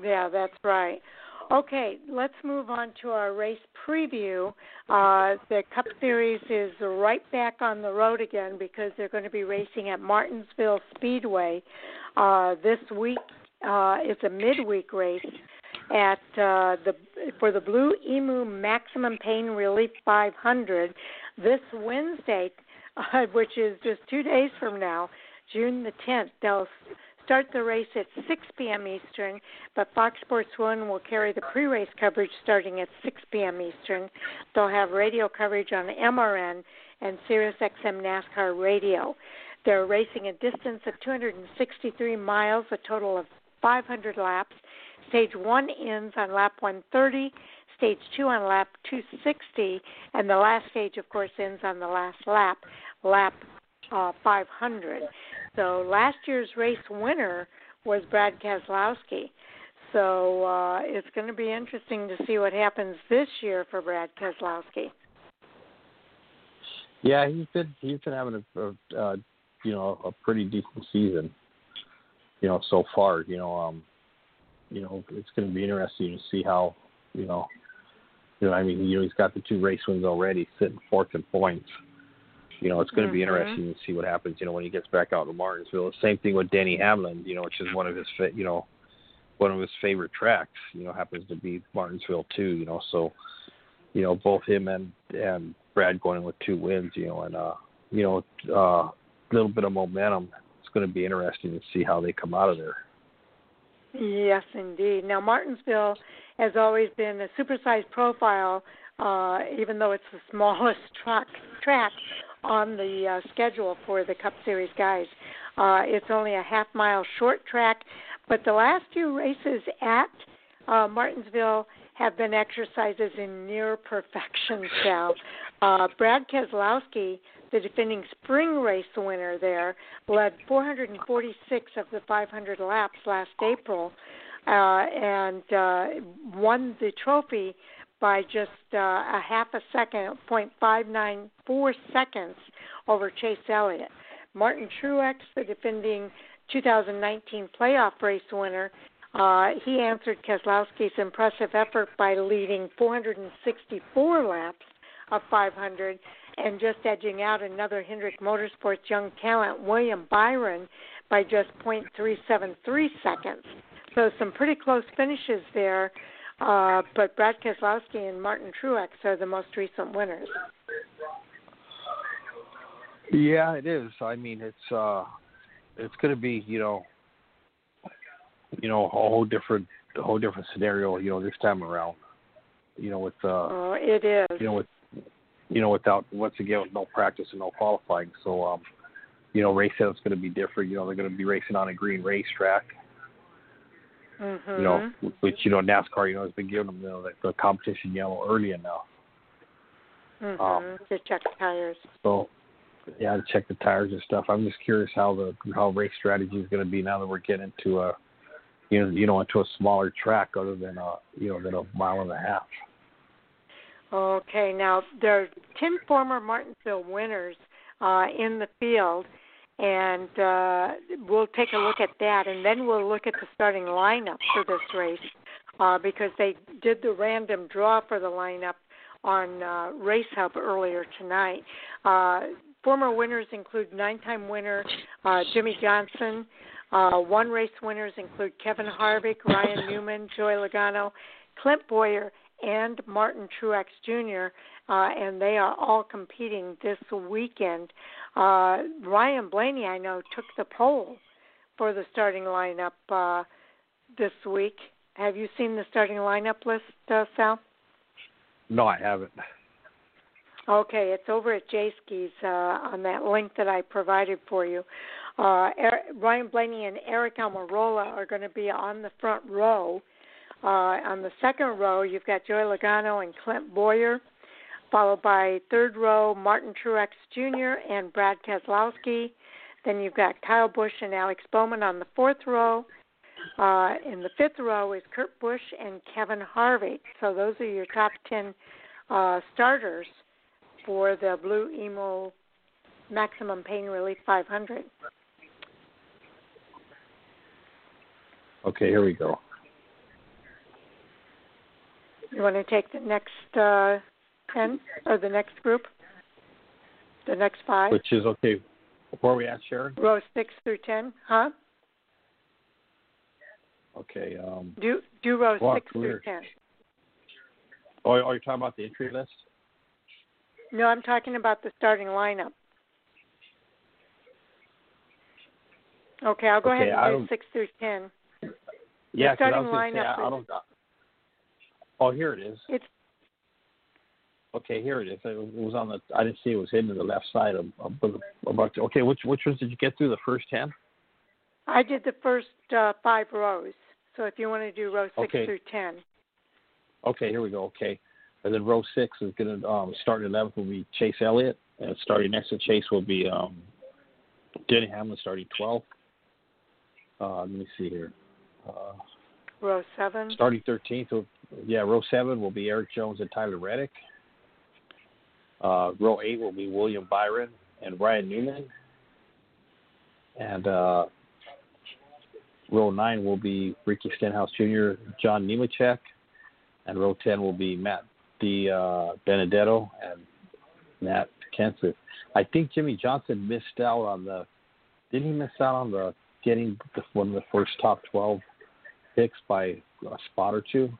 Yeah, that's right. Okay, let's move on to our race preview. Uh, the Cup Series is right back on the road again because they're going to be racing at Martinsville Speedway uh, this week. Uh, it's a midweek race. At uh, the for the Blue Emu Maximum Pain Relief five hundred this Wednesday, uh, which is just two days from now, June the tenth. They'll start the race at six p.m. Eastern, but Fox Sports one will carry the pre-race coverage starting at six p.m. Eastern. They'll have radio coverage on M R N and SiriusXM NASCAR Radio. They're racing a distance of two hundred sixty-three miles, a total of five hundred laps. Stage one ends on lap one thirty, stage two on lap two sixty, and the last stage, of course, ends on the last lap, lap uh, five hundred. So last year's race winner was Brad Keselowski. So uh, it's going to be interesting to see what happens this year for Brad Keselowski. Yeah, he's been he's been having a, a uh, you know a pretty decent season, you know, so far. You know, um, you know it's going to be interesting to see how you know you know I mean you know he's got the two race wins already, sitting fourth in points. You know, it's going to be mm-hmm. interesting to see what happens, you know, when he gets back out to Martinsville. Same thing with Denny Hamlin, you know, which is one of his, you know, one of his favorite tracks, you know, happens to be Martinsville too, you know. So, you know, both him and, and Brad going in with two wins, you know, and, uh, you know, a uh, little bit of momentum. It's going to be interesting to see how they come out of there. Yes, indeed. Now, Martinsville has always been a supersized profile, uh, even though it's the smallest track, track on the uh, schedule for the Cup Series guys. Uh, it's only a half mile short track, but the last few races at uh, Martinsville have been exercises in near perfection, Sal. Uh, Brad Keselowski, the defending spring race winner there, led four hundred forty-six of the five hundred laps last April uh, and uh, won the trophy by just uh, a half a second, point five nine four seconds over Chase Elliott. Martin Truex, the defending two thousand nineteen playoff race winner, uh, he answered Keselowski's impressive effort by leading four hundred sixty-four laps of five hundred and just edging out another Hendrick Motorsports young talent, William Byron, by just point three seven three seconds. So some pretty close finishes there. Uh, but Brad Keselowski and Martin Truex are the most recent winners. Yeah, it is. I mean, it's uh, it's going to be you know, you know, a whole different, a whole different scenario. You know, this time around, you know, with uh, oh, it is. You know, with you know, without once again with no practice and no qualifying. So, um, you know, race setup's going to be different. You know, they're going to be racing on a green racetrack. Mm-hmm. You know, which, you know, NASCAR, you know, has been giving them, you know, the, the competition yellow early enough. Mm-hmm. Um, to check the tires. So, yeah, to check the tires and stuff. I'm just curious how the how race strategy is going to be now that we're getting into a, you know, you know, into a smaller track other than a, you know, than a mile and a half. Okay, now there are ten former Martinsville winners uh, in the field. And uh, we'll take a look at that, and then we'll look at the starting lineup for this race uh, because they did the random draw for the lineup on uh, Race Hub earlier tonight. Uh, former winners include nine-time winner uh, Jimmy Johnson. Uh, one-race winners include Kevin Harvick, Ryan Newman, Joey Logano, Clint Bowyer, and Martin Truex Junior, uh, and they are all competing this weekend. Uh, Ryan Blaney, I know, took the poll for the starting lineup uh, this week. Have you seen the starting lineup list, uh, Sal? No, I haven't. Okay, it's over at Jayski's uh, on that link that I provided for you. Uh, Eric, Ryan Blaney and Eric Almirola are going to be on the front row. Uh, on the second row, you've got Joey Logano and Clint Bowyer, followed by third row, Martin Truex Junior and Brad Keselowski. Then you've got Kyle Busch and Alex Bowman on the fourth row. Uh, in the fifth row is Kurt Busch and Kevin Harvick. So those are your top ten uh, starters for the Blue Emu Maximum Pain Relief five hundred. Okay, here we go. You want to take the next uh, ten or the next group, the next five? Which is okay. Where are we at, Sharon? Row six through ten, huh? Okay. Um, do do row well, six clear. through ten. Oh, are you talking about the entry list? No, I'm talking about the starting lineup. Okay, I'll go okay, ahead and do six through ten. Yeah, the starting I was lineup. Say, I, I don't. I, Oh, here it is. It's okay. Here it is. It was on the. I didn't see it was hidden to the left side of, of, of okay. Which which ones did you get through the first ten? I did the first uh, five rows. So if you want to do row six okay. through ten. Okay. Here we go. Okay, and then row six is going to um, start at eleventh will be Chase Elliott, and starting next to Chase will be um, Denny Hamlin starting twelfth. Uh, let me see here. Uh, Row seven. Starting thirteenth, yeah, row seven will be Eric Jones and Tyler Reddick. Uh, row eight will be William Byron and Ryan Newman. And uh, row nine will be Ricky Stenhouse Junior, John Nemechek. And row ten will be Matt D. Uh, Benedetto and Matt Kenseth. I think Jimmy Johnson missed out on the – didn't he miss out on the getting the, one of the first top twelve picks by a spot or two?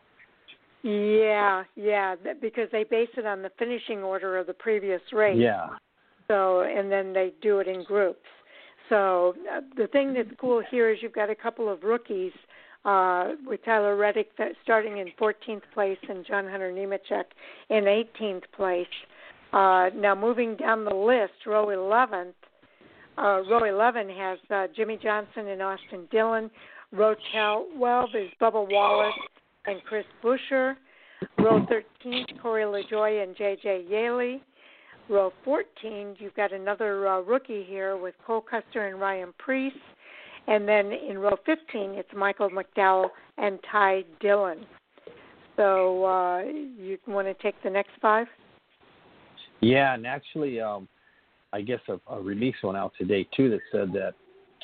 Yeah, yeah, because they base it on the finishing order of the previous race. Yeah. So, and then they do it in groups. So uh, the thing that's cool here is you've got a couple of rookies uh, with Tyler Reddick starting in fourteenth place and John Hunter Nemechek in eighteenth place. Uh, now moving down the list, row eleventh, uh, row eleven has uh, Jimmy Johnson and Austin Dillon. Row twelve is Bubba Wallace and Chris Buescher. Row thirteen, Corey LaJoie and J J Yaley. Row fourteen, you've got another uh, rookie here with Cole Custer and Ryan Preece. And then in row fifteen, it's Michael McDowell and Ty Dillon. So uh, you want to take the next five? Yeah, and actually um, I guess a, a release went out today, too, that said that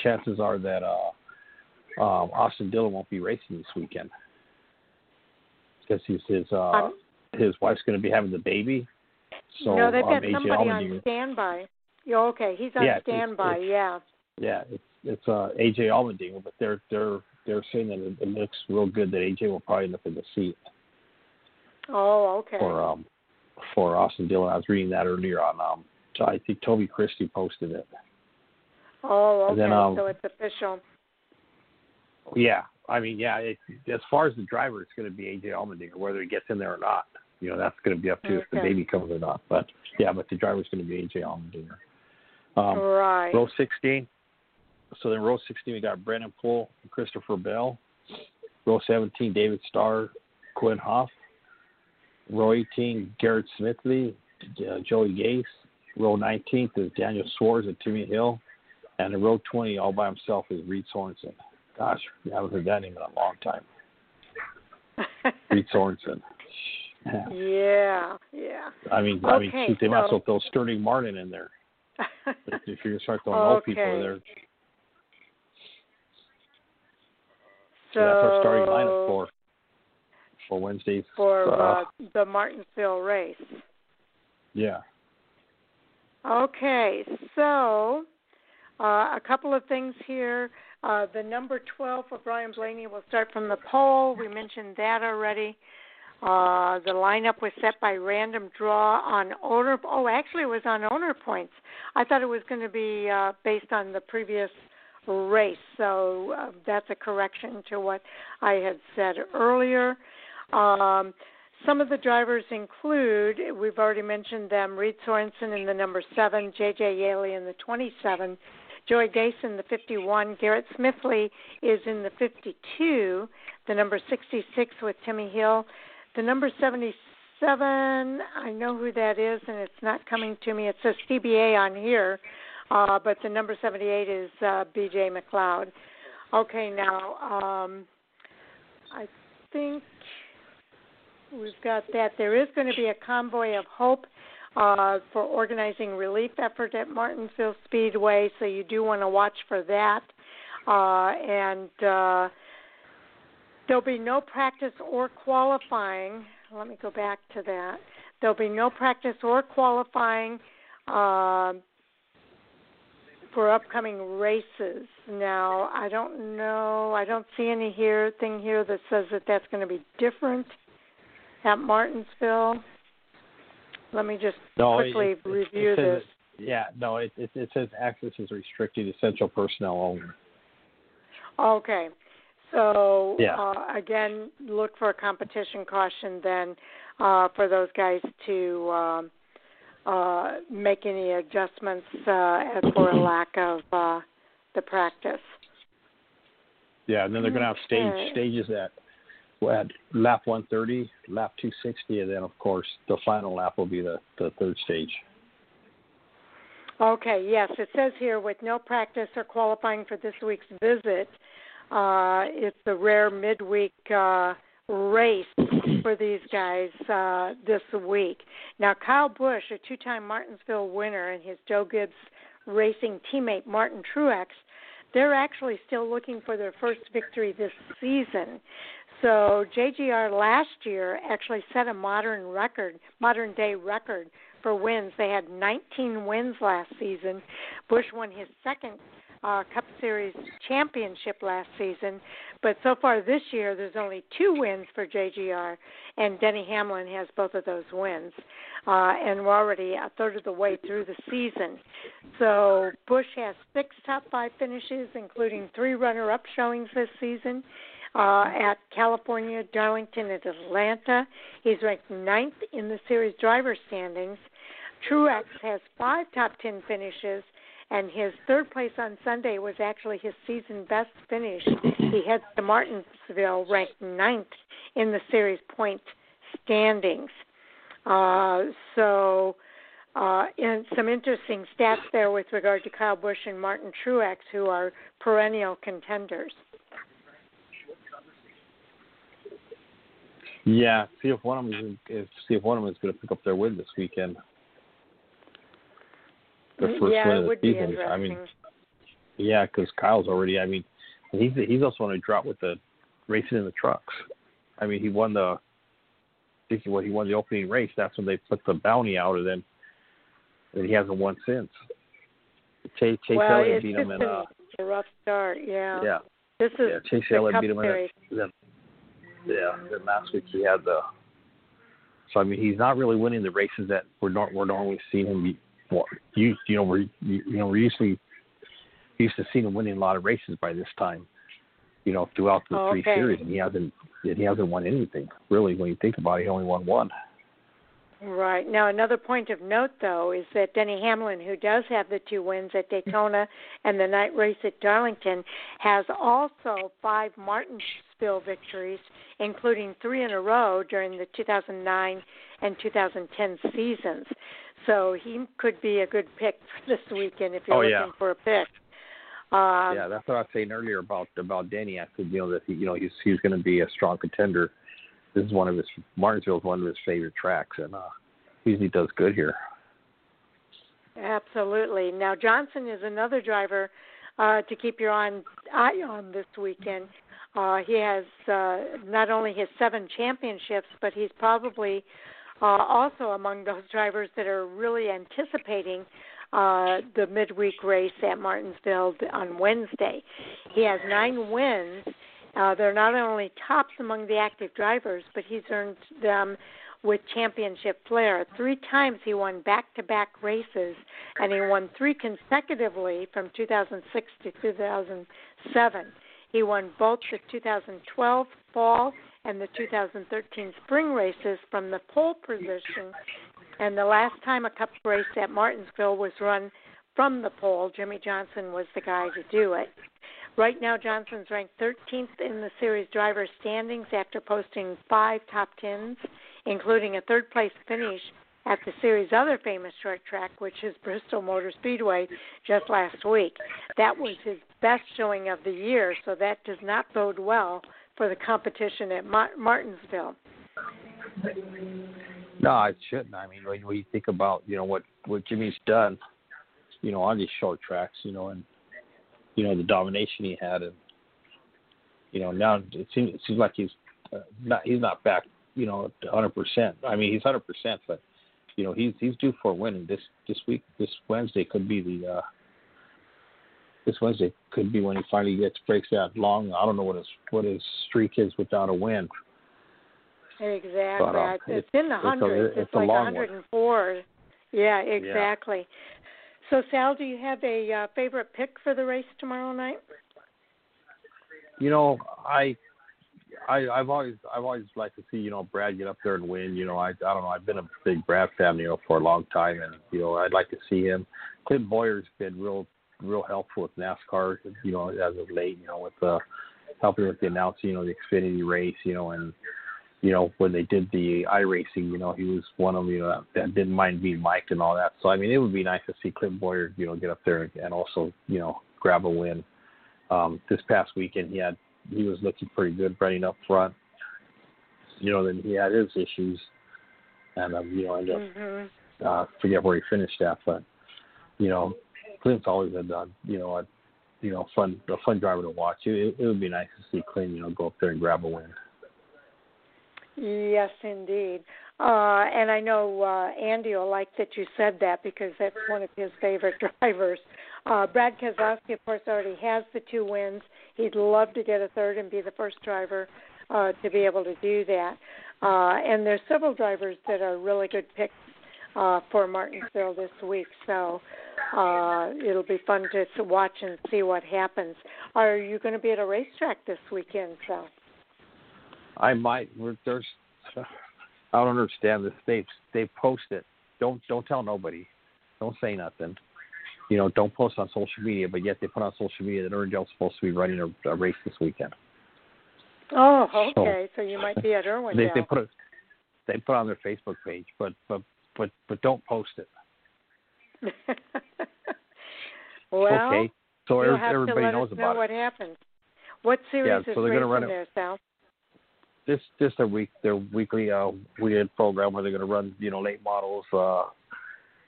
chances are that uh, um, Austin Dillon won't be racing this weekend. Because his his, uh, um, his wife's going to be having the baby. So, no, they've um, got A J somebody Allmendinger. on standby. Yeah, okay, he's on yeah, standby. It's, it's, yeah. Yeah, it's it's uh, A J. Allmendinger, but they're they're they're saying that it, it looks real good that A J will probably end up in the seat. Oh, okay. For um for Austin Dillon, I was reading that earlier on. Um, I think Toby Christie posted it. Oh, okay. Then, um, so it's official. Yeah. I mean, yeah, it, as far as the driver, it's going to be A J. Allmendinger, whether he gets in there or not. You know, that's going to be up to okay. if the baby comes or not. But, yeah, but the driver's going to be A J. Allmendinger. Um, right. Row sixteen. So then row sixteen, we got Brandon Poole and Christopher Bell. Row seventeen, David Starr, Quinn Hoff. Row eighteen, Garrett Smithley, uh, Joey Gase. Row nineteenth is Daniel Suarez and Timmy Hill. And in row twenty, all by himself, is Reed Sorensen. Gosh, I haven't heard that name in a long time. Reed Sorensen. Yeah, yeah. I mean, okay, I mean, shoot, they so, might as well throw Sterling Martin in there. If you're going to start throwing okay. old people in there. So, so that's our starting lineup for, for Wednesday. For uh, uh, the Martinsville race. Yeah. Okay, so uh, a couple of things here. Uh, the number twelve for Ryan Blaney will start from the pole. We mentioned that already. Uh, the lineup was set by random draw on owner. Oh, actually, it was on owner points. I thought it was going to be uh, based on the previous race. So uh, that's a correction to what I had said earlier. Um, some of the drivers include, we've already mentioned them, Reed Sorensen in the number seven, J J Yaley in the twenty-seven. Joey Gase in the fifty-one. Garrett Smithley is in the fifty-two. The number sixty-six with Timmy Hill. The number seventy-seven, I know who that is, and it's not coming to me. It says C B A on here, uh, but the number seventy-eight is uh, B J McLeod. Okay, now, um, I think we've got that. There is going to be a convoy of hope Uh, for organizing relief effort at Martinsville Speedway, so you do want to watch for that. Uh, and uh, there'll be no practice or qualifying. Let me go back to that. There'll be no practice or qualifying uh, for upcoming races. Now, I don't know. I don't see any here thing here that says that that's going to be different at Martinsville. Let me just no, quickly it, it, review it says, this. Yeah, no, it, it, it says access is restricted, essential personnel only. Okay. So, yeah. uh, again, look for a competition caution then uh, for those guys to um, uh, make any adjustments uh, for lack of uh, the practice. Yeah, and then they're going to have stage okay. stages at at lap one thirty, lap two sixty, and then, of course, the final lap will be the, the third stage. Okay, yes, it says here, with no practice or qualifying for this week's visit, Uh, it's a rare midweek uh, race for these guys uh, this week. Now, Kyle Busch, a two-time Martinsville winner, and his Joe Gibbs Racing teammate Martin Truex, they're actually still looking for their first victory this season. So J G R last year actually set a modern record, modern day record for wins. They had nineteen wins last season. Busch won his second uh, Cup Series championship last season, but so far this year there's only two wins for J G R, and Denny Hamlin has both of those wins, uh, and we're already a third of the way through the season. So Busch has six top five finishes, including three runner-up showings this season. Uh, at California, Darlington, and Atlanta. He's ranked ninth in the series driver standings. Truex has five top ten finishes, and his third place on Sunday was actually his season best finish. He heads to Martinsville, ranked ninth in the series point standings. Uh, so, uh, and some interesting stats there with regard to Kyle Busch and Martin Truex, who are perennial contenders. Yeah, see if one of them is see if one of them is going to pick up their win this weekend. Their first yeah, win of the season. I mean, yeah, because Kyle's already. I mean, he's he's also on a drop with the racing in the trucks. I mean, he won the. I think what he won the opening race. That's when they put the bounty out, and then, and he hasn't won since. Chase well, Elliott beat him in a, a rough start. Yeah. Yeah. This is yeah, Chase Elliott beat him series. in a. Yeah, and last week he had the. So I mean, he's not really winning the races that we're not, we're normally seeing him. Well, you you know we you know we're usually used to seeing him winning a lot of races by this time. You know, throughout the oh, three okay. series, and he hasn't and he hasn't won anything really. When you think about it, he only won one. Right. Now, another point of note, though, is that Denny Hamlin, who does have the two wins at Daytona and the night race at Darlington, has also five Martinsville victories, including three in a row during the two thousand nine and two thousand ten seasons. So he could be a good pick this weekend if you're oh, looking yeah. for a pick. Um, yeah, that's what I was saying earlier about about Denny. I said, you know, that he, you know, he's he's going to be a strong contender. This is one of his Martinsville's one of his favorite tracks, and uh, he usually does good here. Absolutely. Now Johnson is another driver uh, to keep your eye on this weekend. Uh, he has uh, not only his seven championships, but he's probably uh, also among those drivers that are really anticipating uh, the midweek race at Martinsville on Wednesday. He has nine wins. Uh, they're not only tops among the active drivers, but he's earned them with championship flair. Three times he won back-to-back races, and he won three consecutively from two thousand six to two thousand seven. He won both the two thousand twelve fall and the two thousand thirteen spring races from the pole position, and the last time a Cup race at Martinsville was run from the pole, Jimmy Johnson was the guy to do it. Right now, Johnson's ranked thirteenth in the series driver standings after posting five top tens, including a third-place finish at the series' other famous short track, which is Bristol Motor Speedway, just last week. That was his best showing of the year, so that does not bode well for the competition at Martinsville. No, it shouldn't. I mean, when you think about, you know, what, what Jimmy's done, you know, on these short tracks, you know, and you know the domination he had, and you know now it seems it seems like he's uh, not he's not back, you know, one hundred percent. I mean he's one hundred percent, but you know he's he's due for a win. And this this week, this Wednesday could be the uh, this Wednesday could be when he finally gets breaks that long. I don't know what his what his streak is without a win. Exactly, but, uh, it's, it's in the hundreds. It's, a, it's, it's like one hundred four. One. Yeah, exactly. Yeah. So, Sal, do you have a uh, favorite pick for the race tomorrow night? You know, I, I, I've always, I've always liked to see, you know, Brad get up there and win. You know, I, I don't know. I've been a big Brad fan, you know, for a long time, and you know, I'd like to see him. Clint Boyer's been real, real helpful with NASCAR, you know, as of late. You know, with uh, helping with the announcing, you know, the Xfinity race, you know, and you know when they did the iRacing, you know, he was one of them, you know, that, that didn't mind being mic'd and all that. So I mean, it would be nice to see Clint Bowyer, you know, get up there and also, you know, grab a win. Um, this past weekend, he had he was looking pretty good running up front. You know, then he had his issues, and um, you know, ended up mm-hmm. uh, forget where he finished at, but you know, Clint's always been done. You know, a you know fun a fun driver to watch. It, it would be nice to see Clint, you know, go up there and grab a win. Yes, indeed. Uh, and I know uh, Andy will like that you said that because that's one of his favorite drivers. Uh, Brad Keselowski, of course, already has the two wins. He'd love to get a third and be the first driver uh, to be able to do that. Uh, and there's several drivers that are really good picks uh, for Martinsville this week. So uh, it'll be fun to, to watch and see what happens. Are you going to be at a racetrack this weekend, Sal? I might. We're, there's... I don't understand this. They they post it. Don't don't tell nobody. Don't say nothing. You know, don't post on social media. But yet they put on social media that Irwindale's supposed to be running a, a race this weekend. Oh, okay. So, so you might be at Irwindale. they, they put it. They put it on their Facebook page, but but but, but don't post it. Well, okay. So every, have everybody to let knows us about know it. What happened? What series yeah, so is racing there, Sal? This this their week their weekly uh, weekend program where they're going to run you know late models. Uh,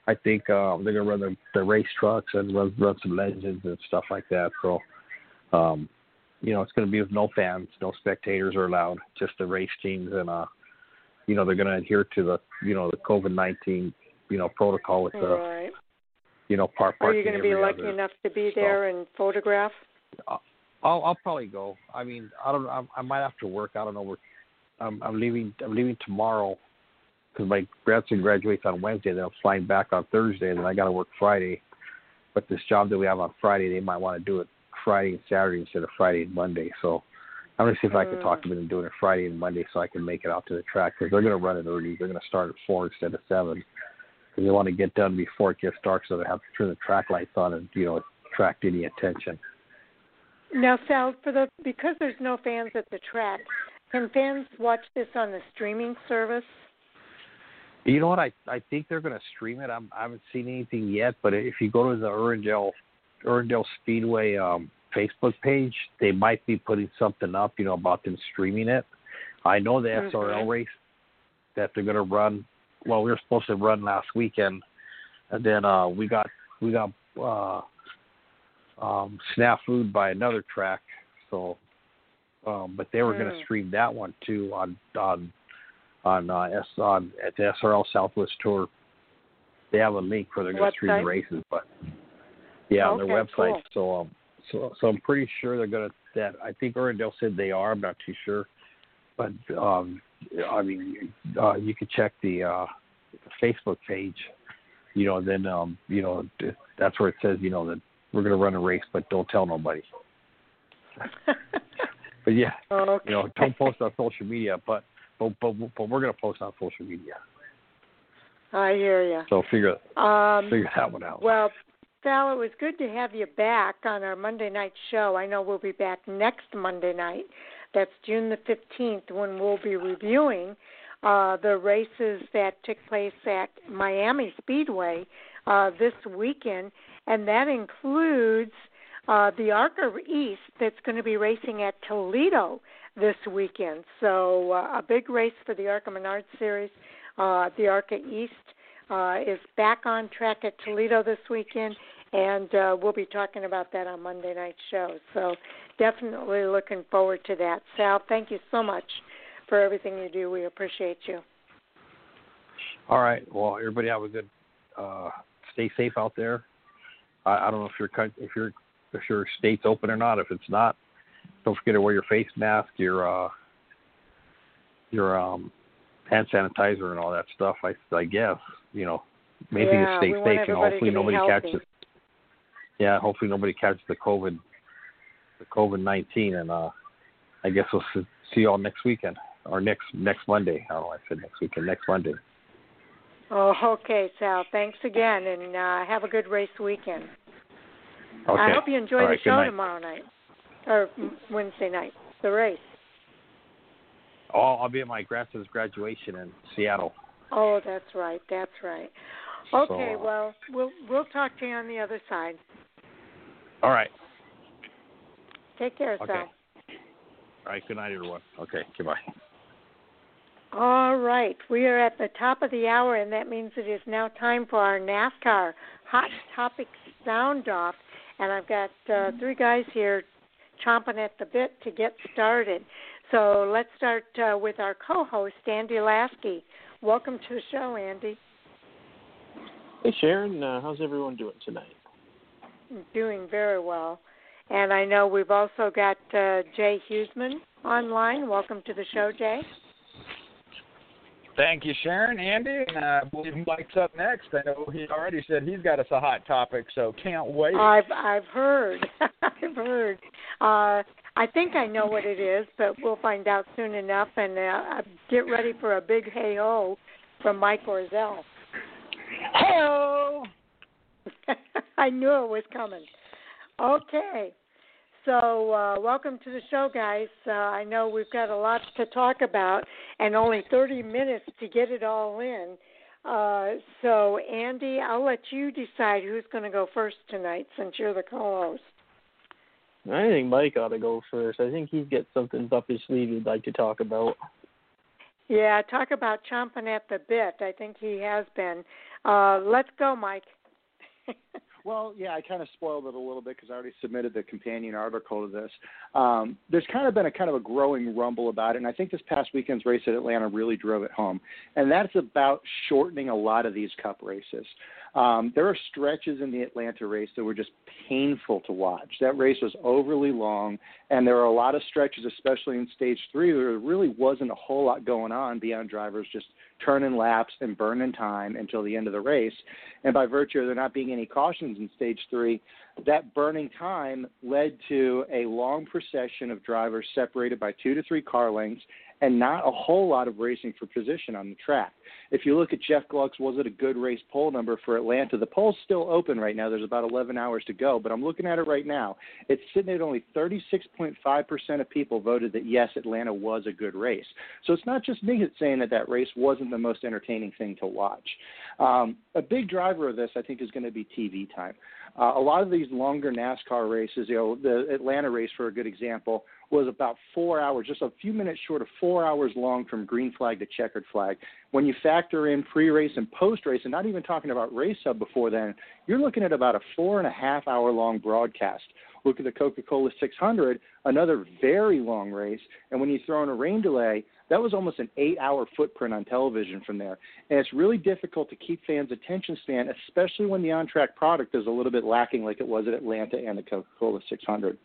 I think uh, they're going to run the, the race trucks and run, run some legends and stuff like that. So um, you know it's going to be with no fans, no spectators are allowed. Just the race teams and uh, you know they're going to adhere to the you know the COVID nineteen you know protocol with the right. you know park. Are you going to be lucky other. enough to be there so, and photograph? Uh, I'll, I'll probably go. I mean, I don't. I, I might have to work. I don't know. We're, I'm, I'm leaving. I'm leaving tomorrow because my grandson graduates on Wednesday. Then I'm flying back on Thursday. And then I got to work Friday. But this job that we have on Friday, they might want to do it Friday and Saturday instead of Friday and Monday. So I'm gonna see if mm. I can talk to them into doing it Friday and Monday so I can make it out to the track because they're gonna run it early. They're gonna start at four instead of seven because they want to get done before it gets dark so they have to turn the track lights on and you know attract any attention. Now, Sal, for the because there's no fans at the track, can fans watch this on the streaming service? You know what? I, I think they're going to stream it. I'm, I haven't seen anything yet, but if you go to the Irwindale Irwindale Speedway um, Facebook page, they might be putting something up, you know, about them streaming it. I know the mm-hmm. S R L race that they're going to run. Well, we were supposed to run last weekend, and then uh, we got we got. Uh, Um, snafu'd by another track, so um, but they were mm. going to stream that one too on on on, uh, S, on at the S R L Southwest Tour. They have a link where they're going to stream the races, but yeah, okay, on their website. Cool. So um, so so I'm pretty sure they're going to that. I think Irwindale said they are. I'm not too sure, but um, I mean, uh, you could check the uh, Facebook page. You know, then um, you know that's where it says you know that. We're going to run a race, but don't tell nobody. But, yeah, okay. you know, don't post on social media, but but, but but we're going to post on social media. I hear you. So figure, um, figure that one out. Well, Sal, it was good to have you back on our Monday night show. I know we'll be back next Monday night. That's June the fifteenth when we'll be reviewing uh, the races that took place at Miami Speedway uh, this weekend. And that includes uh, the ARCA East that's going to be racing at Toledo this weekend. So uh, a big race for the ARCA Menard Series. Uh, the ARCA East uh, is back on track at Toledo this weekend, and uh, we'll be talking about that on Monday night's show. So definitely looking forward to that. Sal, thank you so much for everything you do. We appreciate you. All right. Well, everybody have a good uh, – stay safe out there. I don't know if your if your if your state's open or not. If it's not, don't forget to wear your face mask, your uh, your um, hand sanitizer, and all that stuff. I, I guess you know, maybe yeah, to stay safe, and hopefully nobody healthy. catches. Yeah, hopefully nobody catches the COVID the COVID nineteen, and uh, I guess we'll see you all next weekend or next next Monday. I don't know. I said next weekend, next Monday. Oh, okay, Sal. Thanks again, and uh, have a good race weekend. Okay. I hope you enjoy All the right, show night. tomorrow night, or Wednesday night, the race. Oh, I'll be at my grandson's graduation in Seattle. Oh, that's right, that's right. Okay, so, uh, well, we'll we'll talk to you on the other side. All right. Take care, okay. Sal. All right, good night, everyone. Okay, goodbye. All right, we are at the top of the hour, and that means it is now time for our NASCAR Hot Topic Sound Off. And I've got uh, three guys here chomping at the bit to get started. So let's start uh, with our co-host, Andy Lasky. Welcome to the show, Andy. Hey, Sharon. Uh, how's everyone doing tonight? Doing very well. And I know we've also got uh, Jay Hughesman online. Welcome to the show, Jay. Thank you, Sharon, Andy, and I believe Mike's up next. I know he already said he's got us a hot topic, so can't wait. I've I've heard. I've heard. Uh, I think I know what it is, but we'll find out soon enough, and uh, get ready for a big hey-ho from Mike Orzel. Hey-ho! I knew it was coming. Okay. So uh, welcome to the show, guys. Uh, I know we've got a lot to talk about and only thirty minutes to get it all in. Uh, so, Andy, I'll let you decide who's going to go first tonight since you're the co-host. I think Mike ought to go first. I think he's got something up his sleeve he'd like to talk about. Yeah, talk about chomping at the bit. I think he has been. Uh, let's go, Mike. Well, yeah, I kind of spoiled it a little bit because I already submitted the companion article to this. Um, there's kind of been a kind of a growing rumble about it, and I think this past weekend's race at Atlanta really drove it home. And that's about shortening a lot of these Cup races. Um, there are stretches in the Atlanta race that were just painful to watch. That race was overly long, and there were a lot of stretches, especially in stage three, where there really wasn't a whole lot going on beyond drivers just turning laps and burning time until the end of the race. And by virtue of there not being any cautions in stage three, that burning time led to a long procession of drivers separated by two to three car lengths and not a whole lot of racing for position on the track. If you look at Jeff Gluck's Was It a Good Race poll number for Atlanta, the poll's still open right now. There's about eleven hours to go, but I'm looking at it right now. It's sitting at only thirty-six point five percent of people voted that, yes, Atlanta was a good race. So it's not just me that's saying that that race wasn't the most entertaining thing to watch. Um, a big driver of this, I think, is going to be T V time. Uh, a lot of these longer NASCAR races, you know, the Atlanta race, for a good example, was about four hours, just a few minutes short of four hours long from green flag to checkered flag. When you factor in pre-race and post-race, and not even talking about race hub before then, you're looking at about a four and a half hour long broadcast. Look at the Coca-Cola six hundred, another very long race, and when you throw in a rain delay, that was almost an eight hour footprint on television from there. And it's really difficult to keep fans' attention span, especially when the on-track product is a little bit lacking like it was at Atlanta and the Coca-Cola six hundred.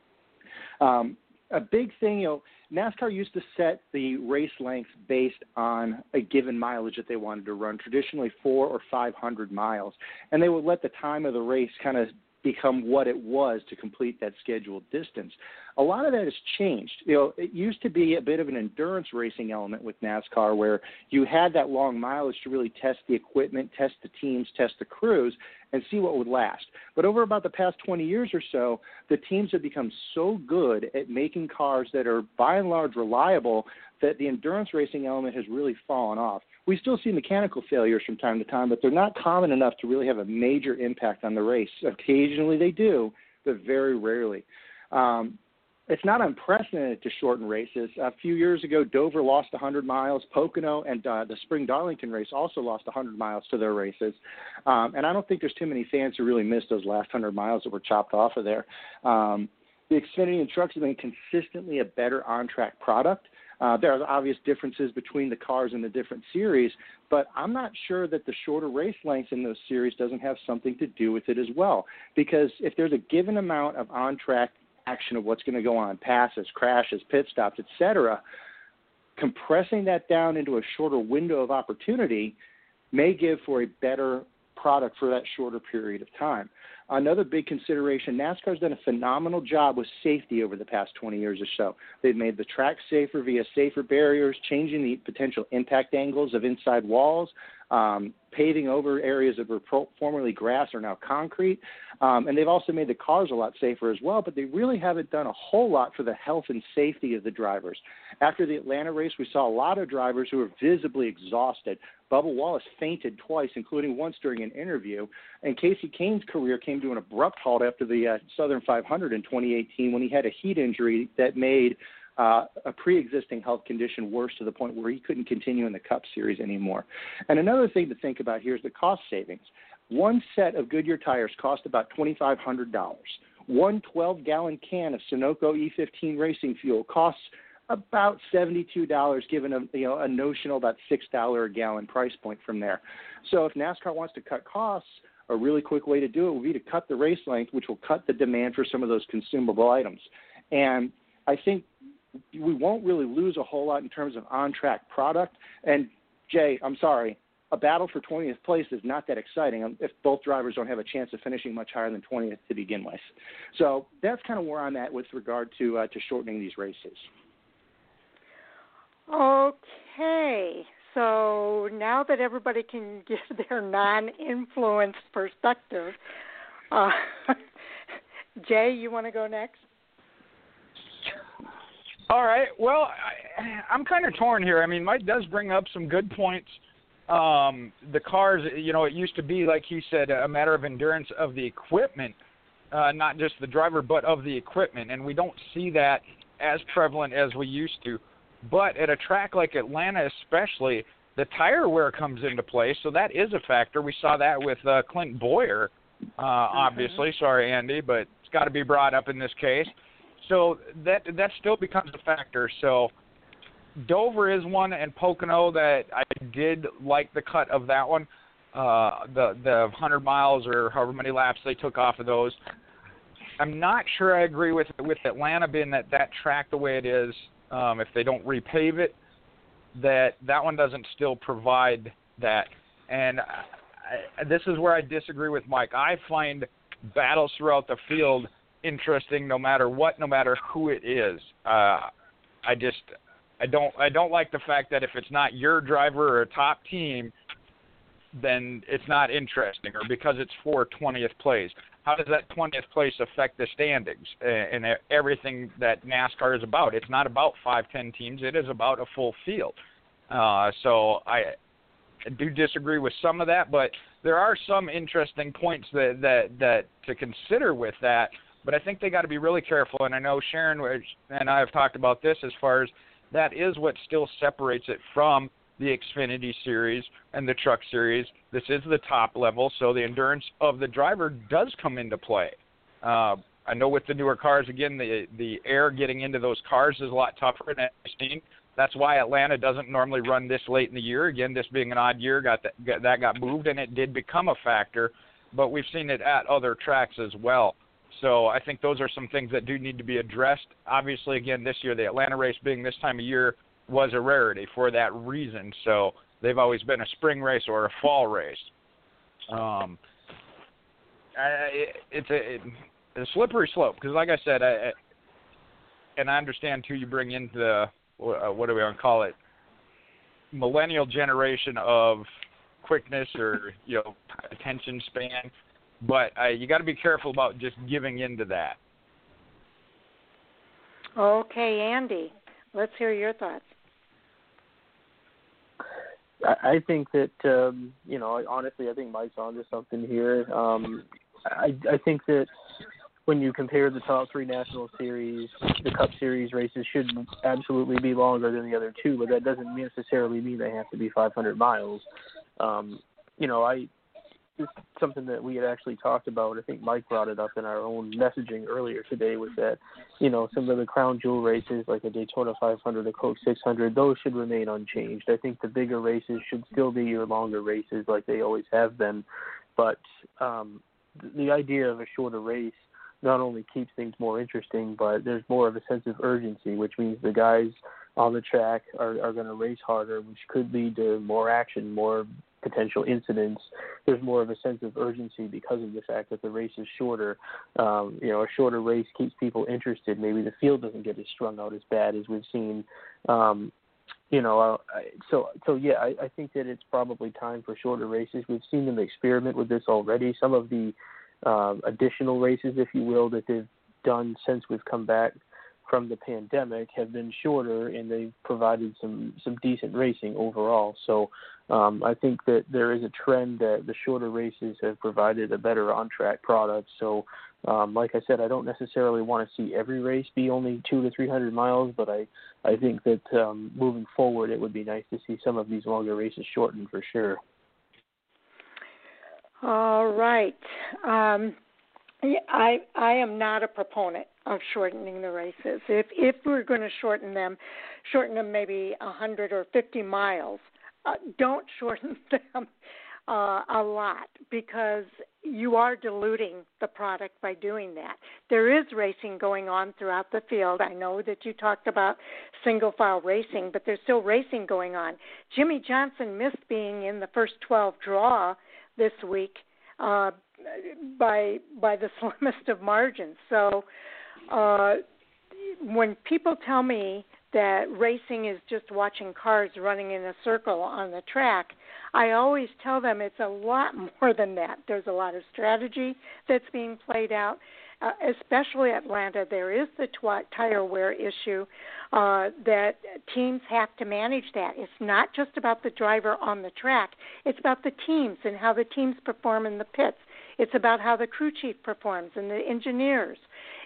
Um, A big thing, you know, NASCAR used to set the race length based on a given mileage that they wanted to run, traditionally four or five hundred miles. And they would let the time of the race kind of become what it was to complete that scheduled distance. A lot of that has changed. You know, it used to be a bit of an endurance racing element with NASCAR where you had that long mileage to really test the equipment, test the teams, test the crews, and see what would last. But over about the past twenty years or so, the teams have become so good at making cars that are by and large reliable that the endurance racing element has really fallen off. We still see mechanical failures from time to time, but they're not common enough to really have a major impact on the race. Occasionally they do, but very rarely. Um, It's not unprecedented to shorten races. A few years ago, Dover lost one hundred miles. Pocono and uh, the Spring Darlington race also lost one hundred miles to their races. Um, and I don't think there's too many fans who really missed those last one hundred miles that were chopped off of there. Um, the Xfinity and trucks have been consistently a better on-track product. Uh, there are obvious differences between the cars in the different series, but I'm not sure that the shorter race lengths in those series doesn't have something to do with it as well. Because if there's a given amount of on-track action of what's going to go on, passes, crashes, pit stops, et cetera, compressing that down into a shorter window of opportunity may give for a better product for that shorter period of time. Another big consideration, NASCAR's done a phenomenal job with safety over the past twenty years or so. They've made the track safer via safer barriers, changing the potential impact angles of inside walls, um, paving over areas that were pro- formerly grass are now concrete. Um, and they've also made the cars a lot safer as well, but they really haven't done a whole lot for the health and safety of the drivers. After the Atlanta race, we saw a lot of drivers who were visibly exhausted. Bubba Wallace fainted twice, including once during an interview, and Casey Kane's career came came to an abrupt halt after the uh, Southern five hundred in twenty eighteen when he had a heat injury that made uh, a pre-existing health condition worse to the point where he couldn't continue in the Cup Series anymore. And another thing to think about here is the cost savings. One set of Goodyear tires cost about twenty-five hundred dollars. One twelve-gallon can of Sunoco E fifteen racing fuel costs about seventy-two dollars, given a, you know, a notional about six dollars a gallon price point from there. So if NASCAR wants to cut costs, a really quick way to do it would be to cut the race length, which will cut the demand for some of those consumable items. And I think we won't really lose a whole lot in terms of on-track product. And, Jay, I'm sorry, a battle for twentieth place is not that exciting if both drivers don't have a chance of finishing much higher than twentieth to begin with. So that's kind of where I'm at with regard to uh, to shortening these races. Okay, so now that everybody can give their non-influenced perspective, uh, Jay, you want to go next? All right, well, I, I'm kind of torn here. I mean, Mike does bring up some good points. Um, the cars, you know, it used to be, like he said, a matter of endurance of the equipment, uh, not just the driver, but of the equipment, and we don't see that as prevalent as we used to. But at a track like Atlanta especially, the tire wear comes into play, so that is a factor. We saw that with uh, Clint Bowyer, uh, obviously. Mm-hmm. Sorry, Andy, but it's got to be brought up in this case. So that that still becomes a factor. So Dover is one, and Pocono that I did like the cut of that one, uh, the, the one hundred miles or however many laps they took off of those. I'm not sure I agree with, with Atlanta being that, that track the way it is. Um, if they don't repave it, that that one doesn't still provide that. And I, this is where I disagree with Mike. I find battles throughout the field interesting no matter what, no matter who it is. Uh, I just I don't I don't like the fact that if it's not your driver or a top team, then it's not interesting, or because it's for twentieth place. How does that twentieth place affect the standings and everything that NASCAR is about? It's not about five, ten teams. It is about a full field. Uh, so I do disagree with some of that, but there are some interesting points that, that, that to consider with that, but I think they got to be really careful. And I know Sharon and I have talked about this as far as that is what still separates it from the Xfinity Series and the Truck Series. This is the top level, so the endurance of the driver does come into play. Uh, I know with the newer cars, again, the the air getting into those cars is a lot tougher than I've seen. That's why Atlanta doesn't normally run this late in the year. Again, this being an odd year, got that, that got moved, and it did become a factor, but we've seen it at other tracks as well. So I think those are some things that do need to be addressed. Obviously, again, this year, the Atlanta race being this time of year, was a rarity for that reason. So they've always been a spring race or a fall race. Um, I, it, it's a, it, a slippery slope because, like I said, I, I, and I understand, too, you bring in the, uh, what do we want to call it, millennial generation of quickness or, you know, attention span. But uh, you got to be careful about just giving into that. Okay, Andy, let's hear your thoughts. I think that, um, you know, honestly, I think Mike's onto something here. Um, I, I think that when you compare the top three national series, the Cup Series races should absolutely be longer than the other two, but that doesn't necessarily mean they have to be five hundred miles. Um, you know, I it's something that we had actually talked about. I think Mike brought it up in our own messaging earlier today was that, you know, some of the crown jewel races like the Daytona five hundred, the Coke six hundred, those should remain unchanged. I think the bigger races should still be your longer races like they always have been. But um, the idea of a shorter race not only keeps things more interesting, but there's more of a sense of urgency, which means the guys on the track are, are going to race harder, which could lead to more action, more potential incidents. There's more of a sense of urgency because of the fact that the race is shorter. Um, you know, a shorter race keeps people interested. Maybe the field doesn't get as strung out as bad as we've seen. Um, you know, uh, so, so yeah, I, I think that it's probably time for shorter races. We've seen them experiment with this already. Some of the uh, additional races, if you will, that they've done since we've come back from the pandemic have been shorter, and they've provided some, some decent racing overall. So um, I think that there is a trend that the shorter races have provided a better on-track product. So um, like I said, I don't necessarily want to see every race be only two to three hundred miles, but I, I think that um, moving forward, it would be nice to see some of these longer races shortened for sure. All right. Um, I I am not a proponent of shortening the races. If if we're going to shorten them, shorten them maybe one hundred or fifty miles. Uh, don't shorten them uh, a lot, because you are diluting the product by doing that. There is racing going on throughout the field. I know that you talked about single-file racing, but there's still racing going on. Jimmy Johnson missed being in the first twelve draw this week uh, by by the slimmest of margins. So uh, when people tell me that racing is just watching cars running in a circle on the track, I always tell them it's a lot more than that. There's a lot of strategy that's being played out, uh, especially Atlanta. There is the tw- tire wear issue uh, that teams have to manage that. It's not just about the driver on the track. It's about the teams and how the teams perform in the pits. It's about how the crew chief performs and the engineers.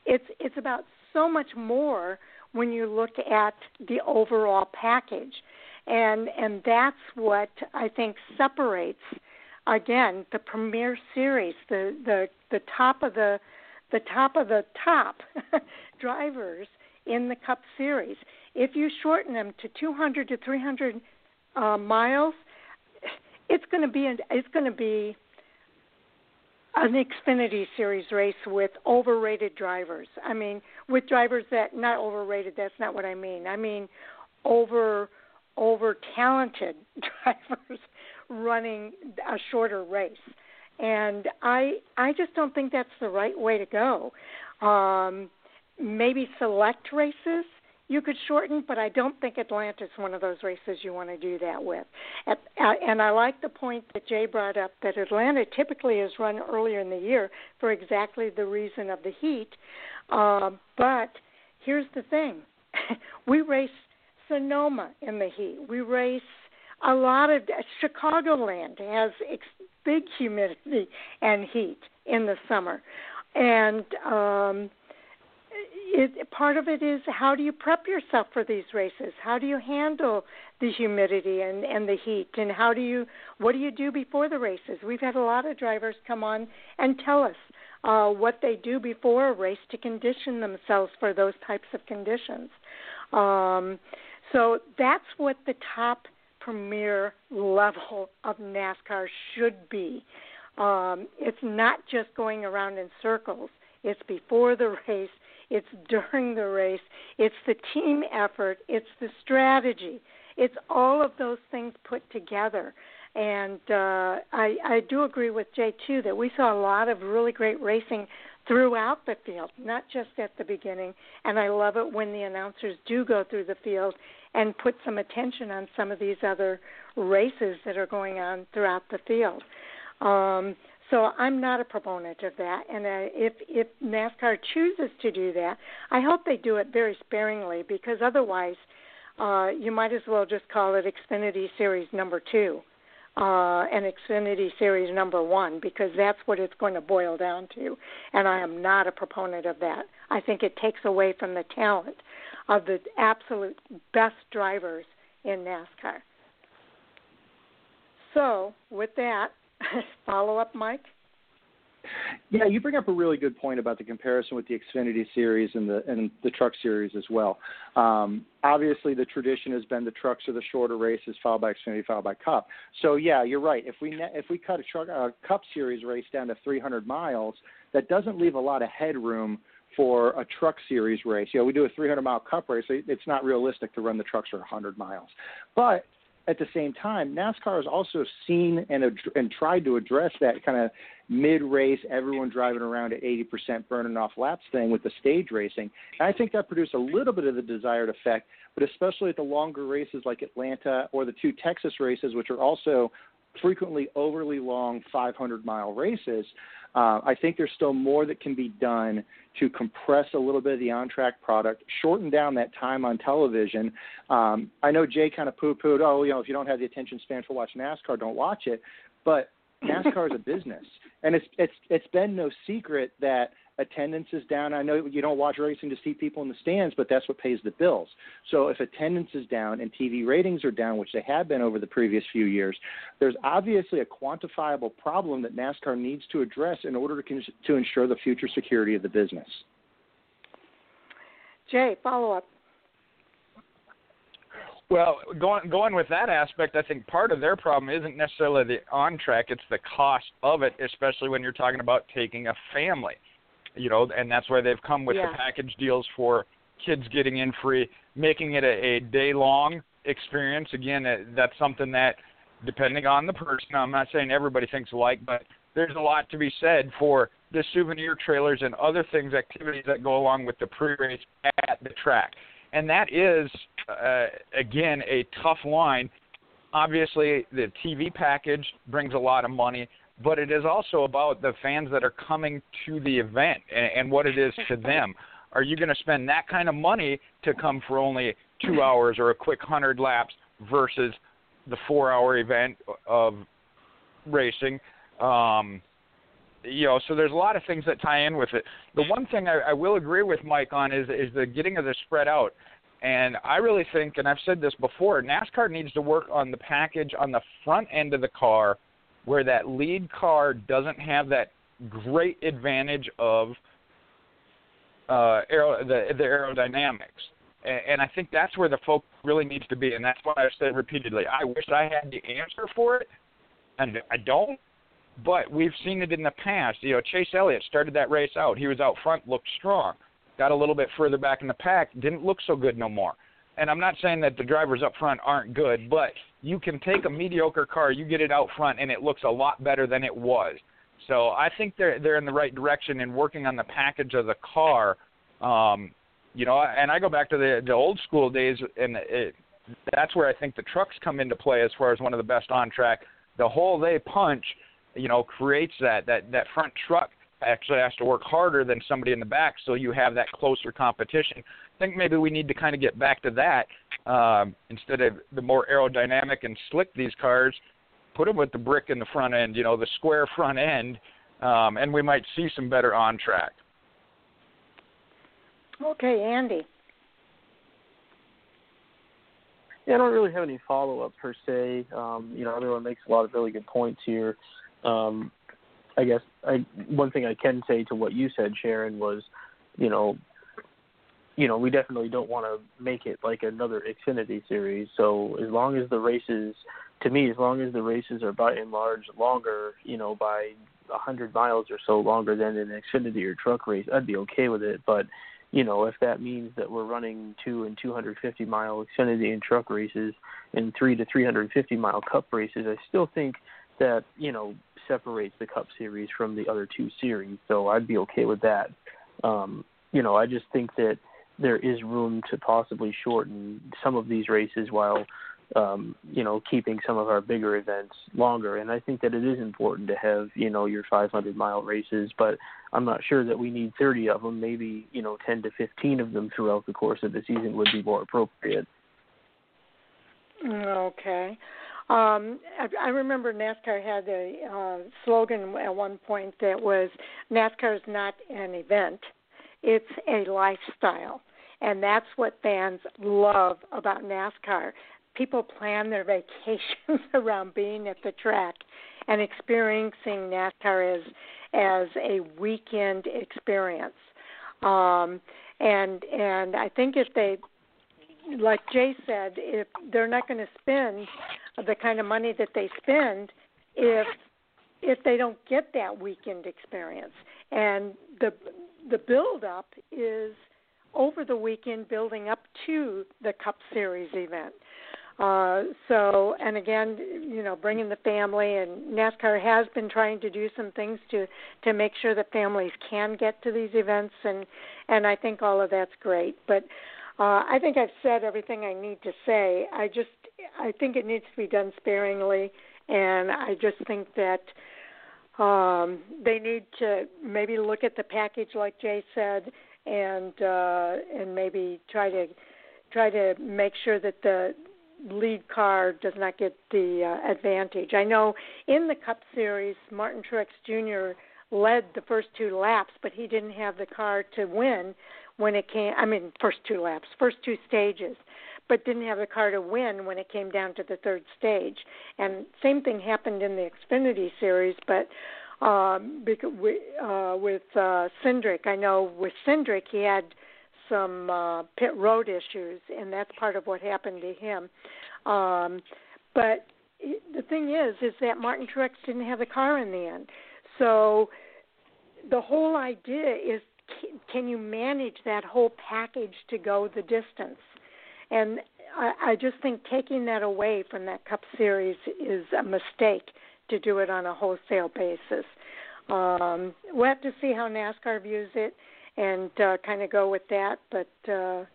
It's it's about so much more when you look at the overall package. And and that's what I think separates, again, the Premier Series, the the, the top of the the top of the top drivers in the Cup Series. If you shorten them to two hundred to three hundred uh, miles, it's going to be an, it's going to be an Xfinity Series race with overrated drivers. I mean, with drivers that, not overrated, that's not what I mean. I mean over, over talented drivers running a shorter race. And I I just don't think that's the right way to go. Um, maybe select races you could shorten, but I don't think Atlanta's one of those races you want to do that with. And I like the point that Jay brought up, that Atlanta typically is run earlier in the year for exactly the reason of the heat. Uh, but here's the thing. We race Sonoma in the heat. We race a lot of – Chicagoland has ex- big humidity and heat in the summer. And um, – It, part of it is, how do you prep yourself for these races? How do you handle the humidity and, and the heat? And how do you, what do you do before the races? We've had a lot of drivers come on and tell us uh, what they do before a race to condition themselves for those types of conditions. Um, so that's what the top premier level of NASCAR should be. Um, it's not just going around in circles. It's before the race. It's during the race. It's the team effort. It's the strategy. It's all of those things put together. And uh, I, I do agree with Jay, too, that we saw a lot of really great racing throughout the field, not just at the beginning. And I love it when the announcers do go through the field and put some attention on some of these other races that are going on throughout the field. Um So I'm not a proponent of that, and uh, if, if NASCAR chooses to do that, I hope they do it very sparingly, because otherwise uh, you might as well just call it Xfinity Series number two uh, and Xfinity Series number one, because that's what it's going to boil down to, and I am not a proponent of that. I think it takes away from the talent of the absolute best drivers in NASCAR. So with that, follow-up, Mike? Yeah, you bring up a really good point about the comparison with the Xfinity Series and the and the Truck Series as well. Um, obviously, the tradition has been the trucks are the shorter races, followed by Xfinity, followed by Cup. So, yeah, you're right. If we if we cut a, truck, a Cup Series race down to three hundred miles, that doesn't leave a lot of headroom for a Truck Series race. You know, we do a three hundred mile Cup race. So it's not realistic to run the trucks for one hundred miles. But at the same time, NASCAR has also seen and ad- and tried to address that kind of mid-race, everyone driving around at eighty percent burning off laps thing with the stage racing. And I think that produced a little bit of the desired effect, but especially at the longer races like Atlanta or the two Texas races, which are also frequently overly long five hundred mile races, Uh, I think there's still more that can be done to compress a little bit of the on-track product, shorten down that time on television. Um, I know Jay kind of poo-pooed, oh, you know, if you don't have the attention span for watching NASCAR, don't watch it. But NASCAR is a business, and it's it's it's been no secret that attendance is down. I know you don't watch racing to see people in the stands, but that's what pays the bills. So if attendance is down and T V ratings are down, which they have been over the previous few years, there's obviously a quantifiable problem that NASCAR needs to address in order to, to ensure the future security of the business. Jay, follow up. Well, going going with that aspect, I think part of their problem isn't necessarily the on-track, it's the cost of it, especially when you're talking about taking a family. You know, and that's why they've come with yeah. the package deals for kids getting in free, making it a, a day-long experience. Again, that's something that, depending on the person, I'm not saying everybody thinks alike, but there's a lot to be said for the souvenir trailers and other things, activities that go along with the pre-race at the track. And that is, uh, again, a tough line. Obviously, the T V package brings a lot of money, but it is also about the fans that are coming to the event and, and what it is to them. Are you going to spend that kind of money to come for only two hours or a quick one hundred laps versus the four-hour event of racing? Um, you know, so there's a lot of things that tie in with it. The one thing I, I will agree with Mike on is, is the getting of the spread out. And I really think, and I've said this before, NASCAR needs to work on the package on the front end of the car where that lead car doesn't have that great advantage of uh, aer- the, the aerodynamics. And, and I think that's where the focus really needs to be, and that's why I've said repeatedly, I wish I had the answer for it, and I don't, but we've seen it in the past. You know, Chase Elliott started that race out. He was out front, looked strong, got a little bit further back in the pack, didn't look so good no more. And I'm not saying that the drivers up front aren't good, but you can take a mediocre car, you get it out front, and it looks a lot better than it was. So I think they're they're in the right direction in working on the package of the car. Um, you know, and I go back to the, the old school days, and it, that's where I think the trucks come into play as far as one of the best on track. The hole they punch, you know, creates that. That, that front truck actually has to work harder than somebody in the back, so you have that closer competition. I think maybe we need to kind of get back to that um, instead of the more aerodynamic and slick these cars, put them with the brick in the front end, you know, the square front end, um, and we might see some better on track. Okay, Andy. Yeah, I don't really have any follow-up per se. Um, you know, everyone makes a lot of really good points here. Um, I guess I, one thing I can say to what you said, Sharon, was, you know, you know, we definitely don't want to make it like another Xfinity series. So as long as the races, to me, as long as the races are by and large longer, you know, by one hundred miles or so longer than an Xfinity or truck race, I'd be okay with it. But, you know, if that means that we're running two and two hundred fifty mile Xfinity and truck races and three to three hundred fifty mile cup races, I still think that, you know, separates the cup series from the other two series. So I'd be okay with that. Um, you know, I just think that there is room to possibly shorten some of these races while, um, you know, keeping some of our bigger events longer. And I think that it is important to have, you know, your five hundred mile races, but I'm not sure that we need thirty of them. Maybe, you know, ten to fifteen of them throughout the course of the season would be more appropriate. Okay. Um, I, I remember NASCAR had a uh, slogan at one point that was, NASCAR is not an event. It's a lifestyle, and that's what fans love about NASCAR. People plan their vacations around being at the track and experiencing NASCAR as as a weekend experience. Um, and and I think if they, like Jay said, if they're not going to spend the kind of money that they spend if if they don't get that weekend experience. And the the build-up is over the weekend building up to the Cup Series event. Uh, so, and again, you know, bringing the family, and NASCAR has been trying to do some things to, to make sure that families can get to these events, and, and I think all of that's great. But uh, I think I've said everything I need to say. I just, I think it needs to be done sparingly, and I just think that Um, they need to maybe look at the package, like Jay said, and uh, and maybe try to try to make sure that the lead car does not get the uh, advantage. I know in the Cup Series, Martin Truex Junior led the first two laps, but he didn't have the car to win when it came. I mean, first two laps, first two stages, but didn't have the car to win when it came down to the third stage. And same thing happened in the Xfinity Series, but um, we, uh, with uh, Cindric, I know with Cindric he had some uh, pit road issues, and that's part of what happened to him. Um, but the thing is, is that Martin Truex didn't have the car in the end. So the whole idea is, can you manage that whole package to go the distance? And I, I just think taking that away from that Cup Series is a mistake to do it on a wholesale basis. Um, we'll have to see how NASCAR views it and uh, kind of go with that. But uh,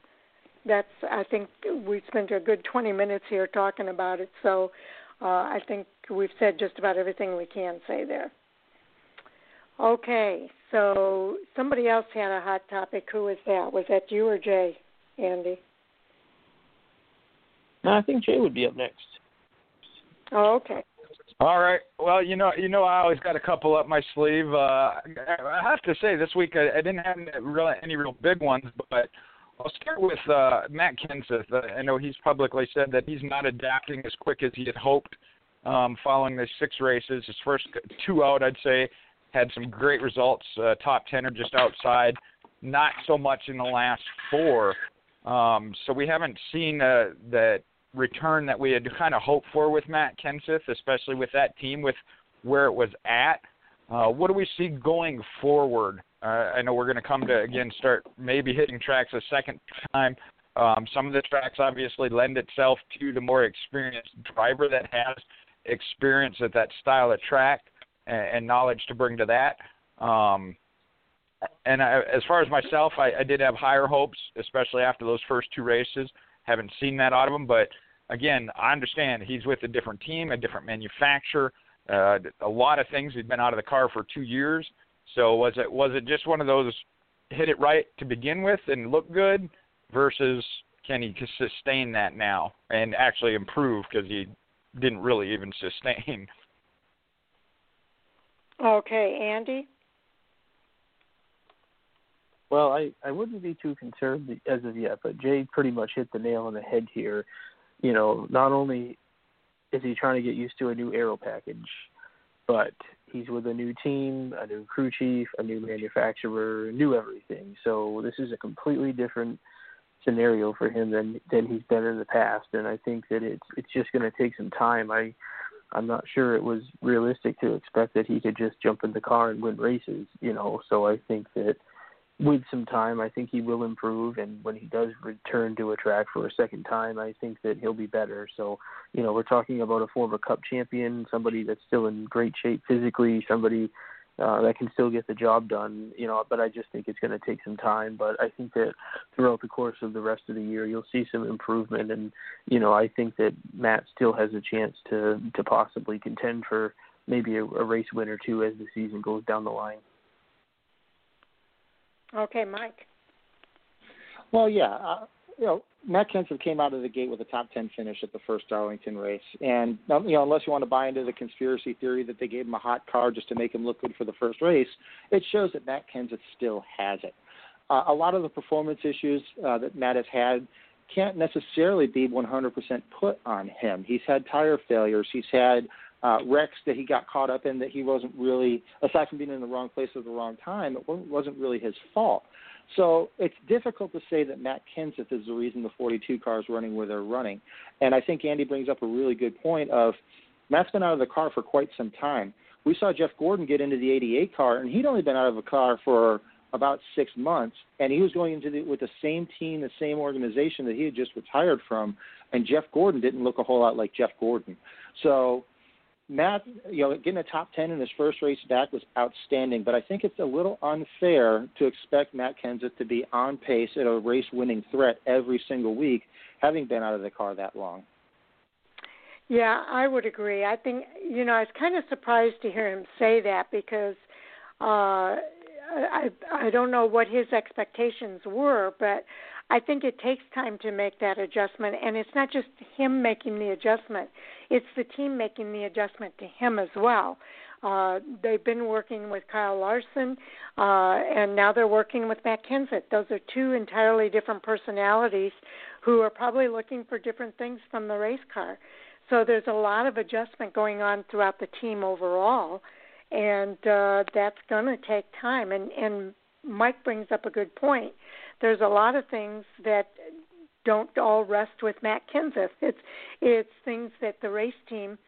that's, I think we spent a good twenty minutes here talking about it. So uh, I think we've said just about everything we can say there. Okay, so somebody else had a hot topic. Who was that? Was that you or Jay, Andy? No, I think Jay would be up next. Oh, okay. All right. Well, you know, you know, I always got a couple up my sleeve. Uh, I have to say, this week I, I didn't have any real, any real big ones, but I'll start with uh, Matt Kenseth. Uh, I know he's publicly said that he's not adapting as quick as he had hoped um, following the six races. His first two out, I'd say, had some great results, uh, top ten or just outside. Not so much in the last four. Um, so we haven't seen uh, that return that we had kind of hoped for with Matt Kenseth, especially with that team, with where it was at. Uh, what do we see going forward? Uh, I know we're going to come to, again, start maybe hitting tracks a second time. Um, some of the tracks obviously lend itself to the more experienced driver that has experience at that style of track and, and knowledge to bring to that. Um, and I, as far as myself, I, I did have higher hopes, especially after those first two races. Haven't seen that out of him, but again, I understand he's with a different team, a different manufacturer, uh, a lot of things. He'd been out of the car for two years, so was it was it just one of those hit it right to begin with and look good, versus can he sustain that now and actually improve, because he didn't really even sustain. Okay, Andy? Well, I, I wouldn't be too concerned as of yet, but Jay pretty much hit the nail on the head here. You know, not only is he trying to get used to a new aero package, but he's with a new team, a new crew chief, a new manufacturer, new everything. So this is a completely different scenario for him than, than he's been in the past, and I think that it's it's just going to take some time. I, I'm not sure it was realistic to expect that he could just jump in the car and win races, you know, so I think that with some time, I think he will improve, and when he does return to a track for a second time, I think that he'll be better. So, you know, we're talking about a former Cup champion, somebody that's still in great shape physically, somebody uh, that can still get the job done, you know, but I just think it's going to take some time. But I think that throughout the course of the rest of the year, you'll see some improvement, and, you know, I think that Matt still has a chance to, to possibly contend for maybe a, a race win or two as the season goes down the line. Okay, Mike. Well, yeah, uh, you know, Matt Kenseth came out of the gate with a top ten finish at the first Darlington race, and you know, unless you want to buy into the conspiracy theory that they gave him a hot car just to make him look good for the first race, it shows that Matt Kenseth still has it. Uh, a lot of the performance issues uh, that Matt has had can't necessarily be one hundred percent put on him. He's had tire failures. He's had Uh, wrecks that he got caught up in that he wasn't really, aside from being in the wrong place at the wrong time, it wasn't really his fault. So it's difficult to say that Matt Kenseth is the reason the forty-two car is running where they're running. And I think Andy brings up a really good point of Matt's been out of the car for quite some time. We saw Jeff Gordon get into the eighty-eight car, and he'd only been out of a car for about six months, and he was going into the, with the same team, the same organization that he had just retired from, and Jeff Gordon didn't look a whole lot like Jeff Gordon. So Matt, you know, getting a top ten in his first race back was outstanding, but I think it's a little unfair to expect Matt Kenseth to be on pace at a race-winning threat every single week, having been out of the car that long. Yeah, I would agree. I think, you know, I was kind of surprised to hear him say that because uh, I, I don't know what his expectations were, but I think it takes time to make that adjustment. And it's not just him making the adjustment. It's the team making the adjustment to him as well. Uh, they've been working with Kyle Larson, uh, and now they're working with Matt Kenseth. Those are two entirely different personalities who are probably looking for different things from the race car. So there's a lot of adjustment going on throughout the team overall, and uh, that's going to take time. And, and Mike brings up a good point. There's a lot of things that don't all rest with Matt Kenseth. It's, it's things that the race team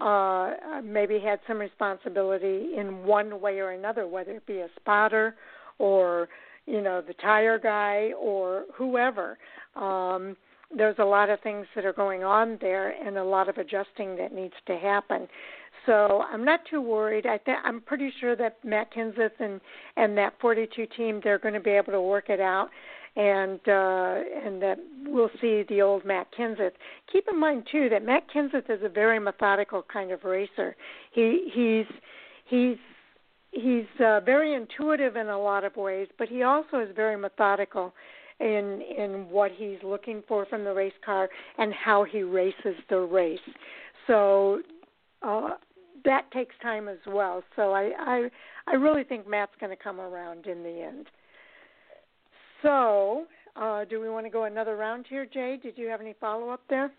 uh, maybe had some responsibility in one way or another, whether it be a spotter or, you know, the tire guy or whoever. Um, there's a lot of things that are going on there and a lot of adjusting that needs to happen. So I'm not too worried. I th- I'm pretty sure that Matt Kenseth and, and that forty-two team, they're going to be able to work it out, and uh, and that we'll see the old Matt Kenseth. Keep in mind, too, that Matt Kenseth is a very methodical kind of racer. He He's he's he's uh, very intuitive in a lot of ways, but he also is very methodical in in what he's looking for from the race car and how he races the race. So uh, that takes time as well. So I, I, I really think Matt's going to come around in the end. So uh, do we want to go another round here, Jay? Did you have any follow-up there?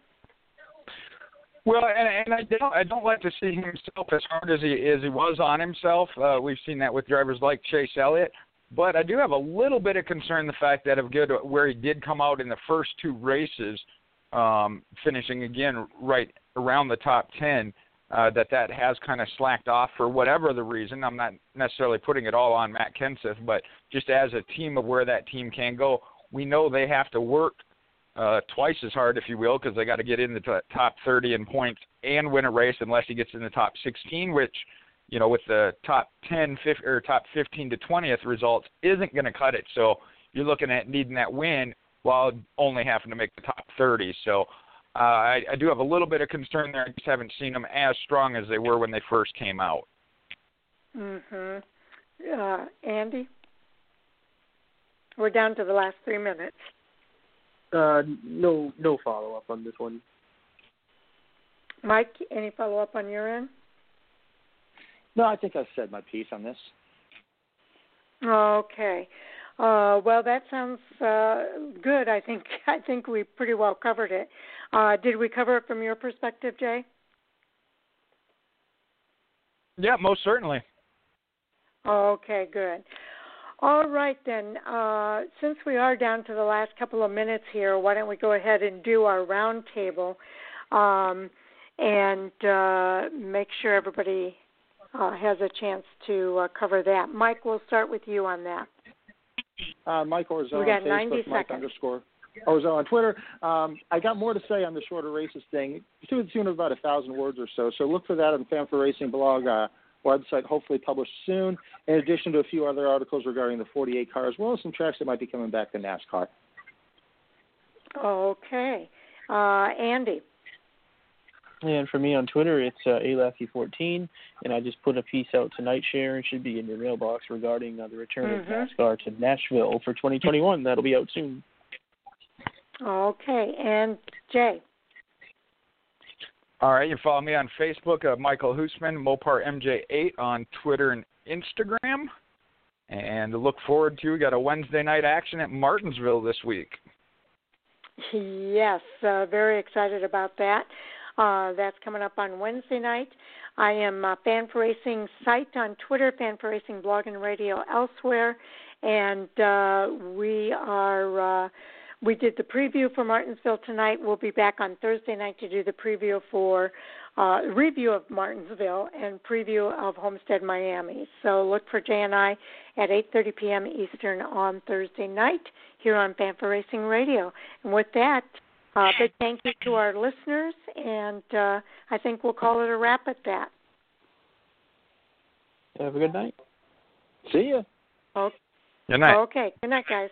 Well, and, and I, don't, I don't like to see himself as hard as he, as he was on himself. Uh, we've seen that with drivers like Chase Elliott. But I do have a little bit of concern the fact that of good where he did come out in the first two races, um, finishing again right around the top ten, uh, that that has kind of slacked off for whatever the reason. I'm not necessarily putting it all on Matt Kenseth, but just as a team of where that team can go, we know they have to work uh, twice as hard, if you will, because they got to get in the t- top thirty in points and win a race unless he gets in the top sixteen, which – you know, with the top ten, fifty, or top fifteen to twentieth results, isn't going to cut it. So you're looking at needing that win while only having to make the top thirty. So uh, I, I do have a little bit of concern there. I just haven't seen them as strong as they were when they first came out. Mm-hmm. Uh, Andy? We're down to the last three minutes. Uh, no, no follow-up on this one. Mike, any follow-up on your end? No, I think I've said my piece on this. Okay. Uh, well, that sounds uh, good. I think I think we pretty well covered it. Uh, did we cover it from your perspective, Jay? Yeah, most certainly. Okay, good. All right, then. Uh, since we are down to the last couple of minutes here, why don't we go ahead and do our roundtable um, and uh, make sure everybody Uh, has a chance to uh, cover that. Mike, we'll start with you on that. Uh, Mike Orzo on Facebook, Mike underscore Orzo on Twitter. Um, I got more to say on the shorter races thing, to the tune of about a thousand words or so, so look for that on the Fanfare Racing blog uh, website, hopefully published soon, in addition to a few other articles regarding the forty-eight car, as well as some tracks that might be coming back to NASCAR. Okay. Uh, Andy? And for me on Twitter, it's uh, A L A F Y fourteen, and I just put a piece out tonight, Sharon, should be in your mailbox regarding uh, the return mm-hmm. of NASCAR to Nashville for twenty twenty-one. That'll be out soon. Okay, and Jay? All right, you follow me on Facebook, uh, Michael Hoosman, Mopar M J eight on Twitter and Instagram, and look forward to, we got a Wednesday night action at Martinsville this week. Yes, uh, very excited about that. Uh, that's coming up on Wednesday night. I am uh, Fan for Racing site on Twitter, Fan for Racing blog and radio elsewhere, and uh, we are uh, we did the preview for Martinsville tonight. We'll be back on Thursday night to do the preview for uh, review of Martinsville and preview of Homestead Miami. So look for Jay and I at eight thirty p.m. Eastern on Thursday night here on Fan for Racing Radio. And with that, Uh, big thank you to our listeners, and uh, I think we'll call it a wrap at that. Have a good night. See ya. Okay. Good night. Okay. Good night, guys.